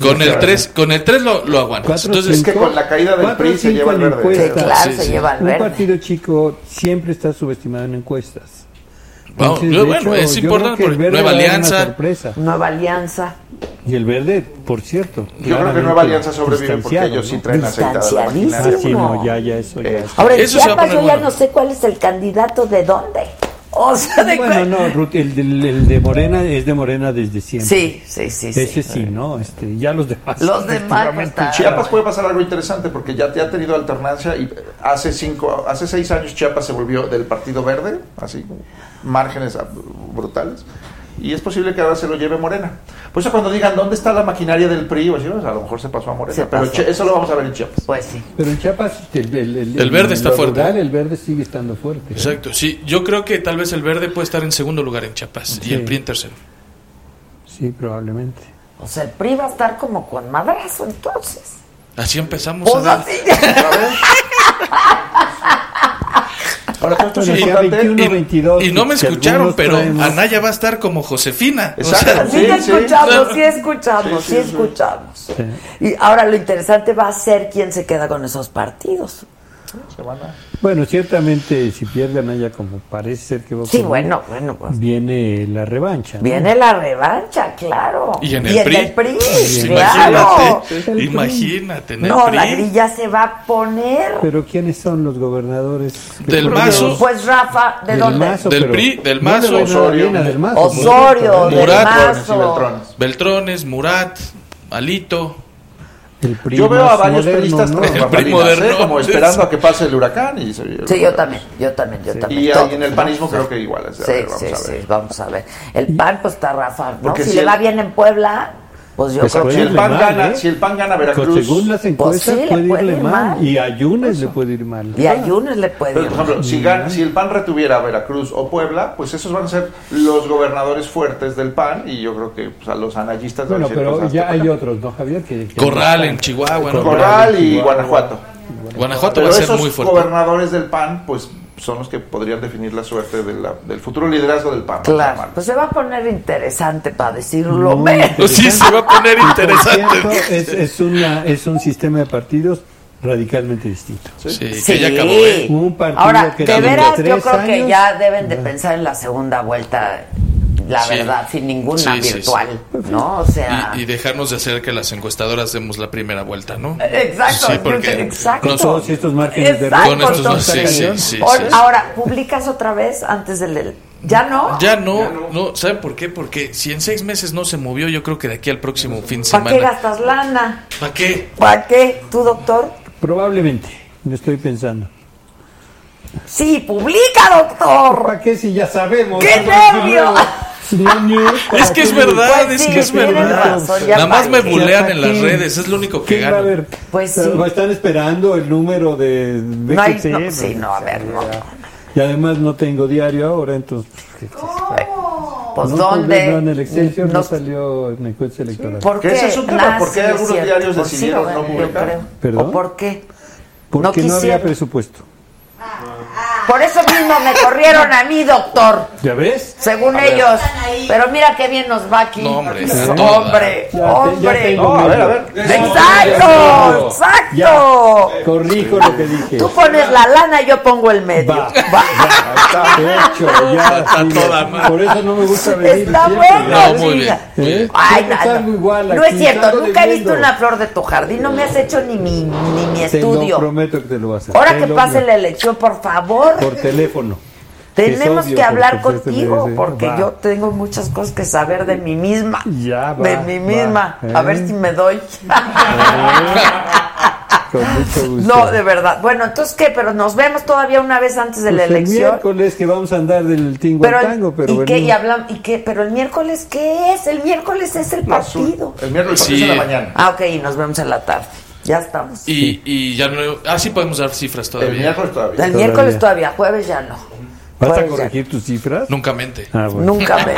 con el tres, con el tres lo, lo aguantas. Entonces cinco, es que con la caída del P R I se lleva el Verde. Encuesta, sí, claro, sí, se sí. lleva el Verde. Un partido chico siempre está subestimado en encuestas. Entonces, no, no, bueno, hecho, es importante porque Nueva Alianza. Nueva Alianza. Y el Verde, por cierto. Yo creo que Nueva Alianza sobrevive porque ellos ¿no? sí traen aceitada la máquina. Ah, sí, no, ya, ya, eso ya. Eh, ahora, en Chiapas yo bueno. ya no sé cuál es el candidato de dónde. O sea, de bueno, cuál... no, Ruth, el, el, el de Morena es de Morena desde siempre. Sí, sí, sí. Ese sí, sí ¿no? Este, ya los demás. Los demás. Está... Chiapas puede pasar algo interesante porque ya te ha tenido alternancia y hace cinco, hace seis años Chiapas se volvió del Partido Verde, así márgenes brutales. Y es posible que ahora se lo lleve Morena. Por eso cuando digan dónde está la maquinaria del P R I, o sea, a lo mejor se pasó a Morena, pero eso lo vamos a ver en Chiapas. Pues sí. Pero en Chiapas el, el, el, el verde está fuerte. Rural, el verde sigue estando fuerte. Exacto, ¿eh? Sí. Yo creo que tal vez el verde puede estar en segundo lugar en Chiapas sí. y el P R I en tercero. Sí, probablemente. O sea, el P R I va a estar como con Madrazo entonces. Así empezamos. Pues a así. Ahora, sí, es veintiuno, y, veintidós, y no me escucharon, pero traemos. Anaya va a estar como Josefina. Exacto. O sea, sí, sí, escuchamos, sí. sí escuchamos, sí, sí, sí escuchamos. Sí. Y ahora lo interesante va a ser quién se queda con esos partidos. se van a... Bueno, ciertamente si pierde Anaya, como parece ser que va a... Sí, ocurrir, bueno, bueno, pues... Viene la revancha, ¿no? Viene la revancha, claro. Y en el, y el P R I, el P R I sí, claro. Imagínate, imagínate en el no, P R I. La grilla se va a poner. Pero ¿quiénes son los gobernadores? Del Mazo. Pues Rafa, ¿de del dónde? Mazo, del P R I, del Mazo, no, Osorio, del Mazo, Osorio, del Mazo, Beltrones, Murat, Alito. Yo veo a varios periodistas no, no, como esperando a que pase el huracán. Y, sí, yo también, yo también, yo sí. también. Y, y en el panismo creo que igual. Es, sí, ver, vamos sí, a ver. sí, vamos a ver. El PAN pues está Rafa, ¿no? Porque si, si el... le va bien en Puebla, pues yo pues creo que... Si el PAN mal, gana, eh. si el PAN gana Veracruz... Pues según las encuestas pues sí, puede, puede irle mal. mal. Y a Yunes le puede ir mal. Y a Yunes le puede Pero, ir mal. Por ejemplo, si, gana, si el PAN retuviera Veracruz o Puebla, pues esos van a ser los gobernadores fuertes del PAN, y yo creo que pues, a los analistas... Bueno, pero ya hay otros, ¿no, Javier? Que, que Corral en Chihuahua. ¿no? Corral y Guanajuato. Guanajuato va a ser muy fuerte. Pero esos gobernadores del PAN, pues... son los que podrían definir la suerte de la, del futuro liderazgo del PAN. Claro, pues se va a poner interesante, para decirlo menos. Sí, se va a poner interesante. Es, es, una, es un sistema de partidos radicalmente distinto. Sí, sí, sí. Que ya acabó, ¿eh? Un partido Ahora, que de veras, yo creo años, que ya deben de pensar en la segunda vuelta, la sí. verdad, sin ninguna sí, virtual, sí, sí. ¿no? O sea... Y, y dejarnos de hacer que las encuestadoras demos la primera vuelta, ¿no? Exacto. Sí, porque exacto. Con todos estos márgenes de error. Con estos no, sí, sí, sí, o, sí, ahora, ¿publicas otra vez antes del...? ¿Ya no? Ya no, ya no, no. ¿Saben por qué? Porque si en seis meses no se movió, yo creo que de aquí al próximo fin de semana... ¿Para qué gastas lana? ¿Para qué? ¿Para qué? ¿Tú, doctor? Probablemente, me estoy pensando. Sí, publica, doctor. ¿Para qué si ya sabemos? ¡Qué nervio! Es que es verdad, es que es verdad. Nada más me bulean en las redes, es lo único que gano. A ver, pues sí. Están esperando el número de... No hay, no, sí, no, a ver, no. Y además no tengo diario ahora, entonces... Pues no, ¿dónde? No, en el Excelsior no, no salió en el encuesta electoral. ¿Por qué? ¿Ese es un tema? ¿Por qué algunos diarios decidieron no publicar? ¿O por qué? Porque no había presupuesto. Por eso mismo me corrieron a mí, doctor. ¿Ya ves? Según ellos. Pero mira qué bien nos va aquí. No, hombre, no, hombre, ya, hombre. Ya no, a ver, a ver. ¡Exacto! ¡Exacto! Ya, corrijo lo que dije. Tú pones la lana y yo pongo el medio. Va, va. Ya, está hecho, ya. Está toda mal. Por eso no me gusta venir. Está bueno. No, muy bien. ¿Eh? Ay, no, no es cierto. Nunca he visto una flor de tu jardín. No me has hecho ni mi, ni mi estudio. Te lo prometo que te lo vas a hacer. Ahora que pase la elección, por favor. Por teléfono. Tenemos obvio, que hablar contigo porque va. Yo tengo muchas cosas que saber de mí misma. Ya va, de mí misma. Va, ¿eh? A ver si me doy. Con mucho gusto. No, de verdad. Bueno, entonces, ¿qué? Pero nos vemos todavía una vez antes de pues la elección. El miércoles que vamos a andar del tingo pero al tango. Pero ¿y qué? ¿Y hablamos? ¿Y qué? ¿Pero el miércoles qué es? El miércoles es el partido. El miércoles sí. es en la mañana. Ah, ok, y nos vemos en la tarde. Ya estamos. Y, y ya no. Ah, sí, podemos dar cifras todavía. El miércoles todavía. El todavía. miércoles todavía, jueves ya no. ¿Vas jueves a corregir ya. tus cifras? Nunca mente. Ah, bueno. Nunca mente.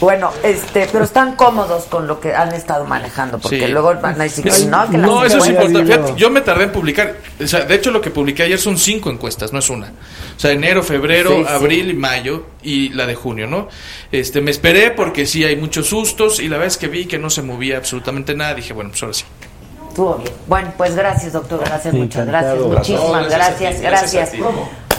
Bueno, este, pero están cómodos con lo que han estado manejando, porque sí. luego van a decir es, no, que no, no eso es importante. Fíjate, yo me tardé en publicar. O sea, de hecho, lo que publiqué ayer son cinco encuestas, no es una. O sea, enero, febrero, sí, abril, sí. mayo y la de junio, ¿no? Este, me esperé porque sí hay muchos sustos y la vez que vi que no se movía absolutamente nada, dije, bueno, pues ahora sí. Bueno, pues gracias, doctor, gracias, muchas gracias, muchísimas gracias, gracias.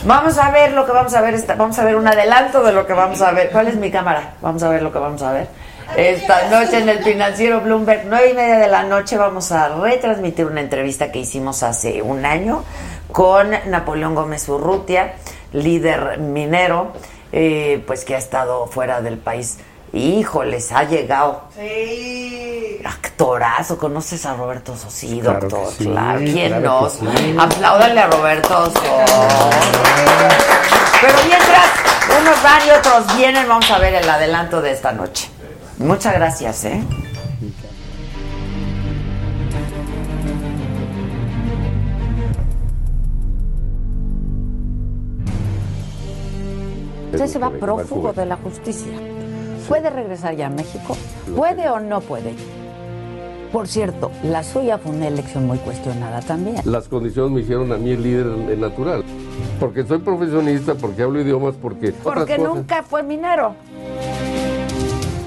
Vamos a ver lo que vamos a ver, esta, vamos a ver un adelanto de lo que vamos a ver. ¿Cuál es mi cámara? Vamos a ver lo que vamos a ver. Esta noche en el Financiero Bloomberg, nueve y media de la noche, vamos a retransmitir una entrevista que hicimos hace un año con Napoleón Gómez Urrutia, líder minero, eh, pues que ha estado fuera del país. Híjoles, ha llegado. Sí. Actorazo, ¿conoces a Roberto Sosa? Sí, doctor. Claro que sí, claro. ¿Quién claro no? Sí. Apláudale a Roberto Sosa. Sí. Pero mientras, unos van y otros vienen, vamos a ver el adelanto de esta noche. Muchas gracias, ¿eh? Usted se va prófugo de la justicia. ¿Puede regresar ya a México? ¿Puede o no puede? Por cierto, la suya fue una elección muy cuestionada también. Las condiciones me hicieron a mí el líder natural. Porque soy profesionista, porque hablo idiomas, porque... Porque nunca fue minero.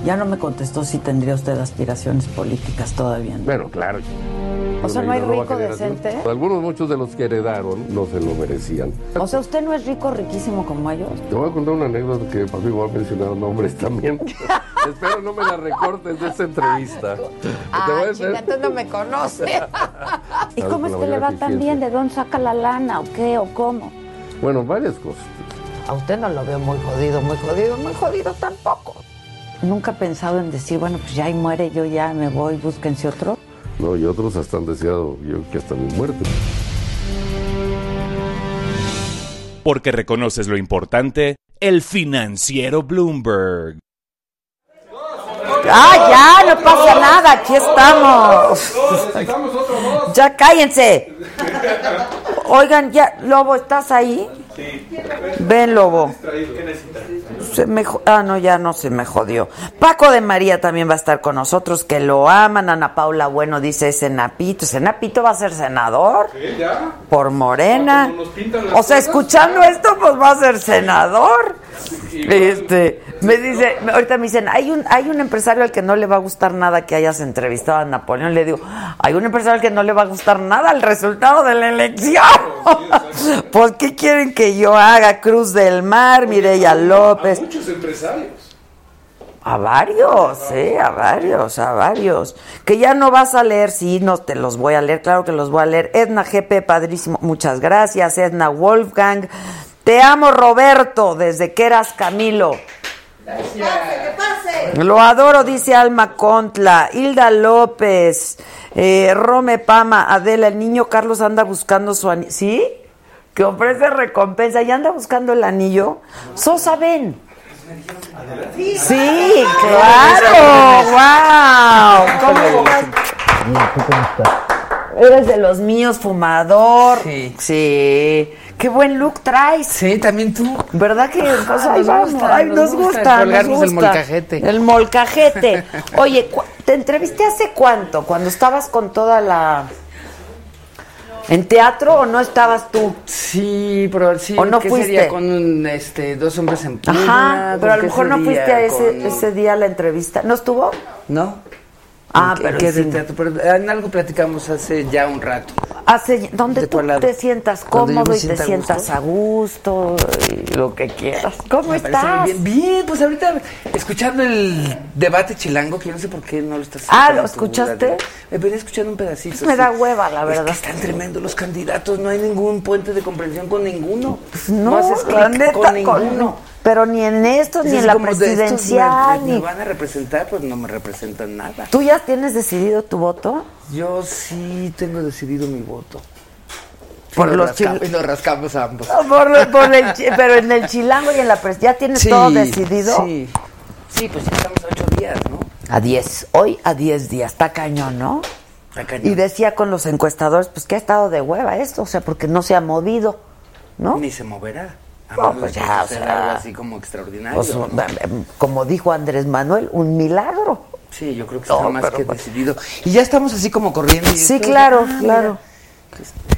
Ya no me contestó si tendría usted aspiraciones políticas todavía, ¿no? Bueno, claro. O sea, no hay rico decente. Algunos, muchos de los que heredaron, no se lo merecían. O sea, ¿usted no es rico, riquísimo como ellos? Te voy a contar una anécdota que para mí voy a mencionar nombres también. Espero no me la recortes de esta entrevista. Ah, ¿te voy a hacer? Chica, entonces no me conoce. ¿Y cómo es que le va tan bien? ¿De dónde saca la lana o qué o cómo? Bueno, varias cosas. A usted no lo veo muy jodido, muy jodido, muy jodido tampoco. ¿Nunca he pensado en decir, bueno, pues ya ahí muere, yo ya me voy, búsquense otro? No, y otros hasta han deseado, yo que hasta mi muerte. Porque reconoces lo importante, el Financiero Bloomberg. ¡Ah, ya! ¡No pasa nada! ¡Aquí estamos! ¡Ya cállense! Oigan, ya, Lobo, ¿estás ahí? Sí. Ven, Lobo. Se me, ah, no, ya no se me jodió. Paco de María también va a estar con nosotros, que lo aman. Ana Paula Bueno dice, Senapito. ¿Senapito va a ser senador? Sí, ya. Por Morena. O sea, escuchando esto, pues va a ser senador. Este, me dice, ahorita me dicen, hay un, hay un empresario al que no le va a gustar nada que hayas entrevistado a Napoleón. Le digo, hay un empresario al que no le va a gustar nada el resultado de la elección. ¿Por qué quieren que yo haga? Cruz del Mar, Mireya López. A muchos empresarios. A varios, sí, a varios, a varios. Que ya no vas a leer, sí, no te los voy a leer, claro que los voy a leer. Edna G P, padrísimo, muchas gracias. Edna Wolfgang. Te amo, Roberto, desde que eras Camilo. Gracias. Que pase, que pase. Lo adoro, dice Alma Contla. Hilda López, eh, Rome Pama, Adela, el niño Carlos anda buscando su anillo. ¿Sí? Que ofrece recompensa y anda buscando el anillo. Sosa, ven. Sí, sí, claro. ¡Wow! ¿Cómo estás? Eres de los míos, fumador. Sí. Sí. ¡Qué buen look traes! Sí, también tú. ¿Verdad que o sea, ay, vamos, gusta, ay, nos, nos gusta, nos gusta. El molcajete. El molcajete. Oye, ¿te entrevisté hace cuánto? ¿Cuando estabas con toda la... ¿En teatro o no estabas tú? Sí, pero sí. ¿O no fuiste? Sería con este, dos hombres en plena. Ajá, pero a lo mejor no fuiste a ese, con... ese día a la entrevista. ¿No estuvo? No. Ah, ¿en pero, qué sí. teatro? Pero en algo platicamos hace ya un rato. Hace, donde tú te sientas cómodo y te sientas a gusto y lo que quieras. ¿Cómo estás? Bien, bien, pues ahorita escuchando el debate chilango, que yo no sé por qué no lo estás escuchando. Ah, ¿lo escuchaste? Me venía escuchando un pedacito. Pues me da hueva, la verdad. Es que están tremendos los candidatos, no hay ningún puente de comprensión con ninguno. Pues no, no haces clic con ninguno. Pero ni en estos, ni en la presidencial. Me, me, me van a representar, pues no me representan nada. ¿Tú ya tienes decidido tu voto? Yo sí tengo decidido mi voto. Por los chilanos. Y nos rascamos ambos. Por lo, por el, pero en el chilango y en la presidencial, ¿ya tienes sí, todo decidido? Sí, sí, pues ya estamos a ocho días, ¿no? A diez. Hoy a diez días. Está cañón, ¿no? Está cañón. Y decía con los encuestadores, pues que ha estado de hueva esto, o sea, porque no se ha movido, ¿no? Ni se moverá. No, pues ya, o sea, algo así como extraordinario. Pues, ¿no? Como dijo Andrés Manuel, un milagro. Sí, yo creo que está no, más que pues, decidido. Y ya estamos así como corriendo. Y sí, estoy, claro, ah, claro.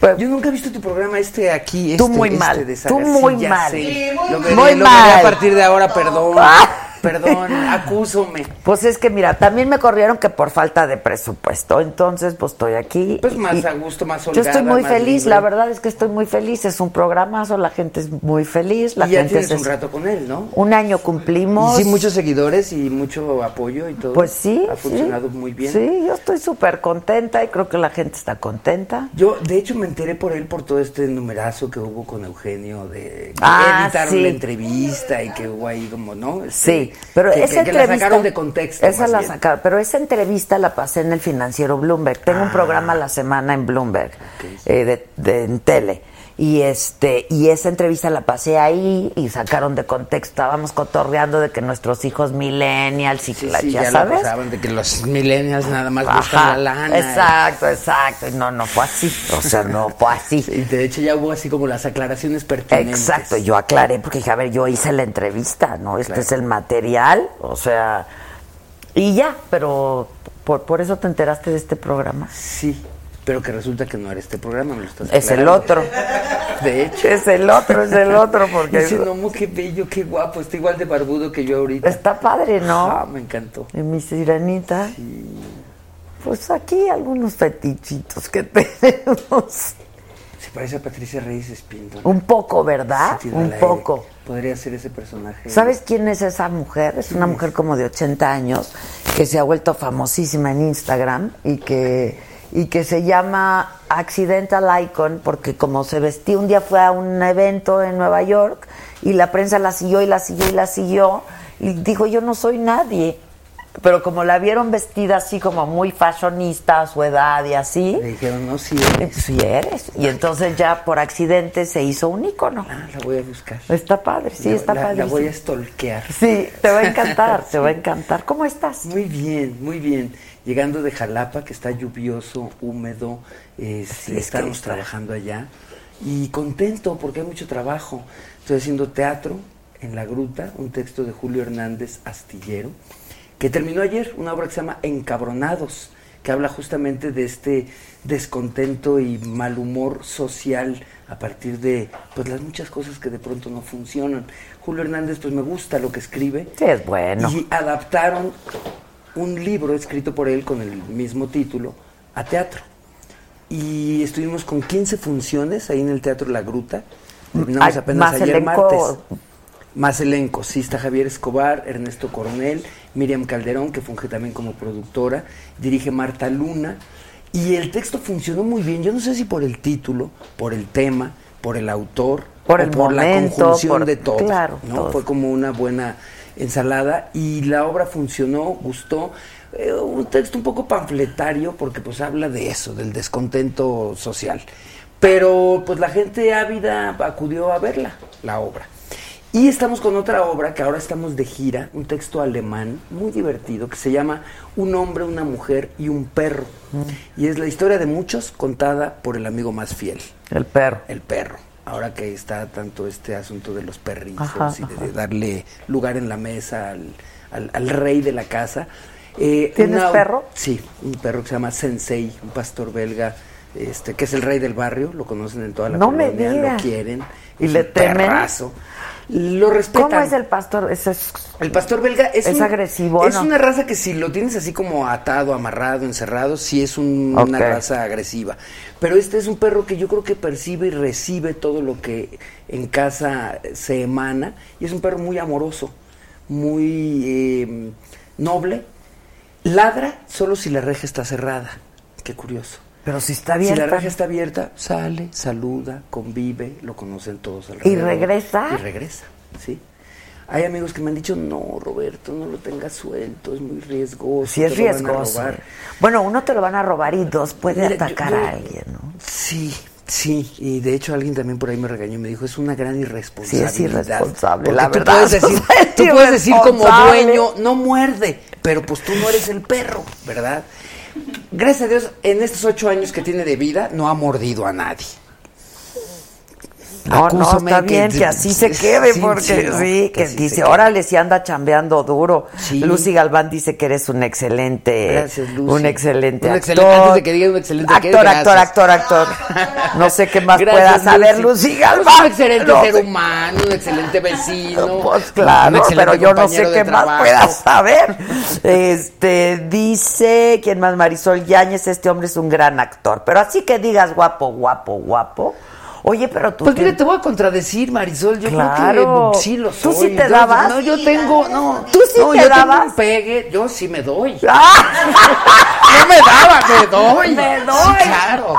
Pero, yo nunca he visto tu programa este aquí. Este, tú muy este mal. De tú muy sí, mal. Sí, muy lo veré, muy lo mal. A partir de ahora, perdón. Ah. Perdón, acúsome. Pues es que mira, también me corrieron que por falta de presupuesto, entonces pues estoy aquí. Pues más a gusto, más holgada. Yo estoy muy feliz, libre. La verdad es que estoy muy feliz, es un programazo, la gente es muy feliz. La y gente ya tienes es... un rato con él, ¿no? Un año cumplimos. Y sí, muchos seguidores y mucho apoyo y todo. Pues sí. Ha funcionado sí, muy bien. Sí, yo estoy súper contenta y creo que la gente está contenta. Yo, de hecho, me enteré por él por todo este numerazo que hubo con Eugenio de ah, editaron sí. la entrevista y que hubo ahí como, ¿no? Sí. Pero que, esa que, que entrevista, la sacaron de contexto. Esa la sacaron, pero esa entrevista la pasé en el Financiero Bloomberg. Tengo ah. un programa a la semana en Bloomberg, okay. eh, de, de, en tele. Y este y esa entrevista la pasé ahí y sacaron de contexto. Estábamos cotorreando de que nuestros hijos millennials y sí, la, sí, ya, ya sabes. Lo de que los millennials nada más buscan la lana. Exacto, y... exacto. Y no, no fue así. O sea, no fue así. Sí, de hecho, ya hubo así como las aclaraciones pertinentes. Exacto, yo aclaré porque dije, a ver, yo hice la entrevista, ¿no? Este claro. es el material, o sea... Y ya, pero por, por eso te enteraste de este programa. Sí. Pero que resulta que no era este programa, me lo estás es aclarando. El otro. De hecho. Es el otro, es el otro. Porque dice, no, mo, qué bello, qué guapo. Está igual de barbudo que yo ahorita. Está padre, ¿no? Ah, me encantó. Y mi sirenita. Sí. Pues aquí algunos fetichitos que tenemos. Se parece a Patricia Reyes Espíndola. Un poco, ¿verdad? Sí, un poco. Podría ser ese personaje. ¿Sabes quién es esa mujer? Es una mujer como de ochenta años que se ha vuelto famosísima en Instagram y que, y que se llama Accidental Icon porque como se vestía, un día fue a un evento en Nueva York y la prensa la siguió y la siguió y la siguió y dijo, yo no soy nadie. Pero como la vieron vestida así como muy fashionista a su edad y así, le dijeron, no, sí eres. Sí eres. Y entonces ya por accidente se hizo un ícono. Ah, la voy a buscar. Está padre, sí, la, está padre. La voy a stalkear. Sí, te va a encantar, sí. te va a encantar. ¿Cómo estás? Muy bien, muy bien. Llegando de Jalapa, que está lluvioso, húmedo, eh, sí, estamos está. trabajando allá. Y contento porque hay mucho trabajo. Estoy haciendo teatro en La Gruta, un texto de Julio Hernández, Astillero, que terminó ayer, una obra que se llama Encabronados, que habla justamente de este descontento y mal humor social a partir de pues las muchas cosas que de pronto no funcionan. Julio Hernández, pues me gusta lo que escribe. Sí, es bueno. Y adaptaron un libro escrito por él con el mismo título a teatro. Y estuvimos con quince funciones ahí en el Teatro La Gruta. Terminamos apenas ayer elenco. martes. Más elenco, sí, está Javier Escobar, Ernesto Coronel, Miriam Calderón, que funge también como productora, dirige Marta Luna, y el texto funcionó muy bien, yo no sé si por el título, por el tema, por el autor, por, o el por momento, la conjunción por, de todo, claro, ¿no? Todo. Fue como una buena ensalada, y la obra funcionó, gustó, eh, un texto un poco panfletario, porque pues habla de eso, del descontento social, pero pues la gente ávida acudió a verla, la obra. Y estamos con otra obra que ahora estamos de gira, un texto alemán muy divertido que se llama Un hombre, una mujer y un perro. Mm. Y es la historia de muchos contada por el amigo más fiel. El perro. El perro. Ahora que está tanto este asunto de los perritos ajá, y de, de darle lugar en la mesa al, al, al rey de la casa. Eh, ¿Tienes una, perro? Sí, un perro que se llama Sensei, un pastor belga. Este, que es el rey del barrio, lo conocen en toda la no colonia, lo quieren y le temen, perrazo, lo respetan. ¿Cómo es el pastor? Es, es, el pastor belga es, es un, agresivo, es ¿no? una raza que si lo tienes así como atado, amarrado, encerrado, sí es un, okay. una raza agresiva. Pero este es un perro que yo creo que percibe y recibe todo lo que en casa se emana y es un perro muy amoroso, muy eh, noble. Ladra solo si la reja está cerrada. Qué curioso. Pero si está abierta. Si la reja está abierta, sale, saluda, convive, lo conocen todos alrededor. ¿Y regresa? Y regresa, sí. Hay amigos que me han dicho, no, Roberto, no lo tengas suelto, es muy riesgoso. Sí, es te riesgoso. Lo van a robar. Bueno, uno te lo van a robar y dos, puede Mira, atacar yo, yo, a alguien, ¿no? Sí, sí, y de hecho alguien también por ahí me regañó y me dijo, es una gran irresponsabilidad. Sí, es irresponsable, porque la tú verdad. Puedes decir, tú puedes decir como dueño, no muerde, pero pues tú no eres el perro, ¿verdad? Gracias a Dios, en estos ocho años que tiene de vida, no ha mordido a nadie. No, Acúsame no, está que, bien que así se quede, sí, porque sí, sí, no, sí que, que sí dice, órale, si anda chambeando duro. Sí. Lucy Galván dice que eres un excelente, gracias, Lucy. un excelente un actor. Excel, antes de que digas un excelente actor, actor, actor, actor, actor, actor. No sé qué más gracias, puedas saber, Lucy. Lucy Galván. Un excelente no ser sé. humano, un excelente vecino. Pues claro, pero yo no sé qué trabajo. más puedas saber. Este, dice, ¿quién más? Marisol Yáñez, este hombre es un gran actor. Pero así que digas guapo, guapo, guapo. Oye, pero tú... Pues mira, te voy a contradecir, Marisol, yo claro. creo que sí lo soy. ¿Tú sí te dabas? No, yo tengo, no. ¿Tú sí no, te yo dabas? Tengo un pegue, yo sí me doy. Ah. No me daba, me doy. Me doy. Sí, claro,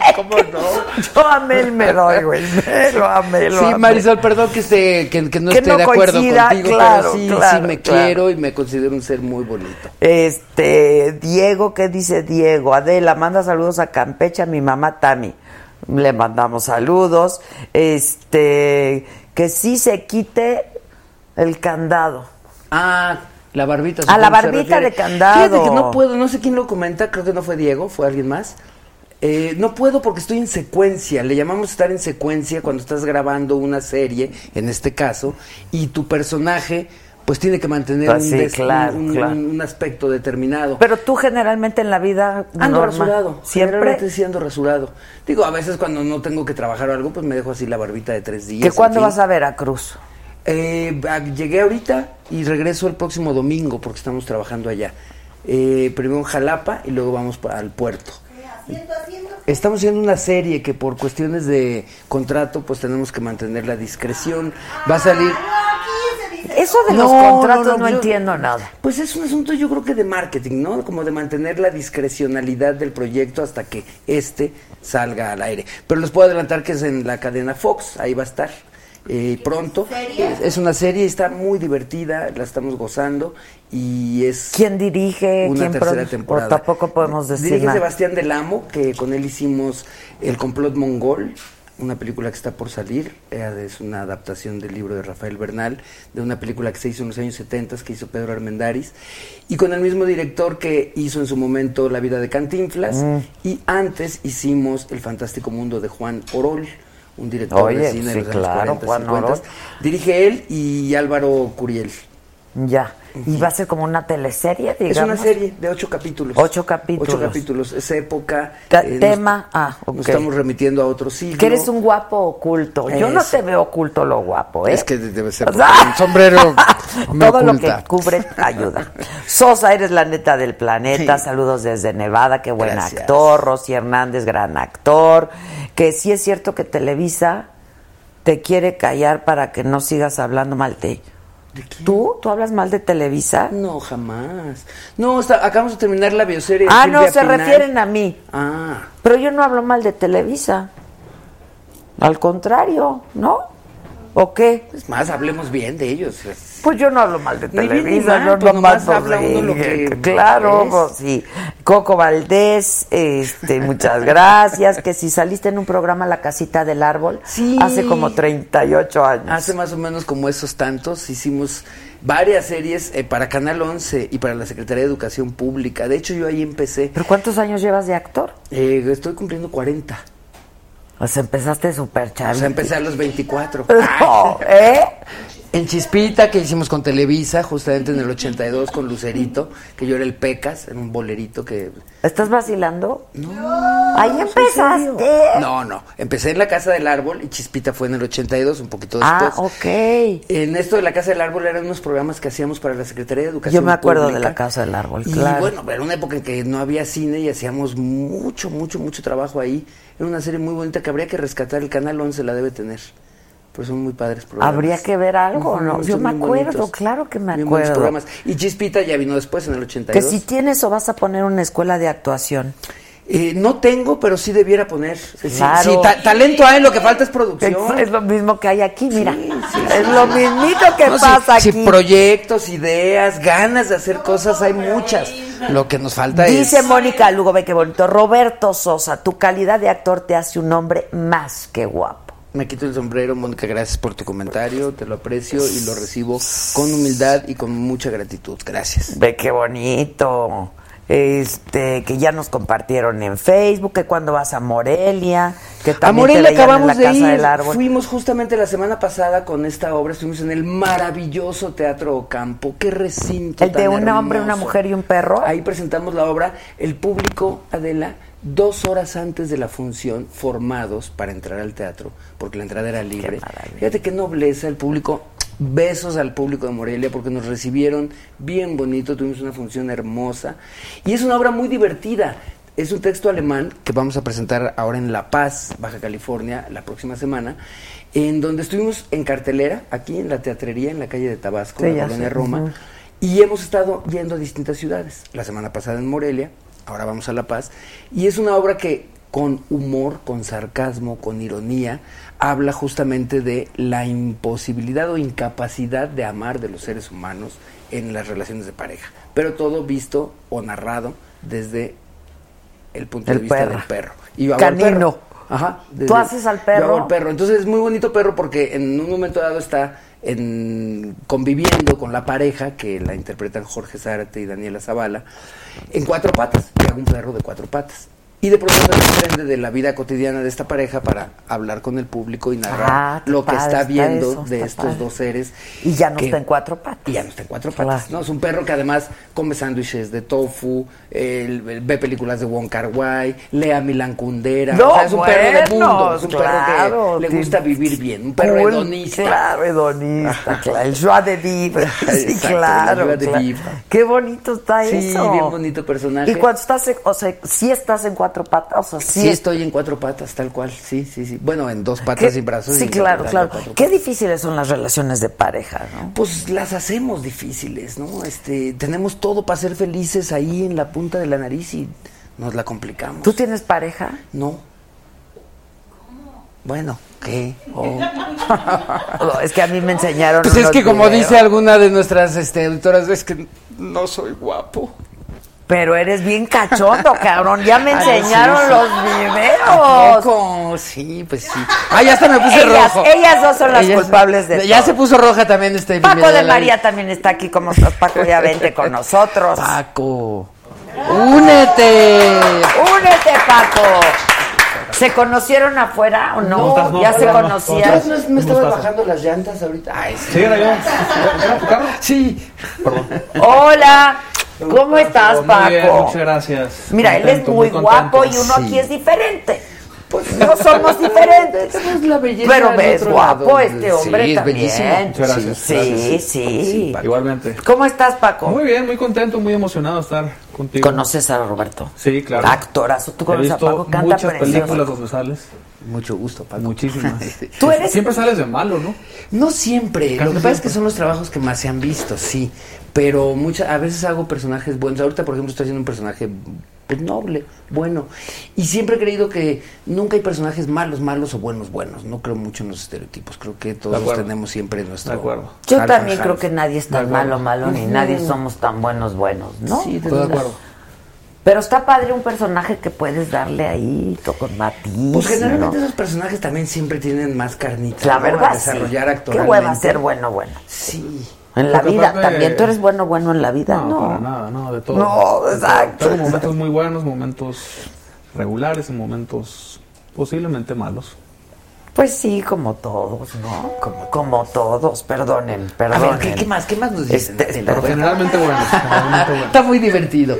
ay, ¿cómo no? Yo amé el me doy, güey, me lo amé, lo Sí, amé. Marisol, perdón que, esté, que, que no que esté no de acuerdo coincida, contigo, claro, pero sí, claro, sí me claro. quiero y me considero un ser muy bonito. Este, Diego, ¿qué dice Diego? Adela, manda saludos a Campeche, a mi mamá Tami. Le mandamos saludos, este que sí se quite el candado. Ah, la barbita. A la barbita de candado. Fíjate que no puedo, no sé quién lo comenta, creo que no fue Diego, fue alguien más. Eh, no puedo porque estoy en secuencia, le llamamos estar en secuencia cuando estás grabando una serie, en este caso, y tu personaje... pues tiene que mantener pues un, sí, des, claro, un, claro. un, un aspecto determinado. Pero tú generalmente en la vida... Ando normal, rasurado. Siempre. Generalmente sí ando rasurado. Digo, a veces cuando no tengo que trabajar o algo, pues me dejo así la barbita de tres días. ¿Que cuándo fin. vas a Veracruz? Eh, llegué ahorita y regreso el próximo domingo porque estamos trabajando allá. eh, primero en Jalapa y luego vamos para el puerto. Haciendo, haciendo. Estamos haciendo una serie que por cuestiones de contrato pues tenemos que mantener la discreción. Va a salir... Eso de no, los contratos no, no, no yo, entiendo nada. Pues es un asunto yo creo que de marketing, ¿no? Como de mantener la discrecionalidad del proyecto hasta que este salga al aire. Pero les puedo adelantar que es en la cadena Fox, ahí va a estar eh, pronto. ¿Es, es una serie, está muy divertida, la estamos gozando y es... ¿Quién dirige? Una ¿Quién tercera produce? Temporada. O tampoco podemos decir Dirige nada. Sebastián del Amo, que con él hicimos El Complot Mongol. Una película que está por salir, es una adaptación del libro de Rafael Bernal, de una película que se hizo en los años setenta, que hizo Pedro Armendáriz, y con el mismo director que hizo en su momento La vida de Cantinflas, mm. y antes hicimos El fantástico mundo de Juan Orol, un director Oye, de cine sí, de los claro, años cuarenta, Juan cincuenta. Orol. Dirige él y Álvaro Curiel. Ya, y va a ser como una teleserie, digamos. Es una serie de ocho capítulos. Ocho capítulos. Ocho capítulos, esa época. Ta eh, tema, nos, ah, ok. Nos estamos remitiendo a otro siglo. Que eres un guapo oculto. Yo Eso. no te veo oculto lo guapo, ¿eh? Es que debe ser porque un sombrero me Todo oculta. Lo que cubre ayuda. Sosa, eres la neta del planeta. Sí. Saludos desde Nevada, qué buen Gracias. actor. Rosy Hernández, gran actor. Que sí es cierto que Televisa te quiere callar para que no sigas hablando mal de ellos. ¿Tú? ¿Tú hablas mal de Televisa? No, jamás. No, está, acabamos de terminar la bioserie. Ah, no, se Pinal. refieren a mí. Ah. Pero yo no hablo mal de Televisa. Al contrario, ¿no? ¿O qué? Pues más hablemos bien de ellos. Pues yo no hablo mal de Televisa. Mal, no, pues no más habla uno lo que... Claro, pues sí. Coco Valdés, este, muchas gracias. Que si saliste en un programa La Casita del Árbol, sí, hace como treinta y ocho años. Hace más o menos como esos tantos. Hicimos varias series eh, para Canal once y para la Secretaría de Educación Pública. De hecho, yo ahí empecé. ¿Pero cuántos años llevas de actor? Eh, estoy cumpliendo cuarenta. O sea, empezaste súper chavito. O sea, empecé a los veinticuatro. No, ¿eh? En Chispita, que hicimos con Televisa, justamente en el ochenta y dos, con Lucerito, que yo era el Pecas, en un bolerito que... ¿Estás vacilando? No. Ahí no, empezaste. No, no. Empecé en La Casa del Árbol y Chispita fue en el ochenta y dos, un poquito después. Ah, ok. En esto de La Casa del Árbol eran unos programas que hacíamos para la Secretaría de Educación Pública. Yo me acuerdo Pública. de La Casa del Árbol, y, claro. Y bueno, era una época en que no había cine y hacíamos mucho, mucho, mucho trabajo ahí. Era una serie muy bonita que habría que rescatar. El Canal once la debe tener. Pero son muy padres programas. Habría que ver algo, ¿no? no Yo me acuerdo, bonitos, claro que me acuerdo. Programas. Y Chispita ya vino después, en el ochenta y dos. Que si tienes o vas a poner una escuela de actuación. Eh, no tengo, pero sí debiera poner. Claro. Sí, sí, ta talento hay, lo que falta es producción. Es lo mismo que hay aquí, mira. Sí, sí, sí, es sí, lo mismito que no, pasa sí, aquí. Sí, proyectos, ideas, ganas de hacer cosas, hay muchas. Lo que nos falta Dice es... Dice Mónica Lugo, ve qué bonito. Roberto Sosa, tu calidad de actor te hace un hombre más que guapo. Me quito el sombrero, Mónica, gracias por tu comentario, te lo aprecio y lo recibo con humildad y con mucha gratitud. Gracias. Ve qué bonito. Este, que ya nos compartieron en Facebook, que cuando vas a Morelia, que también a Morelia te acabamos en la de casa ir. Del árbol. Fuimos justamente la semana pasada con esta obra, estuvimos en el maravilloso Teatro Ocampo. Qué recinto. El tan de un hermoso. Hombre, una mujer y un perro. Ahí presentamos la obra, el público, Adela, dos horas antes de la función, formados para entrar al teatro, porque la entrada era libre. Qué Fíjate qué nobleza el público. Besos al público de Morelia, porque nos recibieron bien bonito, tuvimos una función hermosa. Y es una obra muy divertida. Es un texto alemán que vamos a presentar ahora en La Paz, Baja California, la próxima semana, en donde estuvimos en cartelera, aquí en la teatrería, en la calle de Tabasco, sí, en la colonia Roma. Uh-huh. Y hemos estado yendo a distintas ciudades. La semana pasada en Morelia, ahora vamos a La Paz, y es una obra que con humor, con sarcasmo, con ironía, habla justamente de la imposibilidad o incapacidad de amar de los seres humanos en las relaciones de pareja, pero todo visto o narrado desde el punto el de vista perra. del perro. Y Canino. Ajá. Desde, Tú haces al perro. Yo hago al perro. Entonces es muy bonito perro porque en un momento dado está en, conviviendo con la pareja que la interpretan Jorge Zárate y Daniela Zavala en cuatro patas. Yo hago un perro de cuatro patas. y de pronto se desprende de la vida cotidiana de esta pareja para hablar con el público y narrar ah, lo que está viendo está eso, de estos padre. dos seres. Y ya no que, está en cuatro patas. Y ya no está en cuatro patas. Claro. ¿No? Es un perro que además come sándwiches de tofu, eh, ve películas de Wong Kar-wai, lee a Milan Kundera. No, o sea, es un bueno, perro de mundo, es un claro, perro que le gusta vivir bien, un perro cool, hedonista. Claro, hedonista, claro, el joie de vivre. Sí, exacto, claro, de claro. Vivre. Qué bonito está sí, eso. Sí, bien bonito personaje. Y cuando estás, en, o sea, sí estás en cuatro patas, o sea, sí, sí estoy en cuatro patas, tal cual, sí, sí, sí. Bueno, en dos patas ¿Qué? y brazos. Sí, y claro, claro. Qué difíciles son las relaciones de pareja, ¿no? Pues las hacemos difíciles, ¿no? Este, tenemos todo para ser felices ahí en la punta de la nariz y nos la complicamos. ¿Tú tienes pareja? No. ¿Cómo? Bueno. ¿Qué? Oh. No, es que a mí me enseñaron. Pues es que videos. Como dice alguna de nuestras este, editoras, es que no soy guapo. Pero eres bien cachondo, cabrón. Ya me enseñaron Ay, sí, sí. los videos. ¿Cómo? Sí, pues sí. Ah, ya hasta me puse ellas, rojo. Ellas dos son las ellas, culpables de Ya todo. Se puso roja también este video. Paco de María también está aquí. ¿Cómo estás, Paco? Ya vente con nosotros. Paco. ¡Únete! ¡Únete, Paco! ¿Se conocieron afuera o no? no, no ya no, se no, conocían. No, no, me estaba bajando las llantas ahorita. Ay, sí. ¿Siguen allá? ¿Era tu carro? Sí. Perdón. Hola. ¿Cómo estás, Paco? Muy bien, muchas gracias. Mira, contento, él es muy, muy guapo y uno sí. aquí es diferente. Pues no somos diferentes. Es la belleza. Pero ves guapo lado. este hombre sí, también. Es bellísimo. Muchas gracias. Sí, gracias. sí. sí. sí Paco. Igualmente. ¿Cómo estás, Paco? Muy bien, muy contento, muy emocionado de estar contigo. ¿Conoces a Roberto? Sí, claro. Actorazo. ¿Tú conoces a Paco? Canta muchas precioso. películas donde sales. Mucho gusto, Paco. Muchísimas. ¿Tú eres? Siempre sales de malo, ¿no? No siempre. Casi Lo que siempre. pasa es que son los trabajos que más se han visto, sí. Pero muchas, a veces hago personajes buenos. Ahorita, por ejemplo, estoy haciendo un personaje pues, noble, bueno. Y siempre he creído que nunca hay personajes malos, malos o buenos, buenos. No creo mucho en los estereotipos. Creo que todos tenemos siempre nuestro... De acuerdo. Yo Harvard, también Harvard. creo que nadie es tan malo, malo, ni uh-huh. nadie somos tan buenos, buenos, ¿no? Sí, de, de acuerdo. Pero está padre un personaje que puedes darle ahí, con matiz. Pues generalmente ¿no? esos personajes también siempre tienen más carnitas. La verdad, ¿no? desarrollar sí. actualmente. Qué hueva ser bueno, bueno. Sí. En la vida, parte, también tú eres bueno, bueno en la vida, ¿no? No, para nada, no, de todo. No, exacto. Tengo momentos muy buenos, momentos regulares y momentos posiblemente malos. Pues sí, como todos, ¿no? Como, como todos, perdonen, perdonen. A ver, ¿qué, qué más? ¿Qué más nos dicen? Este, pero generalmente buenos, generalmente buenos. Está muy divertido.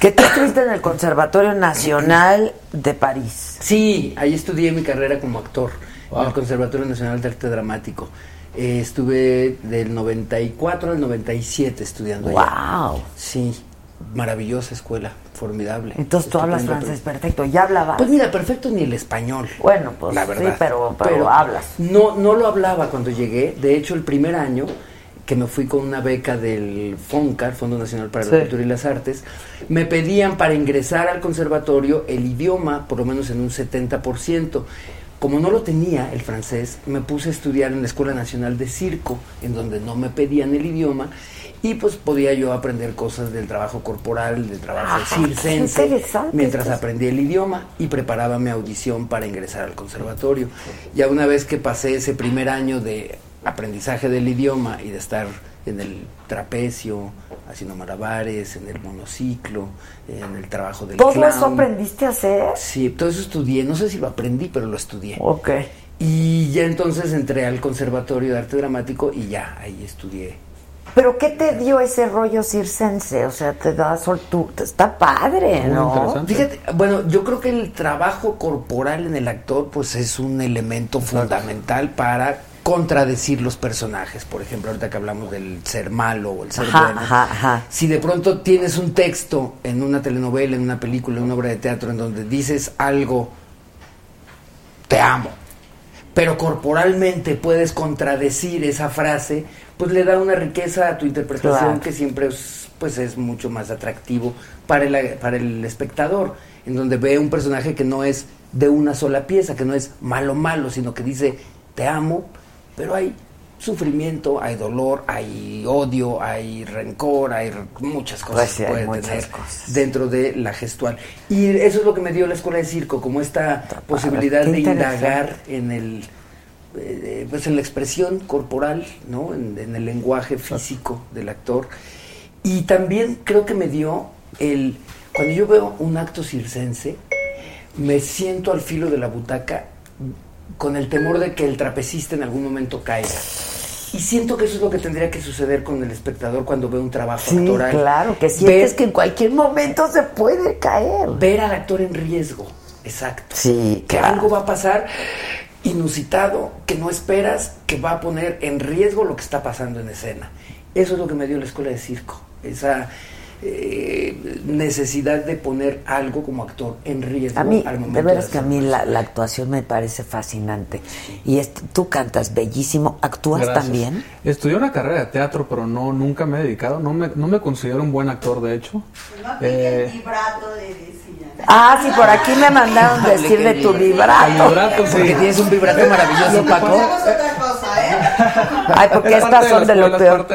Que tú estuviste en el Conservatorio Nacional de París. Sí, ahí estudié mi carrera como actor, wow. en el Conservatorio Nacional de Arte Dramático. Eh, estuve del noventa y cuatro al noventa y siete estudiando allá. ¡Wow! Sí, maravillosa escuela, formidable. Entonces tú hablas francés perfecto, ¿ya hablabas? Pues mira, perfecto ni el español. Bueno, pues la verdad. sí, pero, pero, pero hablas. No, no lo hablaba cuando llegué. De hecho, el primer año que me fui con una beca del FONCAR, Fondo Nacional para sí. la Cultura y las Artes, me pedían para ingresar al conservatorio el idioma, por lo menos en un setenta por ciento. Como no lo tenía el francés, me puse a estudiar en la Escuela Nacional de Circo, en donde no me pedían el idioma, y pues podía yo aprender cosas del trabajo corporal, del trabajo circense, mientras aprendí el idioma y preparaba mi audición para ingresar al conservatorio. Ya una vez que pasé ese primer año de aprendizaje del idioma y de estar en el trapecio, haciendo malabares, en el monociclo, en el trabajo del clown. ¿Todo eso aprendiste a hacer? Sí, todo eso estudié, no sé si lo aprendí, pero lo estudié. Ok. Y ya entonces entré al Conservatorio de Arte Dramático y ya, ahí estudié. ¿Pero qué te dio ese rollo circense? O sea, te da soltura, está padre, ¿no? Fíjate, bueno, yo creo que el trabajo corporal en el actor, pues es un elemento Exacto. fundamental para contradecir los personajes. Por ejemplo, ahorita que hablamos del ser malo o el ser ajá, bueno, ajá, ajá. si de pronto tienes un texto en una telenovela, en una película, en una obra de teatro en donde dices algo, te amo, pero corporalmente puedes contradecir esa frase, pues le da una riqueza a tu interpretación claro. que siempre es, pues es mucho más atractivo para el, para el espectador, en donde ve un personaje que no es de una sola pieza, que no es malo malo, sino que dice te amo, pero hay sufrimiento, hay dolor, hay odio, hay rencor, hay re- muchas cosas pues sí, que pueden tener cosas. dentro de la gestual. Y eso es lo que me dio la escuela de circo, como esta Trapado. posibilidad Qué de indagar en el eh, pues en la expresión corporal, ¿no? En, en el lenguaje físico del actor. Y también creo que me dio el... Cuando yo veo un acto circense, me siento al filo de la butaca con el temor de que el trapecista en algún momento caiga. Y siento que eso es lo que tendría que suceder con el espectador cuando ve un trabajo sí, actoral. Claro, que sientes ver, que en cualquier momento se puede caer. Ver al actor en riesgo, exacto. Sí, que claro. Algo va a pasar inusitado, que no esperas, que va a poner en riesgo lo que está pasando en escena. Eso es lo que me dio la escuela de circo, esa eh, necesidad de poner algo como actor en riesgo. A mí, al momento de veras de que a mí la, la actuación me parece fascinante. Y esto, tú cantas bellísimo, ¿actúas Gracias. también? Estudié una carrera de teatro, pero no nunca me he dedicado, no me, no me considero un buen actor, de hecho. No eh, el vibrato de decir. Ah, sí, por aquí me mandaron decir de tu vibrato. El vibrato, sí. Porque tienes un vibrato maravilloso, Paco. Ay, porque es estas son de, de lo peor. De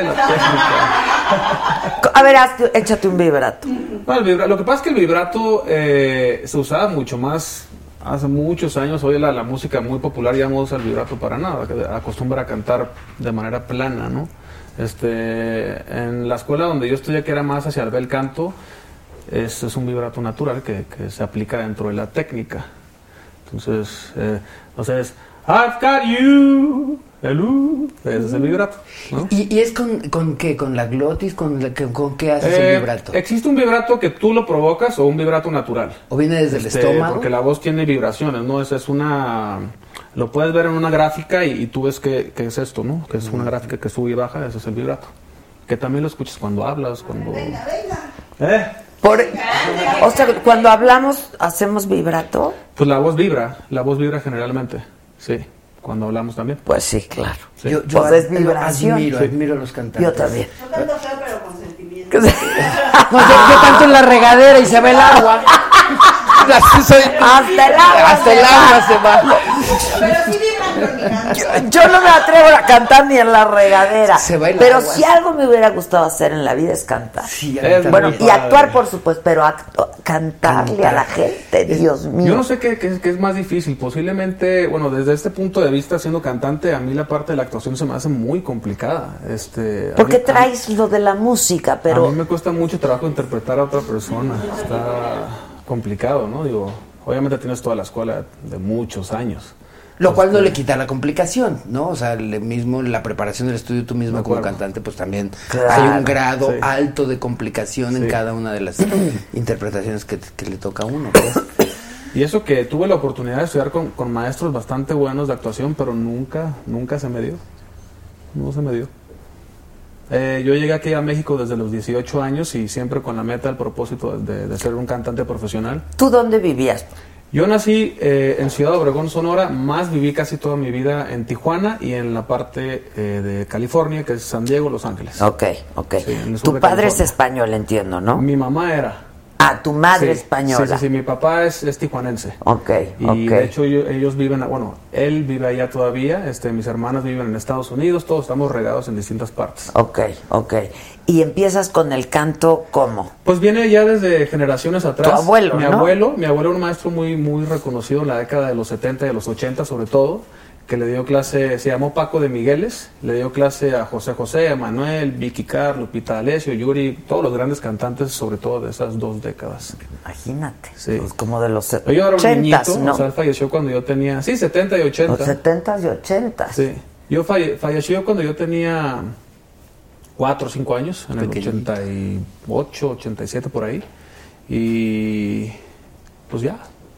a ver, hazte, échate un vibrato. No, el vibra- lo que pasa es que el vibrato eh, se usaba mucho más hace muchos años. Hoy la, la música muy popular ya no usa el vibrato para nada, que acostumbra a cantar de manera plana, ¿no? Este, en la escuela donde yo estudié, que era más hacia el bel canto, es, es un vibrato natural que, que se aplica dentro de la técnica. Entonces, eh, o sea, es I've got you. El U, ese es el vibrato, ¿no? ¿Y, y es con, con qué? ¿Con la glotis? ¿Con, la, con, con qué haces eh, el vibrato? Existe un vibrato que tú lo provocas o un vibrato natural. ¿O viene desde este, el estómago? Porque la voz tiene vibraciones, ¿no? Es, es una... Lo puedes ver en una gráfica y, y tú ves que, que es esto, ¿no? Que es una gráfica que sube y baja, ese es el vibrato. Que también lo escuchas cuando hablas, cuando... Venga, venga. ¿Eh? Por, o sea, cuando hablamos, ¿hacemos vibrato? Pues la voz vibra, la voz vibra generalmente, sí. Cuando hablamos también. Pues sí, claro. Sí. Yo, yo pues es vibración. Admiro, sí. admiro a los cantantes. Yo también. Yo canto feo, pero con sentimiento. No, yo, yo canto en la regadera y se ve el agua. Soy, hasta el agua hasta el agua se va. Pero sí vibran. Yo, yo no me atrevo a cantar ni en la regadera. Se va el pero agua. Si algo me hubiera gustado hacer en la vida es cantar. Sí, es bueno, y actuar, por supuesto, pero acto, cantarle cantar. a la gente, Dios mío. Yo no sé qué, qué, qué es más difícil. Posiblemente, bueno, desde este punto de vista, siendo cantante, a mí la parte de la actuación se me hace muy complicada. Este, Porque mí, traes mí, lo de la música, pero... A mí me cuesta mucho trabajo interpretar a otra persona. Está... complicado, ¿no? Digo, obviamente tienes toda la escuela de muchos años. Lo pues, cual no eh, le quita la complicación, ¿no? O sea, el mismo la preparación del estudio tú mismo como cantante, pues también claro, hay un grado sí. alto de complicación sí. en cada una de las interpretaciones que, que le toca a uno, pues. Y eso que tuve la oportunidad de estudiar con, con maestros bastante buenos de actuación, pero nunca, nunca se me dio. No se me dio. Eh, yo llegué aquí a México desde los dieciocho años y siempre con la meta, el propósito de, de ser un cantante profesional. ¿Tú dónde vivías? Yo nací eh, en Ciudad Obregón, Sonora, más viví casi toda mi vida en Tijuana y en la parte eh, de California, que es San Diego, Los Ángeles. Ok, ok. Sí, tu padre es español, entiendo, ¿no? Mi mamá era. Ah, tu madre sí, española. Sí, sí, sí, mi papá es, es tijuanense. Ok, y okay. de hecho yo, ellos viven, bueno, él vive allá todavía, este, mis hermanas viven en Estados Unidos, todos estamos regados en distintas partes. Ok, ok. ¿Y empiezas con el canto cómo? Pues viene ya desde generaciones atrás. Tu abuelo, mi ¿no? abuelo, mi abuelo era un maestro muy, muy reconocido en la década de los setenta y de los ochenta sobre todo, que le dio clase, se llamó Paco de Migueles, le dio clase a José José, a Manuel, Vicky Carr, Lupita D'Alessio, Yuri, todos los grandes cantantes, sobre todo de esas dos décadas. Imagínate, sí. Pues como de los setenta. Yo era un niñito, ¿no? O sea, falleció cuando yo tenía, sí, setenta y ochenta. Los setenta y ochenta. Sí, yo falle, falleció cuando yo tenía cuatro o cinco años, en el ochenta y ocho, ochenta y siete, por ahí, y pues ya.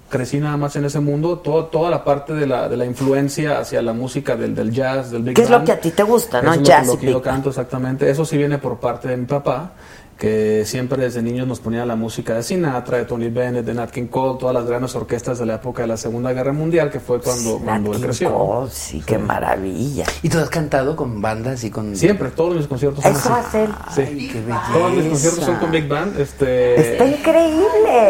Crecí nada más en ese mundo, todo, toda la parte de la, de la influencia hacia la música del, del jazz, del big band. ¿Qué es lo que a ti te gusta, no? Eso jazz es lo, lo que yo canto, exactamente. Eso sí viene por parte de mi papá, que siempre desde niños nos ponía la música de Sinatra, de Tony Bennett, de Nat King Cole, todas las grandes orquestas de la época de la Segunda Guerra Mundial, que fue cuando, sí, cuando él creció. Cole, sí, sí, qué maravilla. ¿Y tú has cantado con bandas y con...? Siempre, todos mis conciertos son Eso así. Eso va a ser. Sí, qué belleza. Todos mis conciertos son con big band. Este... Está increíble.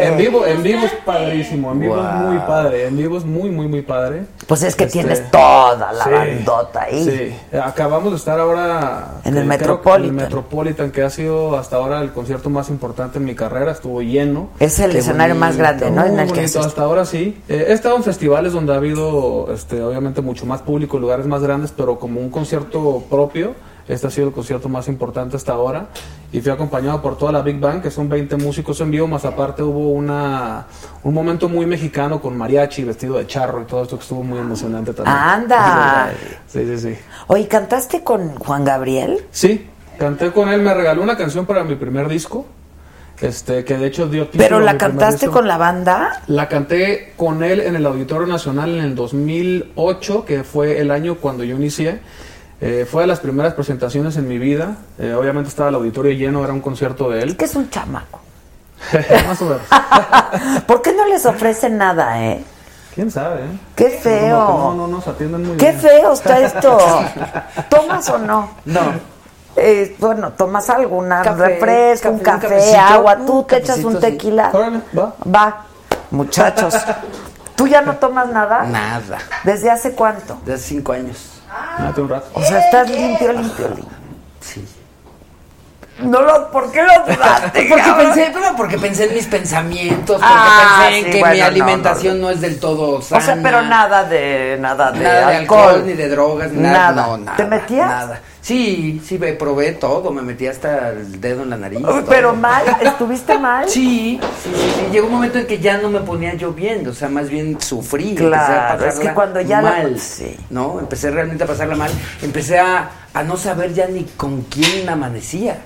En vivo, en vivo es padrísimo, en vivo wow. es muy padre, en vivo es muy, muy, muy padre. Pues es que este... tienes toda la sí, bandota ahí. Sí, acabamos de estar ahora... En el Metropolitan. En el Metropolitan, que ha sido hasta ahora el concierto más importante en mi carrera, estuvo lleno. Es el escenario más grande, ¿no? En el que hasta ahora sí. Eh, he estado en festivales donde ha habido, este, obviamente, mucho más público, lugares más grandes, pero como un concierto propio, este ha sido el concierto más importante hasta ahora. y fui acompañado por toda la Big Band, que son veinte músicos en vivo, más aparte hubo una un momento muy mexicano con mariachi, vestido de charro y todo esto, que estuvo muy emocionante también. ¡Anda! Sí, sí, sí. Oye, ¿cantaste con Juan Gabriel? Sí, canté con él, me regaló una canción para mi primer disco, este que de hecho dio título. ¿Pero la cantaste con la banda? La canté con él en el Auditorio Nacional en el dos mil ocho, que fue el año cuando yo inicié. Eh, fue de las primeras presentaciones en mi vida. Eh, obviamente estaba el auditorio lleno, era un concierto de él. ¿Y qué es un chamaco? Más o menos. ¿Por qué no les ofrecen nada, eh? ¿Quién sabe? Eh? ¡Qué feo! No, no, no nos atienden muy bien. ¡Qué feo está esto! ¿Tomas o no? No. Eh, bueno, tomas alguna, un refresco, un café, un café agua. Tú te echas un tequila. Órale, va. Va, muchachos. ¿Tú ya no tomas nada? Nada. ¿Desde hace cuánto? Desde hace cinco años. Ah, un rato. O sea, estás limpio, limpio, limpio. Sí. No lo, ¿por qué lo dudaste? Porque pensé, pero porque pensé en mis pensamientos, porque ah, pensé en sí, que bueno, mi alimentación no, no. no es del todo sana. O sea, pero nada de nada de, nada de alcohol, alcohol, ni de drogas, ni nada. Nada. No, nada. ¿Te metías? Nada. Sí, sí, me probé todo, me metí hasta el dedo en la nariz. Uy, pero mal, ¿estuviste mal? Sí, sí, sí, sí, llegó un momento en que ya no me ponía yo bien, o sea, más bien sufrí. Claro, es que cuando ya mal, la... Sí. ¿No? Empecé realmente a pasarla mal, empecé a, a no saber ya ni con quién amanecía.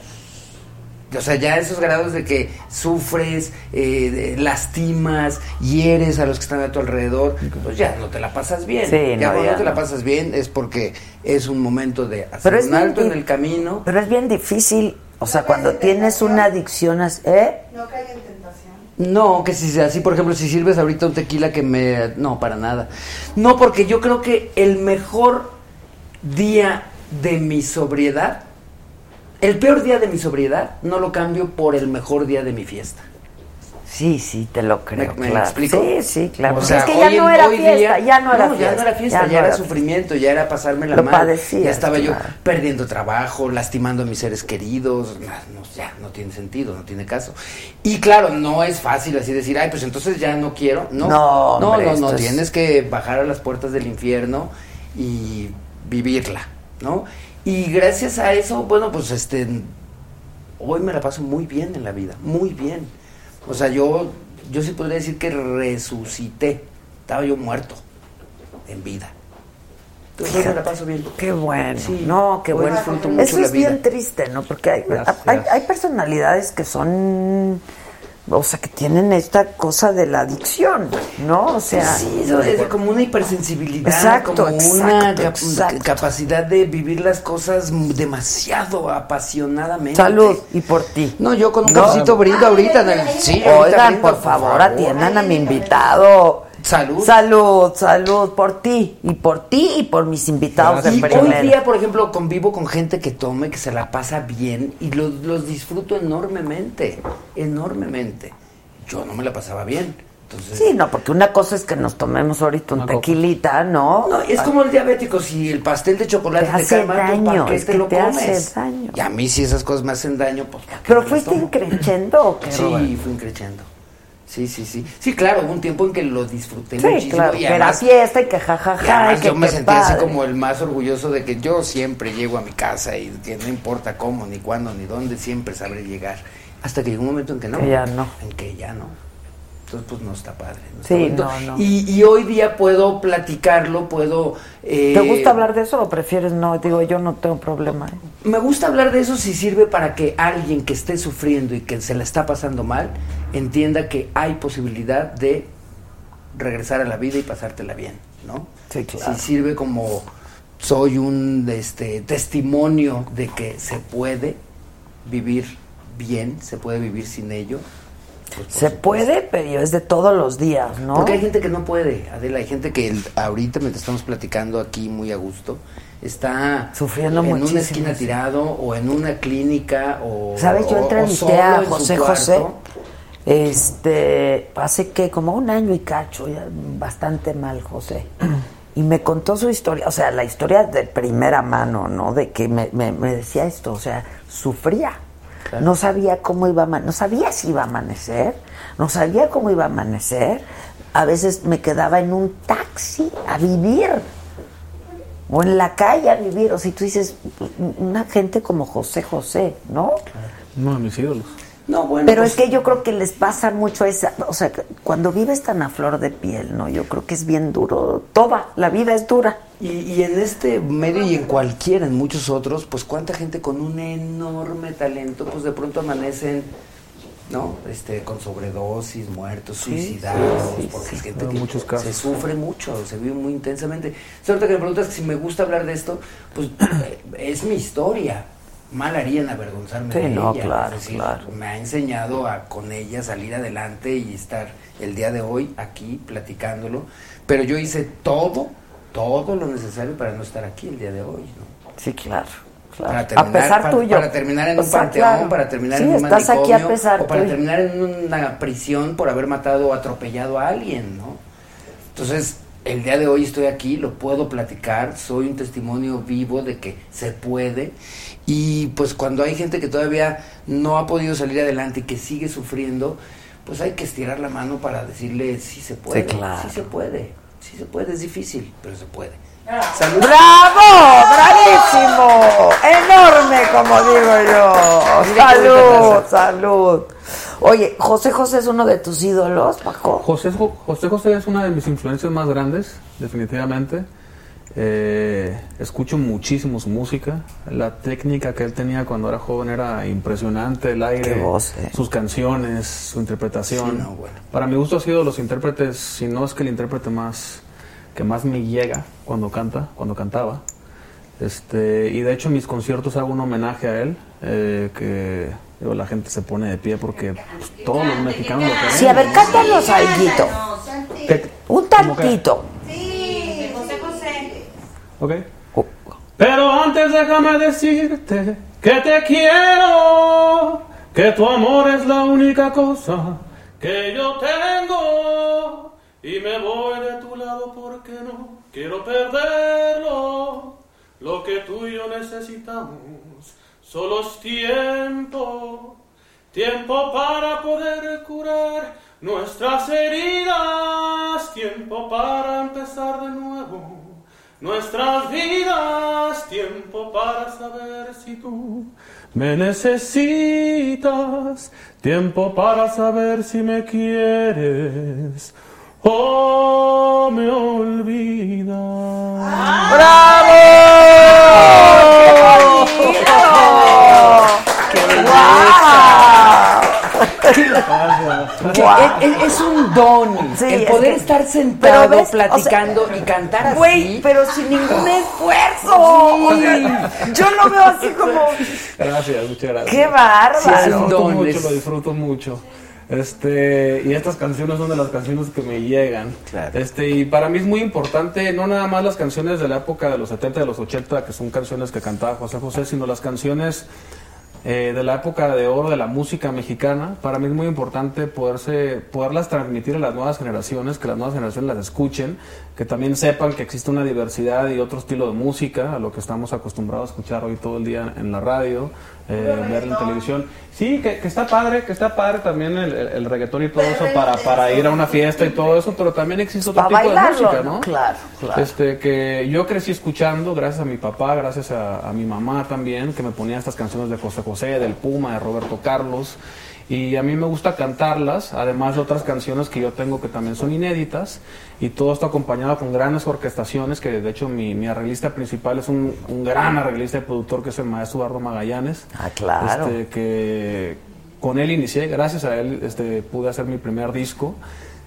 O sea, ya esos grados de que sufres, eh, lastimas, hieres a los que están a tu alrededor, pues ya no te la pasas bien. Sí, ya no, cuando ya no te la pasas bien es porque es un momento de hacer un alto en el camino. Pero es bien difícil, o sea, no cuando tienes una adicción, ¿eh? No cae en tentación. No, que si así, por ejemplo, si sirves ahorita un tequila que me... No, para nada. No, porque yo creo que el mejor día de mi sobriedad... El peor día de mi sobriedad no lo cambio por el mejor día de mi fiesta. Sí, sí, te lo creo. ¿Me, me claro. explico? Sí, sí, claro. O sea, es que ya no era fiesta, día, ya no era no, fiesta. Ya no era fiesta, ya, ya no era, era sufrimiento, ya era pasarme la mano. Lo mal, padecías, ya estaba claro. yo perdiendo trabajo, lastimando a mis seres queridos. No, no, ya no tiene sentido, no tiene caso. Y claro, no es fácil así decir, ay, pues entonces ya no quiero. No, no, no, hombre, no, no, no. Es... Tienes que bajar a las puertas del infierno y vivirla, ¿no? Y gracias a eso, bueno, pues este hoy me la paso muy bien en la vida, muy bien. O sea, yo yo sí podría decir que resucité. Estaba yo muerto en vida. Entonces hoy me la paso bien. Qué bueno. Sí, no, qué bueno. Disfruto mucho eso es la vida. Bien triste, ¿no? Porque hay, hay hay personalidades que son, o sea, que tienen esta cosa de la adicción, ¿no? O sea, sí, eso es como una hipersensibilidad, exacto, como exacto, una cap exacto. capacidad de vivir las cosas demasiado apasionadamente. Salud, y por ti. No, yo con un no. cafecito brindo ahorita. Ay, ay, sí, ahorita oigan, brindo, por favor, favor. atiendan a mi invitado. Salud. Salud, salud, por ti, y por ti y por mis invitados de primera. Y hoy día, por ejemplo, convivo con gente que tome, que se la pasa bien y los, los disfruto enormemente, enormemente. Yo no me la pasaba bien. Entonces, sí, no, porque una cosa es que nos tomemos ahorita un tequilita, ¿no? No, es como el diabético, si el pastel de chocolate te, te calma, daño, ¿para qué es te que lo te comes? Hace daño. Y a mí si esas cosas me hacen daño, pues ¿para qué Pero fuiste increchendo, ¿o qué? Sí, Robert? fui increchendo. Sí, sí, sí. Sí, claro, hubo un tiempo en que lo disfruté sí, muchísimo. Claro, y además, que era fiesta y que jajaja. Ja, ja, yo que me sentía padre. Así como el más orgulloso de que yo siempre llego a mi casa y que no importa cómo, ni cuándo, ni dónde, siempre sabré llegar. Hasta que llegó un momento en que no. Que ya no. En que ya no. Entonces, pues no está padre. No sí, está no, no. Y, y hoy día puedo platicarlo, puedo... Eh, ¿Te gusta hablar de eso o prefieres no? Digo, yo no tengo problema. ¿eh? Me gusta hablar de eso si sirve para que alguien que esté sufriendo y que se la está pasando mal, entienda que hay posibilidad de regresar a la vida y pasártela bien, ¿no? Sí, claro. Si sirve como soy un este, testimonio de que se puede vivir bien, se puede vivir sin ello. Pues, se supuesto. puede, pero es de todos los días, ¿no? Porque hay gente que no puede, Adela, hay gente que el, ahorita mientras estamos platicando aquí muy a gusto, está sufriendo en muchísimo. Una esquina tirado o en una clínica o ¿sabes? Yo entrevisté a José José este, hace que como un año y cacho, ya bastante mal José, y me contó su historia, o sea, la historia de primera mano, ¿no? De que me, me, me decía esto, o sea, sufría. Claro. No sabía cómo iba a amanecer, no sabía si iba a amanecer, no sabía cómo iba a amanecer. A veces me quedaba en un taxi a vivir, o en la calle a vivir. O sea, tú dices, una gente como José José, ¿no? Claro. Uno de mis ídolos. No, bueno, pero pues... es que yo creo que les pasa mucho esa, o sea, cuando vives tan a flor de piel, ¿no? Yo creo que es bien duro, toda la vida es dura. Y, y en este medio y en cualquiera, en muchos otros, pues cuánta gente con un enorme talento, pues de pronto amanecen, ¿no? Este, con sobredosis, muertos, sí, suicidados, sí, sí, porque sí, es gente que muchos casos. Se sufre mucho, se vive muy intensamente. Ahorita que me preguntas si me gusta hablar de esto, pues es mi historia. Mal harían avergonzarme sí, de no, ella, claro, es decir, claro. Me ha enseñado a con ella salir adelante y estar el día de hoy aquí platicándolo, pero yo hice todo, todo lo necesario para no estar aquí el día de hoy, ¿no? Sí, claro, claro. Para terminar, a pesar pa, tuyo. Para terminar en o un sea, panteón, claro. para terminar sí, en un estás manicomio, aquí a pesar o para tuyo. Terminar en una prisión por haber matado o atropellado a alguien, ¿no? Entonces... el día de hoy estoy aquí, lo puedo platicar, soy un testimonio vivo de que se puede. Y pues cuando hay gente que todavía no ha podido salir adelante y que sigue sufriendo, pues hay que estirar la mano para decirle sí se puede, sí, claro. sí se puede, sí se puede, es difícil, pero se puede. ¡Salud! ¡Bravo! ¡Bravísimo! ¡Enorme, como digo yo! ¡Salud! ¡Salud! Oye, ¿José José es uno de tus ídolos, Paco? José José, José es una de mis influencias más grandes, definitivamente. Eh, escucho muchísimo su música. La técnica que él tenía cuando era joven era impresionante. El aire, voz, eh. sus canciones, su interpretación. Sí, no, bueno. Para mi gusto ha sido de los intérpretes, si no es que el intérprete más... que más me llega cuando canta, cuando cantaba. Este, y de hecho en mis conciertos hago un homenaje a él, eh, que digo, la gente se pone de pie porque pues, todos los mexicanos lo queremos. Sí, a ver, cántanos alguito. Un tantito. Sí, de José José. Ok. Oh. Pero antes déjame decirte que te quiero, que tu amor es la única cosa que yo tengo. Y me voy de tu lado porque no quiero perderlo. Lo que tú y yo necesitamos solo es tiempo. Tiempo para poder curar nuestras heridas. Tiempo para empezar de nuevo nuestras vidas. Tiempo para saber si tú me necesitas. Tiempo para saber si me quieres. ¡Oh, me olvidas! ¡Bravo! ¡Qué bonito! ¡Qué bonito! Es, es un don. Sí, el poder es que, estar sentado, ves, platicando, o sea, y cantar así. Güey, pero sin ningún esfuerzo. Sí. O sea, yo lo veo así como... Gracias, muchas gracias. ¡Qué bárbaro! Sí, es un don. Mucho, lo disfruto mucho. Este, y estas canciones son de las canciones que me llegan. Claro. Este, y para mí es muy importante, no nada más las canciones de la época de los setenta, de los ochenta, que son canciones que cantaba José José, sino las canciones eh, de la época de oro de la música mexicana. Para mí es muy importante poderse, poderlas transmitir a las nuevas generaciones, que las nuevas generaciones las escuchen, que también sepan que existe una diversidad y otro estilo de música, a lo que estamos acostumbrados a escuchar hoy todo el día en la radio. Eh, ver en televisión. Sí, que, que está padre, que está padre también el, el, el reggaetón y todo eso para, para ir a una fiesta y todo eso, pero también existe otro tipo de música, ¿no? Claro, claro. Este, que yo crecí escuchando, gracias a mi papá, gracias a, a mi mamá también, que me ponía estas canciones de José José, del Puma, de Roberto Carlos, y a mí me gusta cantarlas, además de otras canciones que yo tengo que también son inéditas, y todo está acompañado con grandes orquestaciones, que de hecho mi, mi arreglista principal es un, un gran arreglista y productor que es el maestro Eduardo Magallanes. Ah, claro. Este, que con él inicié, gracias a él este, pude hacer mi primer disco.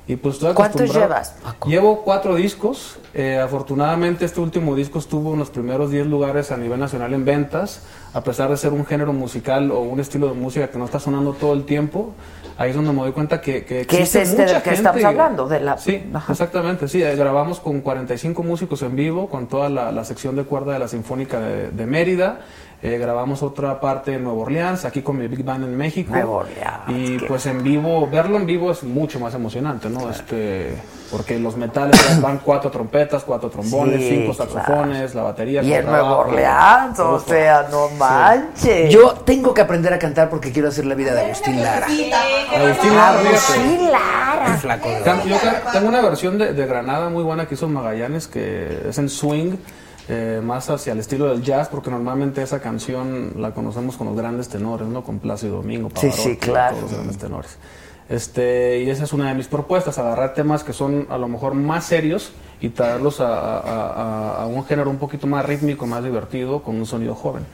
Y pues estoy acostumbrado. ¿Cuántos llevas, Paco? Llevo cuatro discos. Eh, afortunadamente este último disco estuvo en los primeros diez lugares a nivel nacional en ventas, a pesar de ser un género musical o un estilo de música que no está sonando todo el tiempo. Ahí es donde me doy cuenta que, que existe. ¿Qué es este del que estamos hablando? De la... Sí, ajá, exactamente, sí. Grabamos con cuarenta y cinco músicos en vivo, con toda la, la sección de cuerda de la Sinfónica de, de Mérida. Eh, grabamos otra parte en Nueva Orleans, aquí con mi Big Band en México. Nueva Orleans. Y pues en vivo, verlo en vivo es mucho más emocionante, ¿no? Claro. Este, porque los metales van cuatro trompetas, cuatro trombones, sí, cinco saxofones, claro, la batería. Y en Nueva Orleans, o sea, no manches. Sí. Yo tengo que aprender a cantar porque quiero hacer la vida de Agustín Lara. Sí, Agustín Lara. Agustín Lara. Flaco. Yo tengo una versión de, de Granada muy buena que hizo Magallanes, que es en swing. eh, más hacia el estilo del jazz, porque normalmente esa canción la conocemos con los grandes tenores, ¿no? Con Plácido Domingo, Pavarotti, sí, sí, claro, todos los grandes tenores. Este, y esa es una de mis propuestas, agarrar temas que son a lo mejor más serios y traerlos a, a, a, a un género un poquito más rítmico, más divertido, con un sonido joven.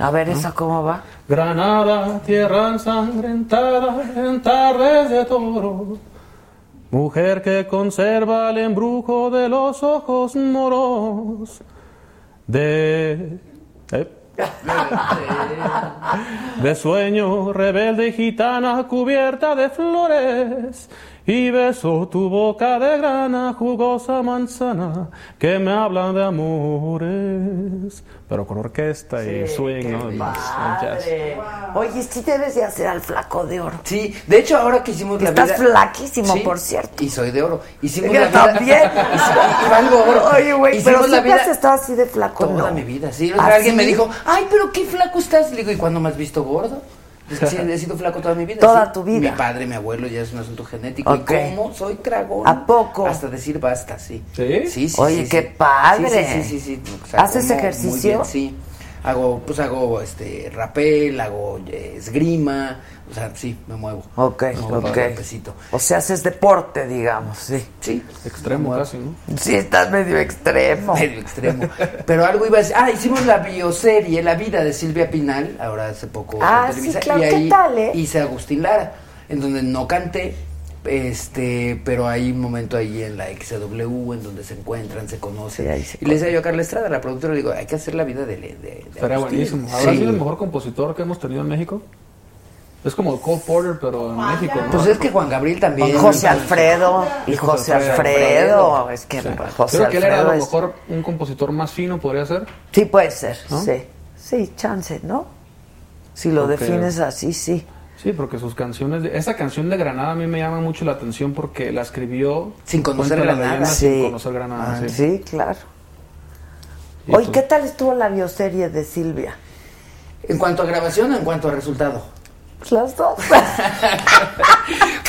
A ver, ¿esa cómo va? Granada, tierra ensangrentada en tardes de toro, mujer que conserva el embrujo de los ojos moros, de... ¿Eh? De sueño rebelde y gitana cubierta de flores, y beso tu boca de grana, jugosa manzana, que me hablan de amores. Pero con orquesta y sí, swing, ¿no? Más jazz. Oye, sí debes de hacer al flaco de oro. Sí, de hecho ahora que hicimos la vida... Estás flaquísimo, sí, por cierto. Y soy de oro. Hicimos yo la también. Vida... también. Y valgo oro. Oye, güey, pero siempre vida... has estado así de flaco. Toda no. mi vida, sí. O sea, alguien me dijo, ay, pero qué flaco estás. Le digo, ¿y cuándo me has visto gordo? Sí, he sido flaco toda mi vida. Toda sí. tu vida. Mi padre, mi abuelo, ya es un asunto genético. Okay. ¿Y cómo? Soy cragón. ¿A poco? Hasta decir basta, sí. ¿Sí? Sí, sí. Oye, sí, qué sí. padre. Sí, sí, sí. sí, sí. O sea, ¿haces ejercicio? Muy bien, sí. Hago, pues hago este, rapel, hago esgrima, o sea, sí, me muevo. Ok, me muevo okay. O sea, haces deporte, digamos, sí. Sí. Extremo casi, ¿no? Sí, estás medio extremo. Medio extremo. Pero algo iba a decir, ah, hicimos la bioserie, La vida de Silvia Pinal, ahora hace poco. Ah, en Televisa, sí, claro, y ahí ¿qué tal, eh? hice Agustín Lara, en donde no canté. Este, pero hay un momento ahí en la X W en donde se encuentran, se conocen. Sí, se y le decía yo a Carla Estrada, la productora, le digo, hay que hacer la vida de, de, de Será buenísimo. ¿Habrá sí. sido el mejor compositor que hemos tenido en México? Es como el Cole Porter, pero en Juan México, ¿no? Pues es que Juan Gabriel también. José Alfredo. Y José, José Alfredo. Alfredo. Es que sí. José Creo Alfredo que él era a lo mejor es... un compositor más fino, ¿podría ser? Sí, puede ser, ¿no? Sí. Sí, chance, ¿no? Si lo okay. defines así, sí. Sí, porque sus canciones... De, esa canción de Granada a mí me llama mucho la atención porque la escribió... Sin conocer Granada. Sí. Sin conocer Granada, ah, sí. Sí, claro. Y Oye, esto. ¿Qué tal estuvo la bioserie de Silvia? ¿En cuanto a grabación o en cuanto a resultado? Las dos.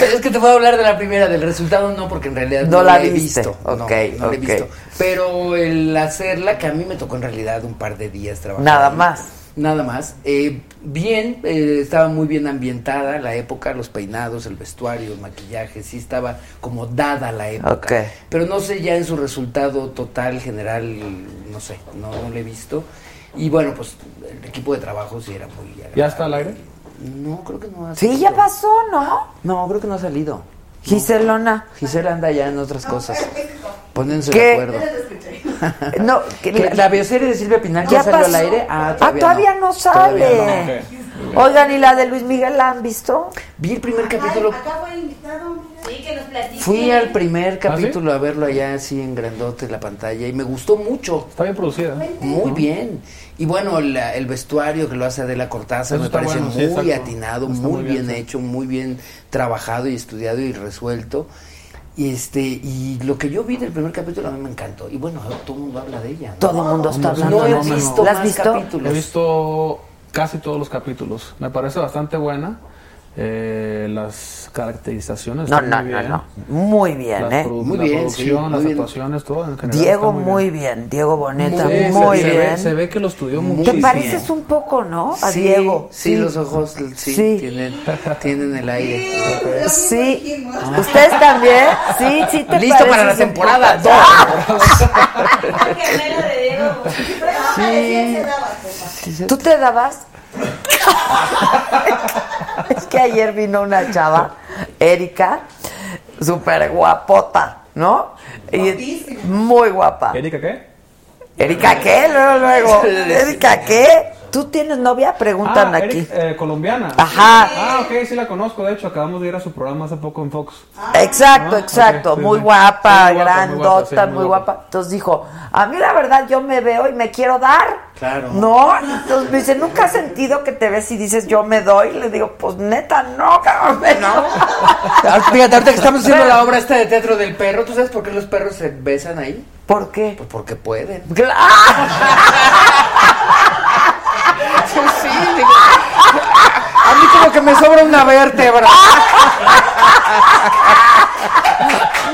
Es que te puedo hablar de la primera, del resultado no, porque en realidad no, no la he visto. Okay, no, no okay. la he visto. Pero el hacerla, que a mí me tocó en realidad un par de días trabajando. Nada más. Nada más. Eh, bien, eh, estaba muy bien ambientada la época, los peinados, el vestuario, el maquillaje, sí estaba como dada la época. Okay. Pero no sé ya en su resultado total, general, no sé, no, no lo he visto. Y bueno, pues el equipo de trabajo sí era muy... agradable. ¿Ya está al aire? No, creo que no ha salido. Sí, ya pasó, ¿no? No, creo que no ha salido. Giselona. No. Gisela anda ya en otras cosas. Pónganse de acuerdo. No, que la, la bioserie de Silvia Pinal ya, ya salió pasó. Al aire. Ah, todavía, ah, todavía no. no sale. Todavía no. Okay. Oigan, ¿y la de Luis Miguel la han visto? Vi el primer Ajá, capítulo. Acá fue invitado. Sí, que nos platiquen. Fui al primer capítulo ¿Ah, sí? a verlo allá así en grandote la pantalla y me gustó mucho. Está bien producida. Muy ¿no? bien. Y bueno, la, el vestuario que lo hace Adela Cortázar Eso me parece bueno, muy sí, atinado, muy bien, bien hecho, muy bien trabajado y estudiado y resuelto. Y este y lo que yo vi del primer capítulo a mí me encantó. Y bueno, todo el mundo habla de ella. ¿No? Todo el mundo está hablando. No, no, no he visto más visto? capítulos. He visto casi todos los capítulos. Me parece bastante buena. Eh, las caracterizaciones no, no, muy bien. No, no. Muy bien, las eh. Produ- muy la bien, producción, sí, las bien. Actuaciones, todo en general. Diego muy, muy bien. bien, Diego Boneta muy, bien, muy se bien. Ve, se ve que lo estudió muchísimo. Te pareces un poco, ¿no? A sí, Diego. Sí, sí, los ojos sí, sí. Tienen, tienen el aire. Sí. sí. ¿Ustedes también? Sí, sí te Listo para la temporada dos. Sí. ¿Tú te dabas? Es que ayer vino una chava, Erika, súper guapota, ¿no? Y muy guapa. ¿Erika qué? ¿Erika qué? Luego, luego. ¿Erika qué? ¿Tú tienes novia? Preguntan ah, aquí. Eric, eh, colombiana. Ajá. Ah, ok, sí la conozco. De hecho, acabamos de ir a su programa hace poco en Fox. Ah, exacto, ah, exacto. Okay, muy, sí, guapa, sí, muy guapa, grandota, muy, guapa, sí, muy guapa. guapa. Entonces dijo, a mí la verdad yo me veo y me quiero dar. Claro. No, entonces me dice, ¿nunca has sentido que te ves y dices yo me doy? Y le digo, pues neta, no, cabrón. No. Fíjate, ahorita que estamos haciendo la obra esta de teatro del perro, ¿tú sabes por qué los perros se besan ahí? ¿Por qué? Pues porque pueden. ¡Claro! Pues sí, digo, a mí como que me sobra una vértebra.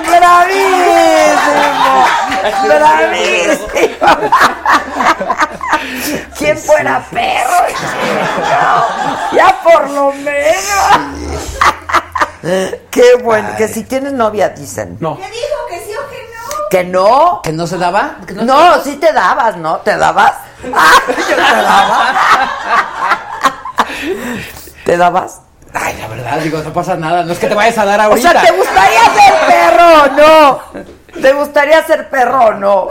¡Bravísimo! ¡Bravísimo! ¿Quién fuera perro? No, ya por lo menos. Qué bueno. Ay. Que si tienes novia, dicen. No. ¿Qué dijo? ¿Que sí o que no? ¿Que no? ¿Que no se daba? ¿Que no, no se... sí te dabas, ¿no? ¿Te dabas? Ah, ¿yo te daba? ¿Te dabas? Ay, la verdad, digo, no pasa nada. No es que te vayas a dar ahorita. O sea, ¿te gustaría ser perro? No. ¿Te gustaría ser perro? No.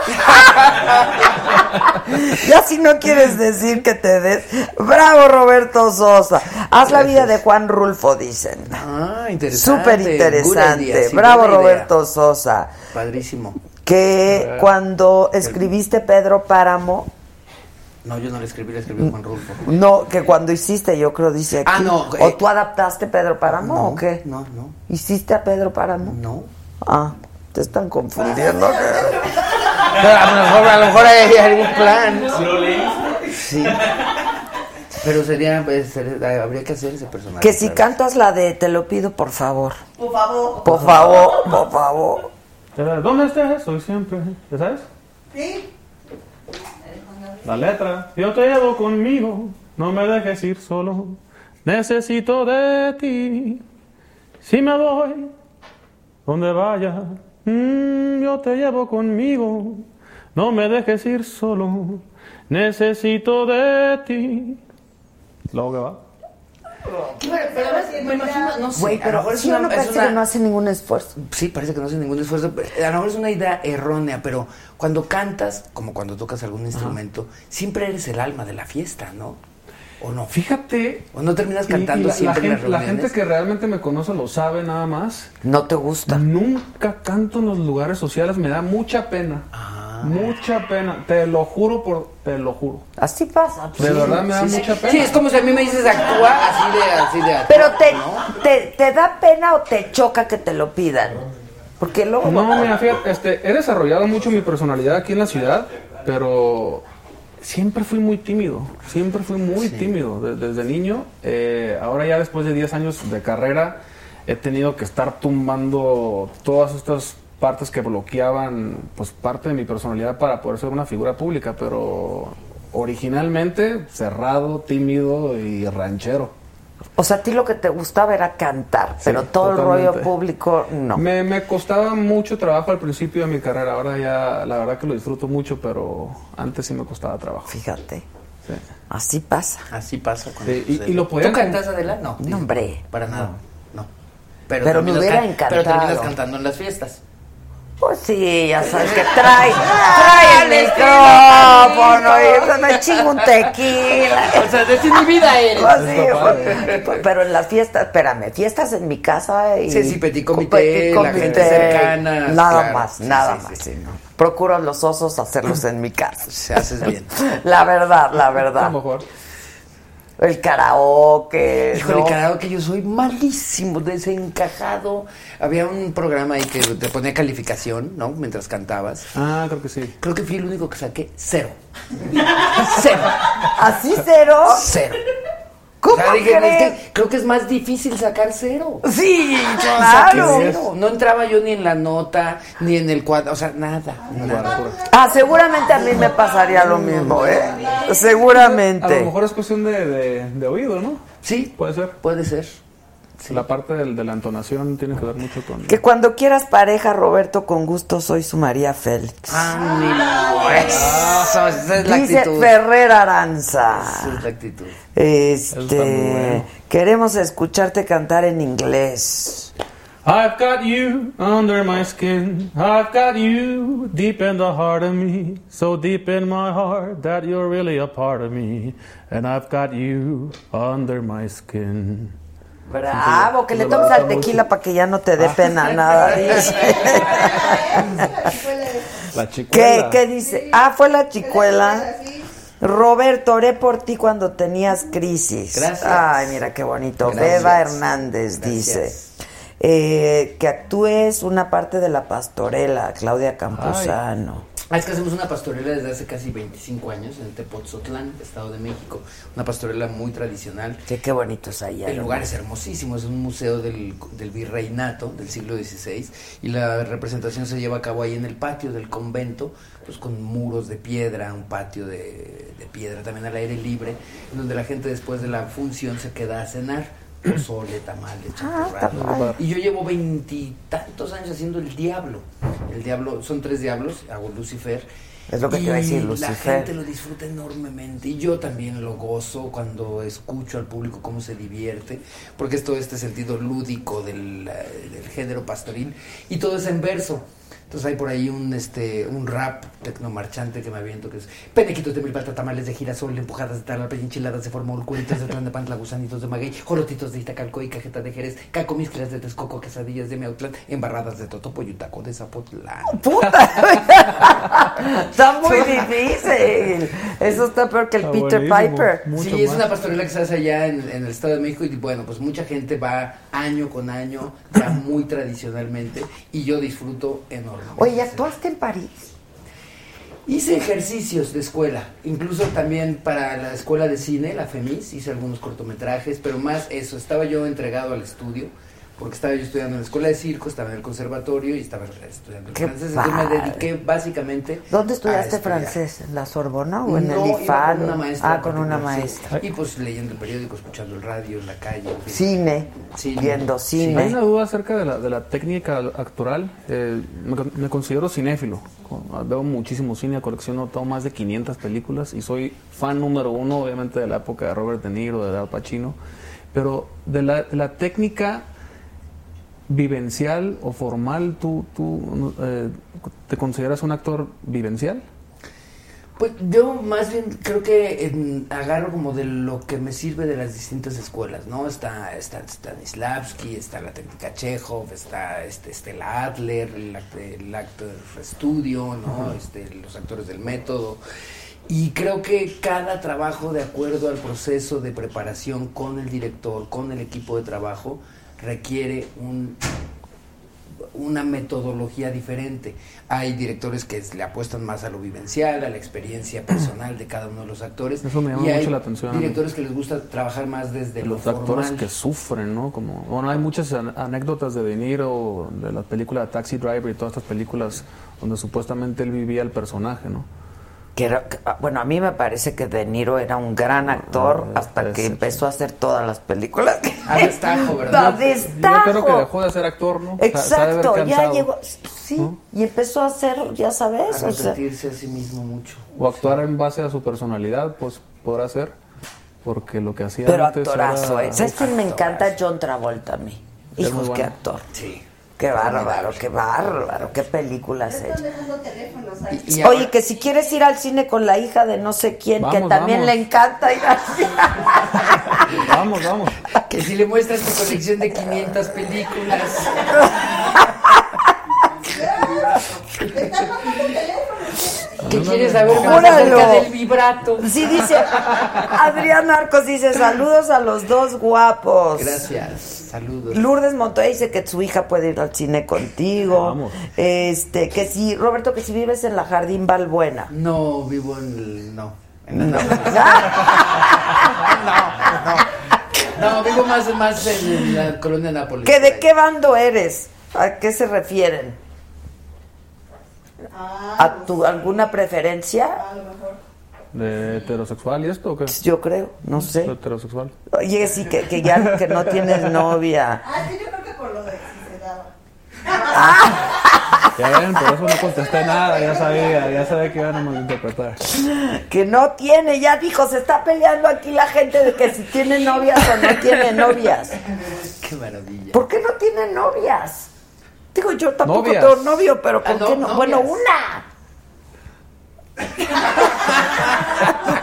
Ya si no quieres decir que te des. Bravo, Roberto Sosa. Haz la vida de Juan Rulfo, dicen. Ah, interesante. Súper interesante. Sí, bravo, Roberto idea. Sosa. Padrísimo. Que ah, cuando el... escribiste Pedro Páramo... No, yo no le escribí, le escribí Juan Rulfo. No, que cuando hiciste, yo creo, dice aquí. Ah, no. Eh, ¿O tú adaptaste Pedro Páramo no, o qué? No, no. ¿Hiciste a Pedro Páramo? No. Ah, te están confundiendo. Que... a lo mejor, a lo mejor hay algún plan. ¿Sí lo leíste? Sí. Pero sería, pues, sería, habría que hacer ese personaje. Que si cantas la de Te lo pido, por favor. Por favor. Por favor, por favor. ¿Dónde estás? Soy siempre. ¿Ya sabes? Sí. La letra, yo te llevo conmigo, no me dejes ir solo, necesito de ti, si me voy, donde vaya, mm, yo te llevo conmigo, no me dejes ir solo, necesito de ti. Luego que va. Pero, pero, pero me imagino, no sé. Güey, pero ahora sí, es una, parece es una, que no hace ningún esfuerzo. Sí, parece que no hace ningún esfuerzo. A lo mejor es una idea errónea, pero cuando cantas, como cuando tocas algún instrumento, ajá, siempre eres el alma de la fiesta, ¿no? O no. Fíjate. O no terminas cantando y, y la, siempre la gente, en las reuniones. La gente que realmente me conoce lo sabe nada más. No te gusta. Nunca canto en los lugares sociales, me da mucha pena. Ajá. Mucha pena, te lo juro, por te lo juro. Así pasa. Pues, de sí, verdad me sí, da sí, mucha pena. Sí, es como si a mí me dices actuar así de así de. Actuar, pero te, ¿no? te te da pena o te choca que te lo pidan. Porque luego no, mira, fíjate, este, he desarrollado mucho mi personalidad aquí en la ciudad, pero siempre fui muy tímido, siempre fui muy sí. tímido desde, desde niño. Eh, ahora ya después de diez años de carrera he tenido que estar tumbando todas estas partes que bloqueaban pues parte de mi personalidad para poder ser una figura pública, pero originalmente cerrado, tímido y ranchero. O sea, a ti lo que te gustaba era cantar, pero sí, todo totalmente. El rollo público no. Me, me costaba mucho trabajo al principio de mi carrera, ahora ya la verdad que lo disfruto mucho, pero antes sí me costaba trabajo. Fíjate. Sí. Así pasa. Así pasa. Cuando sí, y, y lo podían... ¿Tú cantas, Adela? No, no, hombre. Para nada, no. no. Pero, pero me hubiera can... encantado. Pero terminas cantando en las fiestas. Pues sí, ya sabes que trae, trae el micrófono y me chingo un tequila. O sea, decir mi vida él. Pues sí, pero en las fiestas, espérame, fiestas en mi casa y... Sí, sí, petit comité, la gente cercana. Nada más, nada más. Procuro los osos hacerlos en mi casa. Se haces bien. La verdad, la verdad. A lo mejor. El karaoke. Híjole, ¿no? El karaoke, yo soy malísimo, desencajado. Había un programa ahí que te ponía calificación, ¿no? Mientras cantabas. Ah, creo que sí. Creo que fui el único que saqué cero. Cero. ¿Así cero? Cero. ¿Cómo o sea, dije, crees? Es que creo que es más difícil sacar cero. Sí, claro. Cero. No entraba yo ni en la nota, ni en el cuadro, o sea, nada. nada. Ah, seguramente a mí me pasaría lo mismo, ¿eh? Seguramente. A lo mejor es cuestión de, de, de oído, ¿no? Sí. Puede ser. Puede ser. Sí. La parte de, de la entonación tiene que ver mucho con... Que cuando quieras pareja, Roberto, con gusto soy su María Félix. ¡Ah, mi eso, esa es la actitud! Dice Ferrer Aranza. Esa es la actitud. Este, bueno. Queremos escucharte cantar en inglés. I've got you under my skin, I've got you deep in the heart of me, so deep in my heart that you're really a part of me, and I've got you under my skin. Bravo, que le tomes al tequila para que ya no te dé pena nada. La chicuela. ¿Qué, qué dice? Ah, fue la chicuela. Roberto, oré por ti cuando tenías crisis. Gracias. Ay, mira qué bonito. Gracias. Beba Hernández dice Gracias. Eh, que actúes una parte de La Pastorela, Claudia Campuzano. Ay. Es que hacemos una pastorela desde hace casi veinticinco años en Tepotzotlán, Estado de México. Una pastorela muy tradicional. Sí, qué bonito es allá. El lugar es hermosísimo, es un museo del, del virreinato del siglo dieciséis. Y la representación se lleva a cabo ahí en el patio del convento, pues con muros de piedra, un patio de, de piedra también al aire libre, en donde la gente después de la función se queda a cenar. Pozole, tamales, champurrado. Ah, y yo llevo veintitantos años haciendo el diablo. El diablo, son tres diablos, hago Lucifer. Es lo que te iba a decir, Lucifer. La gente lo disfruta enormemente. Y yo también lo gozo cuando escucho al público cómo se divierte. Porque es todo este sentido lúdico del, del género pastoril. Y todo es en verso. Entonces hay por ahí un este un rap tecnomarchante que me aviento, que es penequitos de milpalta, tamales de girasol, empujadas de taralpe, enchiladas de formol, culitos de tlandepantla, gusanitos de maguey, jolotitos de Iztacalco y cajeta de Jerez, cacomisclas de Texcoco, quesadillas de Miautlán, embarradas de totopo y utaco de Zapotlán. ¡Puta! Está muy difícil. Eso está peor que el está Peter Piper. Sí, más. Es una pastorela que se hace allá en, en el Estado de México, y bueno, pues mucha gente va año con año, ya muy tradicionalmente, y yo disfruto enormemente. Oye, ¿actuaste en París? Hice ejercicios de escuela, incluso también para la escuela de cine, la FEMIS, hice algunos cortometrajes, pero más eso, estaba yo entregado al estudio, porque estaba yo estudiando en la escuela de circo, estaba en el conservatorio y estaba estudiando el francés, entonces me dediqué básicamente. ¿Dónde estudiaste francés? ¿En la Sorbona o en el I F A? No, con una maestra. Ah, con una maestra. Y pues leyendo el periódico, escuchando el radio, en la calle. Cine, viendo cine. Hay una duda acerca de la, de la técnica actoral. Eh, me, me considero cinéfilo. Veo muchísimo cine, colecciono todo, más de quinientas películas, y soy fan número uno, obviamente, de la época de Robert De Niro, de Al Pacino, pero de la, de la técnica vivencial o formal, ¿tú, tú eh, te consideras un actor vivencial? Pues yo más bien creo que eh, agarro como de lo que me sirve de las distintas escuelas, ¿no? Está, está Stanislavski, está la técnica Chekhov, está este, Stella Adler, el, el actor estudio, ¿no? Uh-huh. Este, los actores del método. Y creo que cada trabajo, de acuerdo al proceso de preparación con el director, con el equipo de trabajo, requiere un, una metodología diferente. Hay directores que le apuestan más a lo vivencial, a la experiencia personal de cada uno de los actores. Eso me llama y mucho hay la atención. Directores que les gusta trabajar más desde lo formal. Los actores que sufren, ¿no? Como, bueno, hay muchas anécdotas de De Niro, de la película Taxi Driver y todas estas películas donde supuestamente él vivía el personaje, ¿no? Que era, bueno, a mí me parece que De Niro era un gran actor ah, hasta que empezó a hacer todas las películas. A destajo, ¿verdad? A destajo. Yo creo que dejó de ser actor, ¿no? Exacto, se ya llegó, sí, ¿no? Y empezó a hacer, ya sabes, a repetirse o sea, a sí mismo mucho. O actuar en base a su personalidad, pues podrá ser, porque lo que hacía pero antes actorazo, era... ¿eh? ¿Sabes que me encanta John Travolta a mí? Hijos, bueno. Qué actor. Sí. Qué bárbaro, qué bárbaro, qué películas he hecho. Y, y ahora, oye, que si quieres ir al cine con la hija de no sé quién, vamos, que también vamos. Le encanta ir al cine. Vamos, vamos. Que si le muestras tu colección de quinientas películas. ¿Qué quieres saber más acerca del vibrato? Sí, dice, Adrián Marcos dice, saludos a los dos guapos. Gracias. Saludos. Lourdes Montoya dice que su hija puede ir al cine contigo. Vamos. Este, que si, Roberto, que si vives en la Jardín Balbuena. No, vivo en el, no. En el, no. No, no. No, vivo más, más en la colonia Nápoles. ¿Que de qué bando eres? ¿A qué se refieren? Ah, ¿a tu alguna preferencia? A lo mejor. ¿De heterosexual y esto o qué? Yo creo, no sé. ¿De heterosexual? Oye, sí, que, que ya que no tienes novia. Ah, sí, yo creo que por lo de si se daba. Ah. Ya ven, por eso no contesté nada, ya sabía, ya sabía que iban a malinterpretar. Que no tiene, ya dijo, se está peleando aquí la gente de que si tiene novias o no tiene novias. Qué maravilla. ¿Por qué no tiene novias? Digo, yo tampoco novias. Tengo novio, pero ¿por ah, no, qué no? Novias. Bueno, una.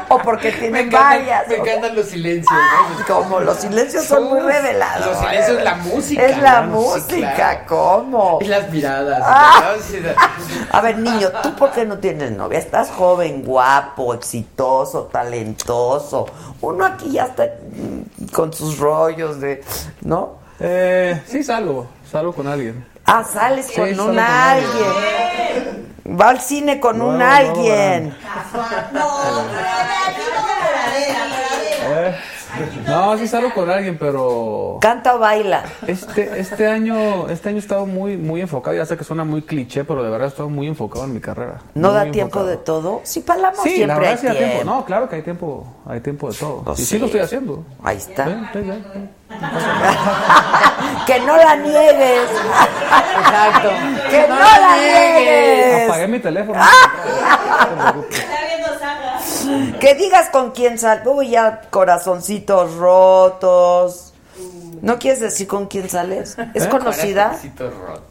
O porque tienen varias. Me encantan los silencios. Ay, como los silencios son muy revelados. Los silencios es la música. Es la no, música, sí, ¿cómo? Y las miradas. Ah. La a ver, niño, ¿tú por qué no tienes novia? Estás joven, guapo, exitoso, talentoso. Uno aquí ya está con sus rollos de, ¿no? Eh, sí salgo, salgo con alguien. Ah, sales sí, con un alguien. Con alguien. Va al cine con no, un no, alguien. No, no, no. No, sí salgo con alguien, pero... ¿Canta o baila? Este, este año este año he estado muy, muy enfocado. Ya sé que suena muy cliché, pero de verdad he estado muy enfocado en mi carrera. ¿No da tiempo enfocado. de todo? Si palamos sí, siempre la verdad, hay sí, tiempo. tiempo. No, claro que hay tiempo, hay tiempo de todo. Oh, y sí. sí lo estoy haciendo. Ahí está. Ven, ven, ven, ven. Que no la niegues. Exacto. Que no, no la niegues. niegues. Apagué mi teléfono. Que digas con quién sales. Uy, ya corazoncitos rotos. ¿No quieres decir con quién sales? ¿Es ¿Eh? conocida? Corazoncitos rotos.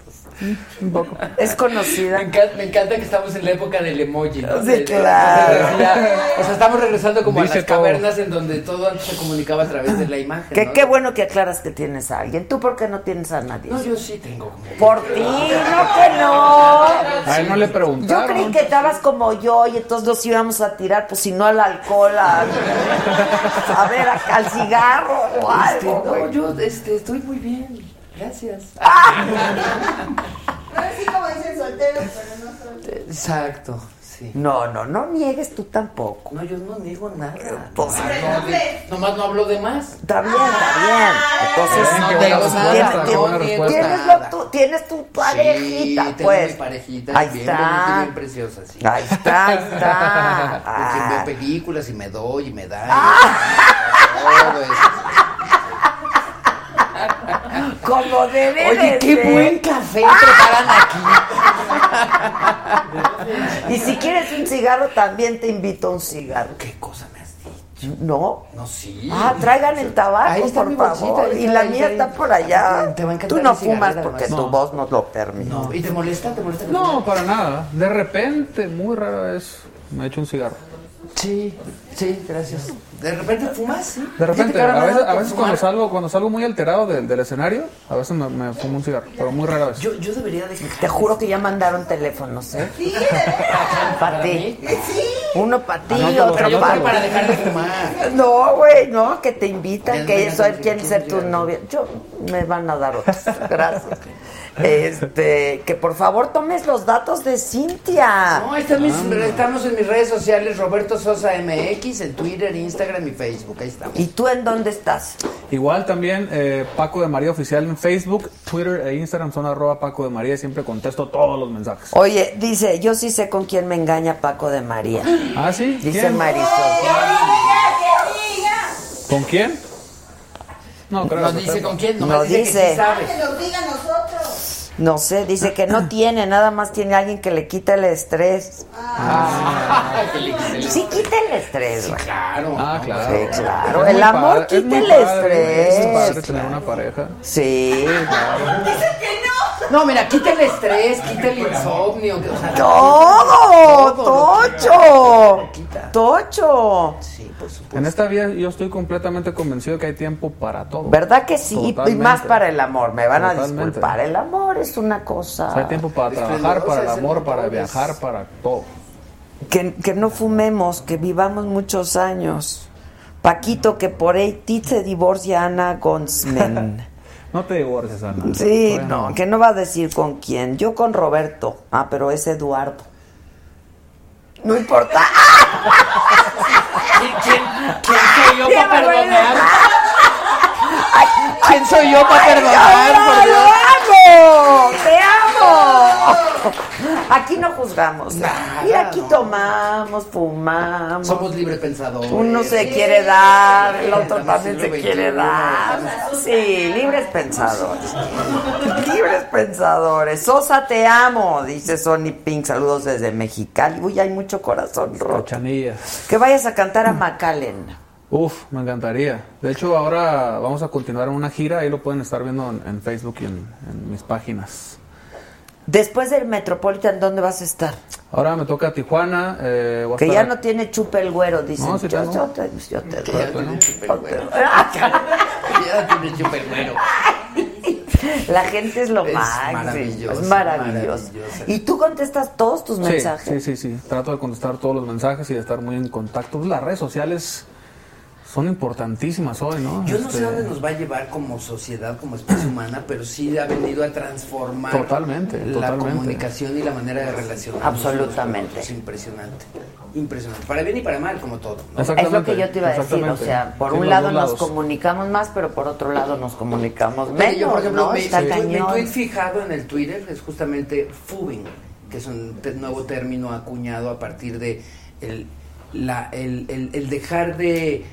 Un poco. ¿Es conocida? Me encanta, me encanta que estamos en la época del emoji. ¿No? Sí, del, claro. Del, o, sea, o sea, estamos regresando como Dice a las cavernas todo. en donde todo antes se comunicaba a través de la imagen. Que ¿no? Qué bueno que aclaras que tienes a alguien. ¿Tú por qué no tienes a nadie? No, yo sí tengo. Por ti, no que no. A él no le preguntaron. Yo creí que estabas como yo y entonces nos íbamos a tirar, pues si no al alcohol, a, a ver, a, al cigarro o algo. Este, no, bueno. yo este, estoy muy bien. Gracias. ¡Ah! No es así como dicen solteros, pero no solteros. Exacto, sí. No, no, no niegues tú tampoco. No, yo no niego nada. Pues, no, no, de, nomás no hablo de más. Está bien, está bien. Entonces, tienes tu parejita, sí, pues. Tengo mi parejita. Ahí bien está. Bien preciosa, sí. Ahí está, ahí está. Ah. Veo películas y me doy y me da. Ah. Todo eso. Como debe Oye, de qué ser. buen café preparan aquí. Y si quieres un cigarro, también te invito a un cigarro. ¿Qué cosa me has dicho? No. No, sí. Ah, traigan el tabaco, por favor. Bolsita, y la ahí, mía ahí, está ahí. por allá. Te va a encantar. Tú no fumas porque no. tu voz no lo permite. No. ¿Y te molesta? ¿Te molesta? No, para nada. De repente, muy rara vez, me he hecho un cigarro. Sí, sí, gracias. ¿De repente fumas? ¿Sí? De repente, a veces, a veces cuando salgo cuando salgo muy alterado del, del escenario, a veces me, me fumo un cigarro, pero muy rara vez. Yo, yo debería dejar. Te juro que ya mandaron teléfonos, ¿eh? Sí, para ti. Sí. Uno para ti, ah, no, otro yo para para dejar de fumar. No, güey, no, que te invitan, que eso quieren ser tu novia. Yo, me van a dar otros. Gracias. Este, que por favor tomes los datos de Cintia. No, ahí están mis, estamos en mis redes sociales, Roberto Sosa M X, en Twitter, Instagram y Facebook, ahí estamos. ¿Y tú en dónde estás? Igual también, eh, Paco de María Oficial en Facebook, Twitter e Instagram son arroba Paco de María, siempre contesto todos los mensajes. Oye, dice, yo sí sé con quién me engaña Paco de María. ¿Ah, sí? Dice ¿Quién? Marisol. ¿Con quién? No, creo no dice con quién, no, no dice, dice que sí sabe. Que nos diga nosotros. No sé, dice que no tiene, nada más tiene alguien que le quita el estrés. Ah, sí, quita el estrés. Sí, claro. Ah, claro. Sí, claro. El amor padre, quita el padre, estrés. Es padre tener una pareja. Sí, claro. Dice que no. No, mira, quita el estrés, quita el insomnio. O sea, todo, todo, tocho. Tocho. Sí. En esta vida yo estoy completamente convencido que hay tiempo para todo. ¿Verdad que sí? Totalmente. Y más para el amor. Me van Totalmente. a disculpar. El amor es una cosa. O sea, hay tiempo para trabajar, para el amor, para viajar, para todo. Que, que no fumemos, que vivamos muchos años. Paquito, que por ahí ti se divorcia Ana Gonsman. No te divorces, Ana. Sí, no, no. Que no va a decir con quién. Yo con Roberto. Ah, pero es Eduardo. No importa. ¿Quién, quién soy yo para perdonar? ¿Quién soy yo para perdonar? Por Dios. ¡Te amo! ¡Te amo! Aquí no juzgamos. Nada, y aquí no. tomamos, fumamos. Somos libre pensadores. Uno se quiere dar, el otro también se quiere dar. Sí, libres pensadores. Libres pensadores. Sosa, te amo, dice Sonny Pink. Saludos desde Mexicali. Uy, hay mucho corazón roto. Que vayas a cantar a Macalén. Uf, me encantaría. De hecho, ahora vamos a continuar una gira. Ahí lo pueden estar viendo en, en Facebook y en, en mis páginas. Después del Metropolitan, ¿dónde vas a estar? Ahora me toca Tijuana. Eh, que ya no tiene chupe el güero, dicen. No, si yo, yo te doy. Yo te doy. Ya tiene chupe el güero. Ya tiene chupe el güero. La gente es lo es máximo. Maravilloso, es maravilloso. maravilloso. ¿Y tú contestas todos tus sí, mensajes? Sí, sí, sí. Trato de contestar todos los mensajes y de estar muy en contacto. Las redes sociales... son importantísimas hoy, ¿no? Yo no este... sé dónde nos va a llevar como sociedad, como especie humana, pero sí ha venido a transformar totalmente, la totalmente. comunicación y la manera de relacionarnos. Absolutamente. Es impresionante, impresionante. Para bien y para mal, como todo, ¿no? Es lo que yo te iba a decir, o sea, por sí, un lado nos comunicamos más, pero por otro lado nos comunicamos menos, pero yo, por ejemplo, ¿no? Me, Está sí. cañón. Mi tweet fijado en el Twitter es justamente fubbing, que es un nuevo término acuñado a partir de el, la, el, el, el dejar de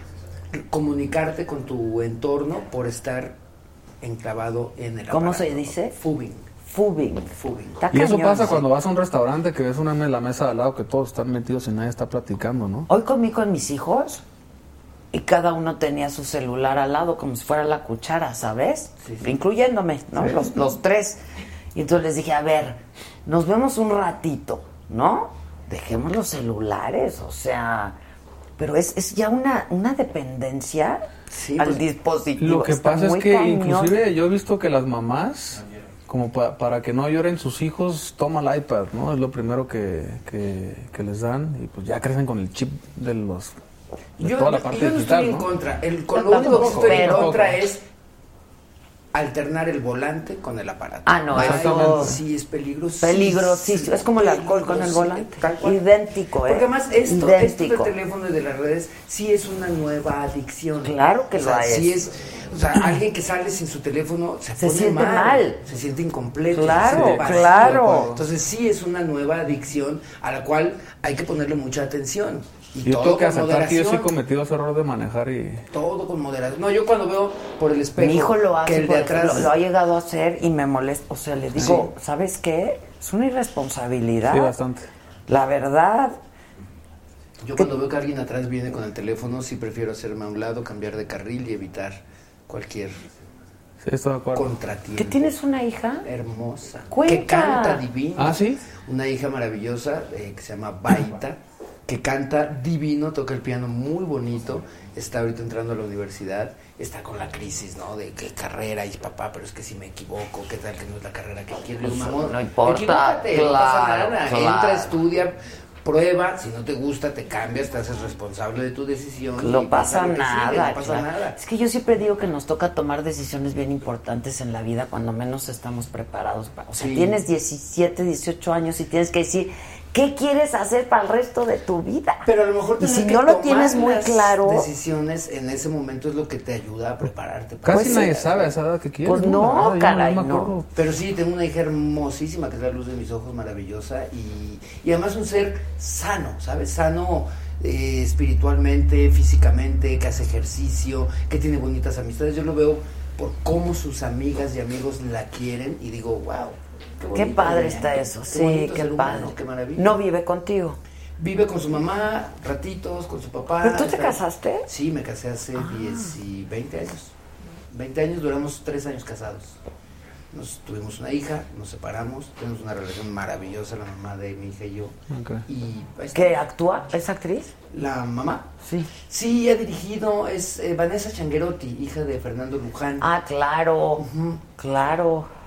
comunicarte con tu entorno por estar enclavado en el aparato. ¿Cómo se dice? Fubbing. Fubbing. Fubbing. Y cañón, eso pasa ¿sí? cuando vas a un restaurante que ves una la mesa de al lado que todos están metidos y nadie está platicando, ¿no? Hoy comí con mis hijos y cada uno tenía su celular al lado como si fuera la cuchara, ¿sabes? Sí, sí. Incluyéndome, ¿no? Sí. Los, los tres. Y entonces les dije, a ver, nos vemos un ratito, ¿no? Dejemos los celulares, o sea... Pero es, es ya una, una dependencia sí, al pues, dispositivo. Lo que Está pasa es que cañón. Inclusive yo he visto que las mamás, como pa, para que no lloren sus hijos, toman el iPad, ¿no? Es lo primero que, que, que les dan y pues ya crecen con el chip de los... De yo, toda la parte yo no digital, estoy en ¿no? contra. El, con lo único que estoy en contra es alternar el volante con el aparato. Ah, no, eso sí es peligroso. Peligrosísimo. Es como el alcohol con el volante. Idéntico, ¿eh? Porque además esto, esto del teléfono y de las redes sí es una nueva adicción. Claro que lo es. Sí es. O sea, alguien que sale sin su teléfono se, se pone siente mal, mal. Se siente incompleto. Claro, se vacío, claro. Entonces sí es una nueva adicción a la cual hay que ponerle mucha atención. Y yo todo tengo que aceptar que yo soy cometido ese error de manejar y... Todo con moderación. No, yo cuando veo por el espejo... Mi hijo lo hace, que el de atrás... lo, lo ha llegado a hacer y me molesta. O sea, le digo, sí. ¿sabes qué? Es una irresponsabilidad. Sí, bastante. La verdad... Yo que... cuando veo que alguien atrás viene con el teléfono, sí prefiero hacerme a un lado, cambiar de carril y evitar cualquier... Sí, estoy de acuerdo. Contratiempo. ¿Que tienes una hija? Hermosa. Cuenta. Que canta divino. ¿Ah, sí? Una hija maravillosa eh, que se llama Baita. Que canta divino, toca el piano muy bonito, está ahorita entrando a la universidad, está con la crisis, ¿no? De qué carrera, y papá, pero es que si me equivoco, qué tal que no es la carrera que quiero. Pues no, no importa, claro, no pasa nada, claro. Entra, estudia, prueba, si no te gusta, te cambias, te haces responsable de tu decisión. No pasa nada, sigue, no pasa claro. nada. Es que yo siempre digo que nos toca tomar decisiones bien importantes en la vida cuando menos estamos preparados para. O sea, sí. tienes diecisiete, dieciocho años y tienes que decir... ¿Qué quieres hacer para el resto de tu vida? Pero a lo mejor si no lo tienes muy claro, decisiones en ese momento es lo que te ayuda a prepararte. Para Casi nadie sabe a esa edad que quieres. Pues no, no caray, no, no. Pero sí, tengo una hija hermosísima que es la luz de mis ojos, maravillosa y, y además un ser sano, ¿sabes? Sano eh, espiritualmente, físicamente, que hace ejercicio, que tiene bonitas amistades. Yo lo veo por cómo sus amigas y amigos la quieren y digo, wow. Qué, qué padre bien. Está eso, qué sí, qué padre. Humano, qué maravilla. ¿No vive contigo? Vive con su mamá, ratitos, con su papá. ¿Pero tú te casaste? Sí, me casé hace ah. diez y veinte años. veinte años, duramos tres años casados. Nos tuvimos una hija, nos separamos, tenemos una relación maravillosa, la mamá de mi hija y yo. Okay. Y ¿qué actúa? ¿Es actriz? La mamá. Sí. Sí, ha dirigido, es eh, Vanessa Changuerotti, hija de Fernando Luján. Ah, claro, uh-huh. claro.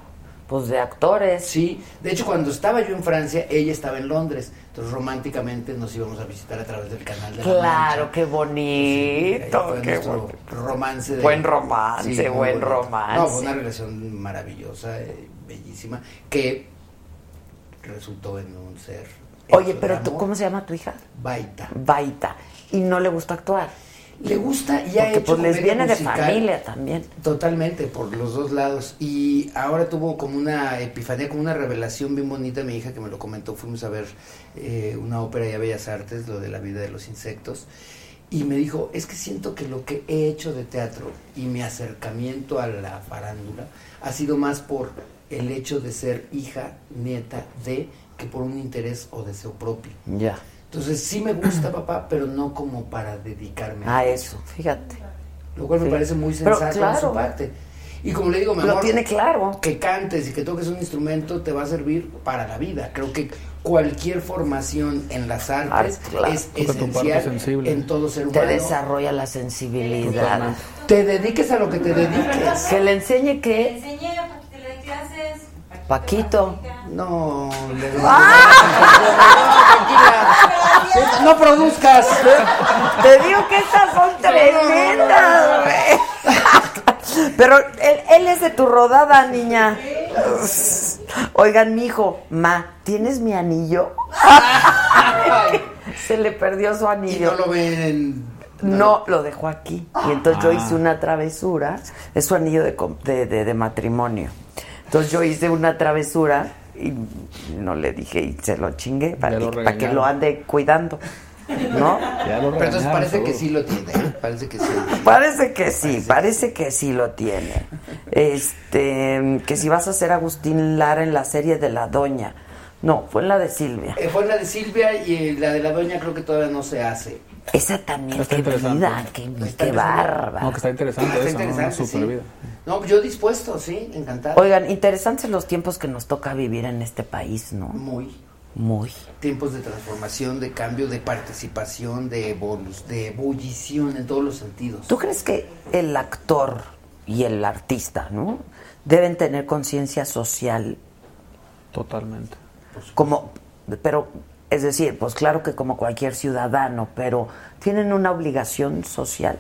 Pues de actores. Sí, de hecho cuando estaba yo en Francia, ella estaba en Londres. Entonces románticamente nos íbamos a visitar a través del canal de la Mancha. Claro, qué bonito, sí, qué bueno. Romance de, buen romance, sí, buen romance. No, fue una relación maravillosa, eh, bellísima, que resultó en un ser. Oye, pero tú, ¿cómo se llama tu hija? Baita. Baita. ¿Y no le gusta actuar? Le gusta y ha Porque, hecho pues les viene musical, de familia también. Totalmente, por los dos lados. Y ahora tuvo como una epifanía, como una revelación bien bonita mi hija que me lo comentó. Fuimos a ver eh, una ópera ya Bellas Artes, lo de la vida de los insectos. Y me dijo, es que siento que lo que he hecho de teatro y mi acercamiento a la farándula ha sido más por el hecho de ser hija, nieta de, que por un interés o deseo propio. Ya. Yeah. Entonces, sí me gusta, papá, pero no como para dedicarme a, a eso. eso. Fíjate. Lo cual me Fíjate. parece muy sensato pero, claro, en su parte. Y como le digo, mi amor, lo tiene claro. Que cantes y que toques un instrumento te va a servir para la vida. Creo que cualquier formación en las artes ah, claro. es Porque esencial en todo ser humano. Te desarrolla la sensibilidad. Te dediques a lo que te dediques. Que le enseñe que... Le enseñe a que le dé clases. Paquito. No, le doy. ¡Ah! No, tranquila. No produzcas. Te digo que estas son tremendas, güey. Pero él, él es de tu rodada, niña. Oigan, mijo, ma, ¿tienes mi anillo? Se le perdió su anillo. ¿Y no lo ven? No, lo dejó aquí. Y entonces yo hice una travesura. Es su anillo de, de, de, de matrimonio. Entonces yo hice una travesura y no le dije, y se lo chingué para, lo para que lo ande cuidando, ¿no? Pero entonces parece seguro. que sí lo tiene. Parece que sí. Parece que sí, parece, parece que sí lo tiene. Este, que si vas a ser Agustín Lara en la serie de La Doña. No, fue en la de Silvia. Eh, fue en la de Silvia y la de La Doña creo que todavía no se hace. Esa también, está qué vida, qué, qué barba. No, que está interesante, está eso, interesante, ¿no? Super sí. vida. No, yo dispuesto, sí, encantado. Oigan, interesantes los tiempos que nos toca vivir en este país, ¿no? Muy. Muy. Tiempos de transformación, de cambio, de participación, de evolución, de ebullición en todos los sentidos. ¿Tú crees que el actor y el artista, ¿no?, deben tener conciencia social? Totalmente. Como, pero... Es decir, pues claro que como cualquier ciudadano, pero tienen una obligación social.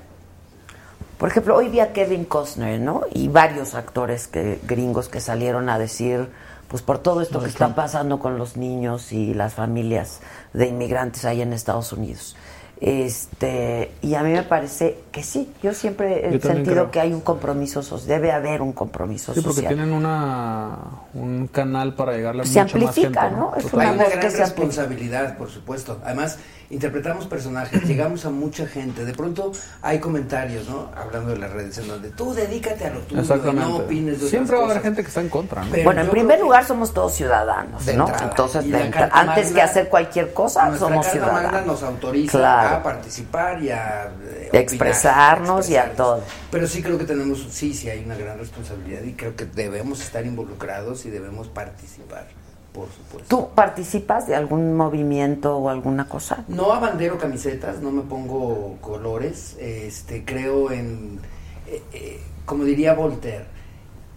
Por ejemplo, hoy vi a Kevin Costner, ¿no? Y varios actores que, gringos que salieron a decir, pues por todo esto que está pasando con los niños y las familias de inmigrantes ahí en Estados Unidos. Este, y a mí me parece que sí, yo siempre he yo sentido creo. que hay un compromiso social, debe haber un compromiso sí, social. Sí, porque tienen una un canal para llegarle a mucha más gente. Se amplifica, ¿no? ¿no? Es una, hay una gran que responsabilidad, por supuesto. Además, interpretamos personajes, llegamos a mucha gente. De pronto hay comentarios, ¿no? Hablando de las redes en donde tú dedícate a lo tuyo, no opines de siempre va a haber gente que está en contra, ¿no? Pero bueno, en primer lugar que... somos todos ciudadanos, ¿no? Entrada. Entonces, de entra... antes magna, que hacer cualquier cosa, somos ciudadanos. Magna nos autoriza claro. a participar y a eh, expresarnos opinar, y a todo. Pero sí creo que tenemos, sí, sí hay una gran responsabilidad y creo que debemos estar involucrados y debemos participar, por supuesto. ¿Tú participas de algún movimiento o alguna cosa? No abandero camisetas, no me pongo colores, este, creo en, eh, eh, como diría Voltaire,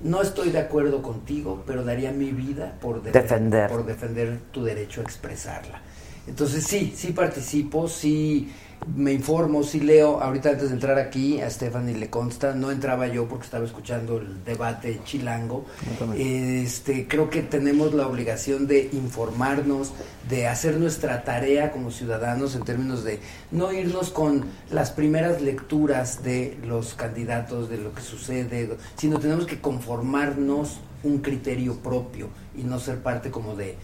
no estoy de acuerdo contigo, pero daría mi vida por, de- defender. por defender tu derecho a expresarla. Entonces sí, sí participo, sí me informo, sí leo. Ahorita antes de entrar aquí a Stephanie le consta, no entraba yo porque estaba escuchando el debate chilango. Este, creo que tenemos la obligación de informarnos, de hacer nuestra tarea como ciudadanos en términos de no irnos con las primeras lecturas de los candidatos, de lo que sucede, sino tenemos que conformarnos un criterio propio y no ser parte como de...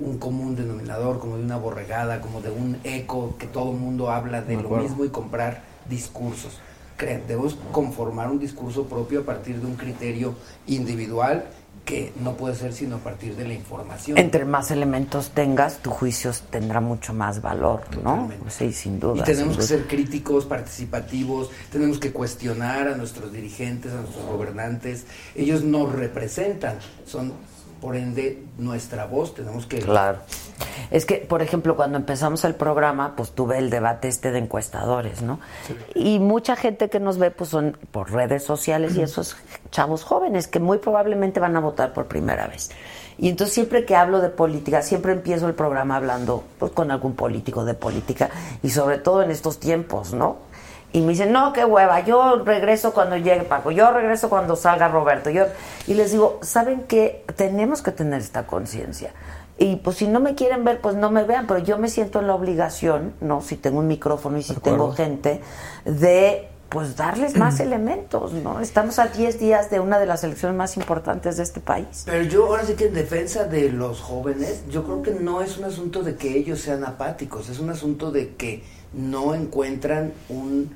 un común denominador, como de una borregada, como de un eco, que todo el mundo habla de lo mismo y comprar discursos. Creen, debemos conformar un discurso propio a partir de un criterio individual que no puede ser sino a partir de la información. Entre más elementos tengas, tu juicio tendrá mucho más valor, ¿no? Pues sí, sin duda. Y tenemos que ser críticos, participativos, tenemos que cuestionar a nuestros dirigentes, a nuestros gobernantes. Ellos nos representan, son... por ende, nuestra voz tenemos que... Claro. Es que, por ejemplo, cuando empezamos el programa, pues tuve el debate este de encuestadores, ¿no? Sí. Y mucha gente que nos ve, pues son por redes sociales, uh-huh, y esos chavos jóvenes que muy probablemente van a votar por primera vez. Y entonces siempre que hablo de política, siempre empiezo el programa hablando pues, con algún político de política, y sobre todo en estos tiempos, ¿no? Y me dicen, no, qué hueva, yo regreso cuando llegue Paco, yo regreso cuando salga Roberto. Yo Y les digo, ¿saben qué? Tenemos que tener esta conciencia. Y pues si no me quieren ver, pues no me vean, pero yo me siento en la obligación, ¿no? Si tengo un micrófono y si tengo gente, de pues darles más elementos, ¿no? Estamos a diez días de una de las elecciones más importantes de este país. Pero yo ahora sí que en defensa de los jóvenes, yo creo que no es un asunto de que ellos sean apáticos, es un asunto de que no encuentran un...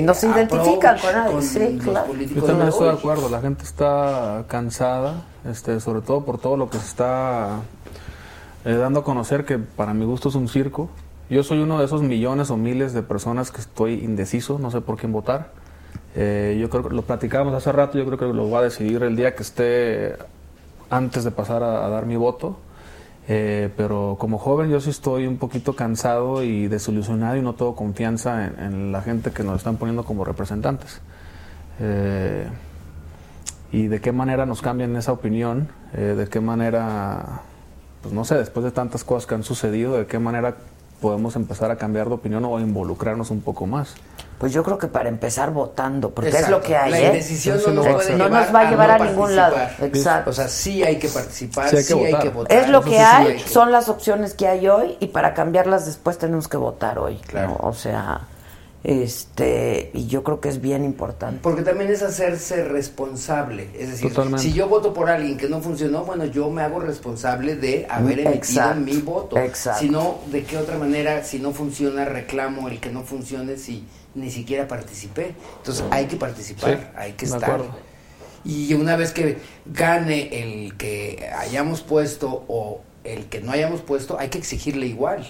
no se identifican con algo, sí, claro. Yo también estoy de acuerdo, la gente está cansada, este, sobre todo por todo lo que se está eh, dando a conocer, que para mi gusto es un circo. Yo soy uno de esos millones o miles de personas que estoy indeciso, no sé por quién votar. Eh, yo creo que lo platicábamos hace rato, yo creo que lo voy a decidir el día que esté antes de pasar a, a dar mi voto. Eh, pero como joven yo sí estoy un poquito cansado y desilusionado y no tengo confianza en, en la gente que nos están poniendo como representantes. Eh, y de qué manera nos cambian esa opinión, eh, de qué manera, pues no sé, después de tantas cosas que han sucedido, de qué manera podemos empezar a cambiar de opinión o a involucrarnos un poco más? Pues yo creo que para empezar votando, porque exacto, es lo que hay, la indecisión ¿eh? no, no, no nos va a llevar a, no a ningún lado. Exacto. O sea, sí hay que participar, sí hay que, sí votar. Hay que votar. Es lo que hay, sí hay que... son las opciones que hay hoy y para cambiarlas después tenemos que votar hoy. Claro. ¿no? O sea, este y yo creo que es bien importante. Porque también es hacerse responsable. Es decir, totalmente. Si yo voto por alguien que no funcionó, bueno, yo me hago responsable de haber emitido exacto, mi voto. Exacto. Si no, ¿de qué otra manera? Si no funciona, reclamo el que no funcione, si... ni siquiera participé. Entonces hay que participar, sí, hay que estar. Acuerdo. Y una vez que gane el que hayamos puesto o el que no hayamos puesto, hay que exigirle igual,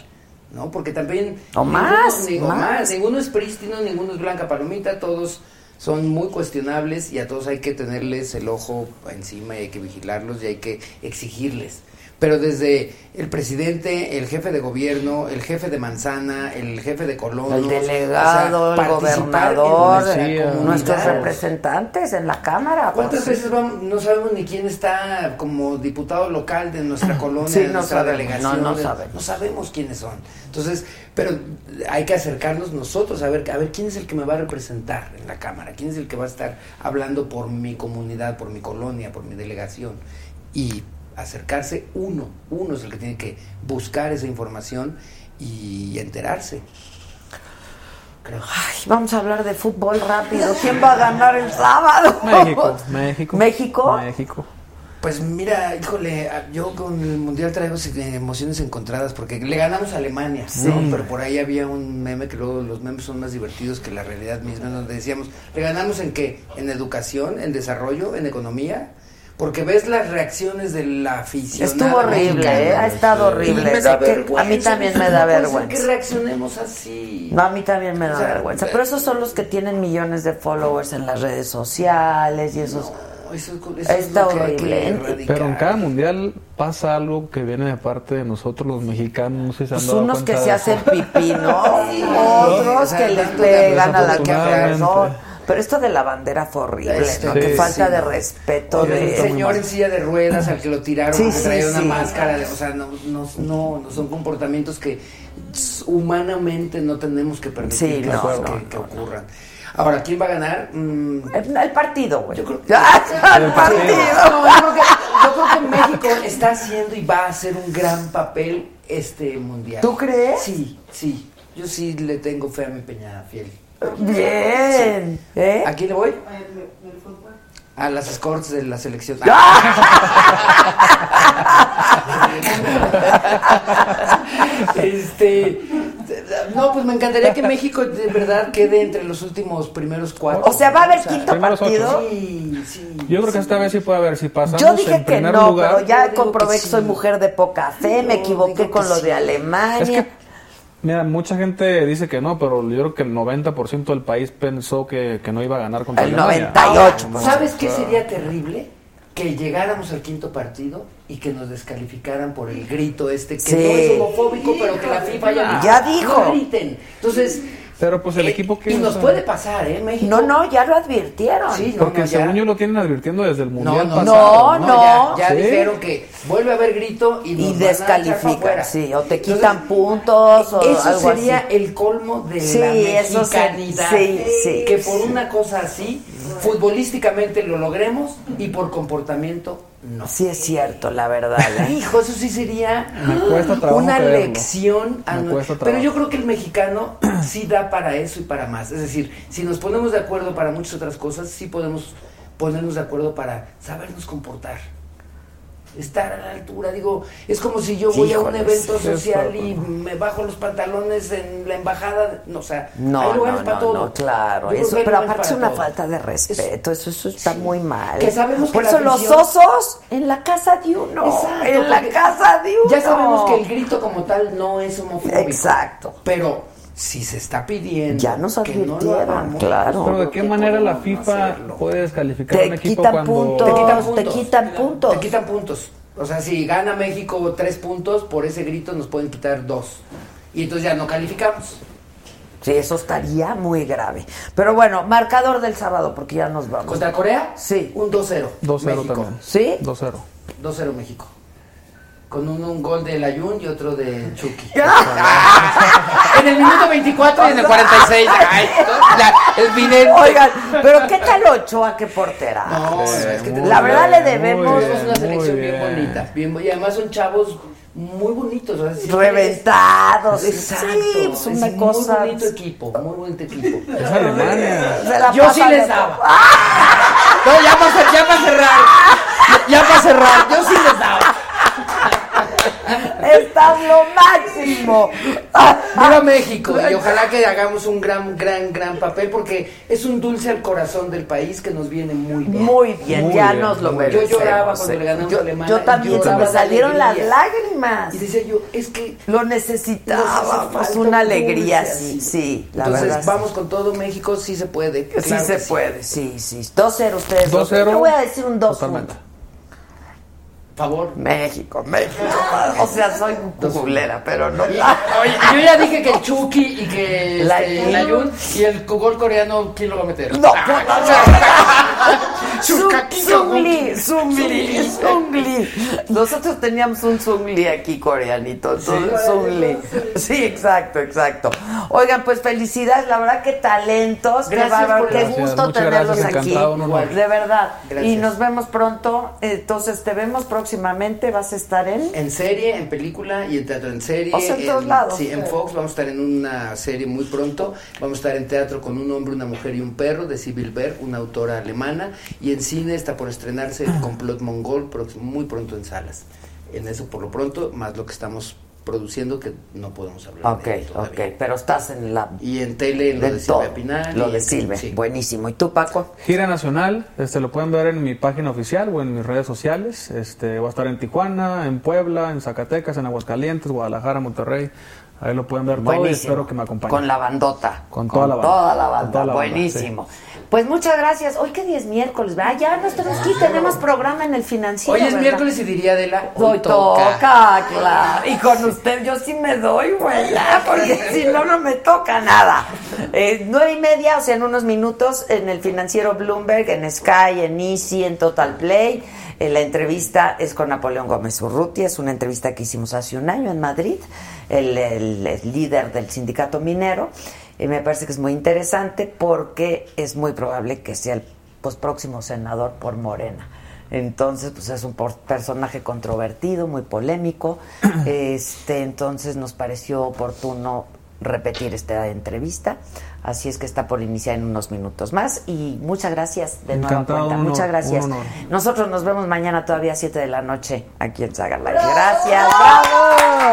¿no? Porque también... O ninguno, más, ninguno, más. más. Ninguno es prístino, ninguno es blanca palomita, todos son muy cuestionables y a todos hay que tenerles el ojo encima y hay que vigilarlos y hay que exigirles. Pero desde el presidente, el jefe de gobierno, el jefe de manzana, el jefe de colonos, el delegado, o sea, el gobernador, en nuestros representantes en la Cámara. ¿Cuántas veces sí? vamos, no sabemos ni quién está como diputado local de nuestra colonia, sí, de no nuestra sabemos, delegación? No, no, de, sabemos. no sabemos quiénes son. Entonces, pero hay que acercarnos nosotros a ver, a ver quién es el que me va a representar en la Cámara, quién es el que va a estar hablando por mi comunidad, por mi colonia, por mi delegación. Y... acercarse uno, uno es el que tiene que buscar esa información y enterarse. Creo. Ay, vamos a hablar de fútbol rápido. ¿Quién va a ganar el sábado? México, México. México. México. Pues mira, híjole, yo con el Mundial traigo emociones encontradas porque le ganamos a Alemania, sí, ¿no? Pero por ahí había un meme que luego los memes son más divertidos que la realidad misma, donde decíamos, ¿le ganamos en qué? ¿En educación? ¿En desarrollo? ¿En economía? Porque ves las reacciones de la afición. Estuvo horrible, ¿eh? Ha estado horrible. Me da vergüenza. A mí también me da vergüenza. ¿Por qué reaccionemos así? No, a mí también me da o sea, vergüenza. Pero esos son los que tienen millones de followers en las redes sociales y esos... No, eso, eso está es horrible. Que que Pero en cada mundial pasa algo que viene de parte de nosotros los mexicanos. No sé si se han dado unos que se hacen pipí, ¿no? Sí, otros o sea, que les pegan a la que agarró. Pero esto de la bandera fue horrible, sí, ¿no? Sí, que falta sí, de respeto. Oye, de... el señor en silla de ruedas al que lo tiraron, sí, que sí, traía una sí, máscara. De, o sea, no, no, no, no son comportamientos que humanamente no tenemos que permitir sí, no, no, que, no, que ocurran. Ahora, ¿quién va a ganar? Mm. El, el partido, güey. Yo creo que... ¡El partido! No, yo, creo que, yo creo que México está haciendo y va a hacer un gran papel este mundial. ¿Tú crees? Sí, sí. Yo sí le tengo fe a mi Peña fiel. Bien, sí. ¿Eh? ¿A quién le voy? A las escorts de la selección. Este, no, pues me encantaría que México de verdad quede entre los últimos primeros cuatro. O sea, va a haber o sea, quinto partido. Sí, sí, yo creo que sí, esta vez sí puede haber. Si pasamos yo dije en que primer no, lugar, pero ya comprobé que, que soy sí, mujer de poca fe. No, me equivoqué con lo sí, de Alemania. Es que, mira, mucha gente dice que no, pero yo creo que el noventa por ciento del país pensó que, que no iba a ganar contra el Alemania. noventa y ocho por ciento. ¿Sabes qué sería terrible? Que llegáramos al quinto partido y que nos descalificaran por el grito este, que sí, no es homofóbico, pero que la FIFA ya, ya dijo. No griten. Entonces... Pero pues el eh, equipo que... Y nos o sea, puede pasar, ¿eh? México. No, no, ya lo advirtieron. Sí, no, porque no, según yo lo tienen advirtiendo desde el Mundial no, no, pasado. No, no, no. Ya, ya ¿sí? dijeron que vuelve a haber grito y nos y descalifican, sí. O te quitan entonces, puntos o eso algo sería así, el colmo de sí, la mexicanidad. Sí, sí, que por sí, una cosa así, futbolísticamente lo logremos y por comportamiento... No. Sí es cierto, la verdad, ¿eh? Hijo, eso sí sería una creerlo, lección a no... Pero yo creo que el mexicano sí da para eso y para más. Es decir, si nos ponemos de acuerdo para muchas otras cosas, sí podemos ponernos de acuerdo para sabernos comportar, estar a la altura. Digo, es como si yo voy Híjoles, a un evento social y me bajo los pantalones en la embajada, no, o sea, no, hay lugares no, para no, todo. No, claro, eso, pero aparte es una todo, falta de respeto, eso, eso está sí, muy mal. Que sabemos por que eso atención, los osos en la casa de uno, exacto, en la casa de uno. Ya sabemos que el grito como tal no es homofóbico. Exacto. Pero si se está pidiendo ya nos que no lo hagamos, claro. Pero ¿de qué manera la FIFA hacerlo, puede descalificar te a un equipo quitan cuando puntos, te quitan puntos? Te quitan puntos. Te quitan puntos. O sea, si gana México tres puntos, por ese grito nos pueden quitar dos. Y entonces ya no calificamos. Sí, eso estaría muy grave. Pero bueno, marcador del sábado, porque ya nos vamos. ¿Contra Corea? Sí. Un dos cero. dos cero México también. ¿Sí? dos cero. dos cero México. Con un, un gol de Layún y otro de Chucky. En el minuto veinticuatro y en el cuarenta y seis. Ay, la, el video. Oigan, pero ¿qué tal Ochoa? ¿Qué portera? No, sí, es que la verdad bien, le debemos bien, una selección bien. bien bonita. Bien, y además son chavos muy bonitos. Así reventados. Es, exacto. Sí, pues una es cosa. Muy bonito equipo. Muy bonito equipo. Es Alemania. Yo sí les daba. No, ya para ya pa cerrar. Ya para cerrar. Yo sí les daba. Está lo máximo. Viva México, y ojalá que hagamos un gran, gran, gran papel, porque es un dulce al corazón del país que nos viene muy bien. Muy bien, muy ya bien, nos lo vemos. Yo lloraba cuando le ganamos a Alemania. Yo también, se me salieron las lágrimas. Y decía yo, es que lo necesitábamos, una alegría, sí, sí. La Entonces verdad, vamos sí. con todo México, sí se puede. Claro sí se sí. puede, sí, sí. dos cero ustedes. dos cero. Yo voy a decir un dos uno. Favor. México, México. O sea, soy culera, pero no. Oye, yo ya dije que Chucky y que Layún y el gol coreano, ¿quién lo va a meter? No. Zungli, Zungli, Zungli. Nosotros teníamos un Zungli aquí coreanito, Zungli. Sí, exacto, exacto. Oigan, pues felicidades, la verdad que talentos, qué bárbaro, qué gusto tenerlos aquí. De verdad. Y nos vemos pronto. Entonces te vemos próximo. Próximamente vas a estar en... En serie, en película y en teatro en serie. O sea, en todos lados. Sí, en Fox vamos a estar en una serie muy pronto. Vamos a estar en teatro con un hombre, una mujer y un perro, de Sibyl Berg, una autora alemana. Y en cine está por estrenarse el Complot Mongol, muy pronto en salas. En eso por lo pronto, más lo que estamos produciendo que no podemos hablar okay, de eso. Ok, ok, pero estás en la... Y en tele, en lo de, de Silvia Pinal. Lo de Silvia, sí. Buenísimo. ¿Y tú, Paco? Gira nacional, este lo pueden ver en mi página oficial o en mis redes sociales. Este voy a estar en Tijuana, en Puebla, en Zacatecas, en Aguascalientes, Guadalajara, Monterrey. Ahí lo pueden ver todo y espero que me acompañen. Con la bandota. Con toda, Con la, banda. toda la banda. Con toda la banda. Buenísimo. Sí. Pues muchas gracias. Hoy que día es miércoles, ¿verdad? Ya no estamos aquí, tenemos programa en el Financiero. Hoy es ¿verdad? miércoles y diría de la... Hoy toca. toca, claro. Y con usted yo sí me doy, güey, porque si no, no me toca nada. Eh, nueve y media, o sea, en unos minutos, en el Financiero Bloomberg, en Sky, en Easy, en Total Play. La entrevista es con Napoleón Gómez Urrutia, es una entrevista que hicimos hace un año en Madrid, el, el, el líder del sindicato minero, y me parece que es muy interesante porque es muy probable que sea el pues, próximo senador por Morena. Entonces, pues es un por- personaje controvertido, muy polémico, este, entonces nos pareció oportuno repetir esta entrevista, así es que está por iniciar en unos minutos más y muchas gracias de nueva cuenta, uno, muchas gracias. Uno, uno. Nosotros nos vemos mañana todavía a siete de la noche aquí en Saga Live. Gracias, bravo.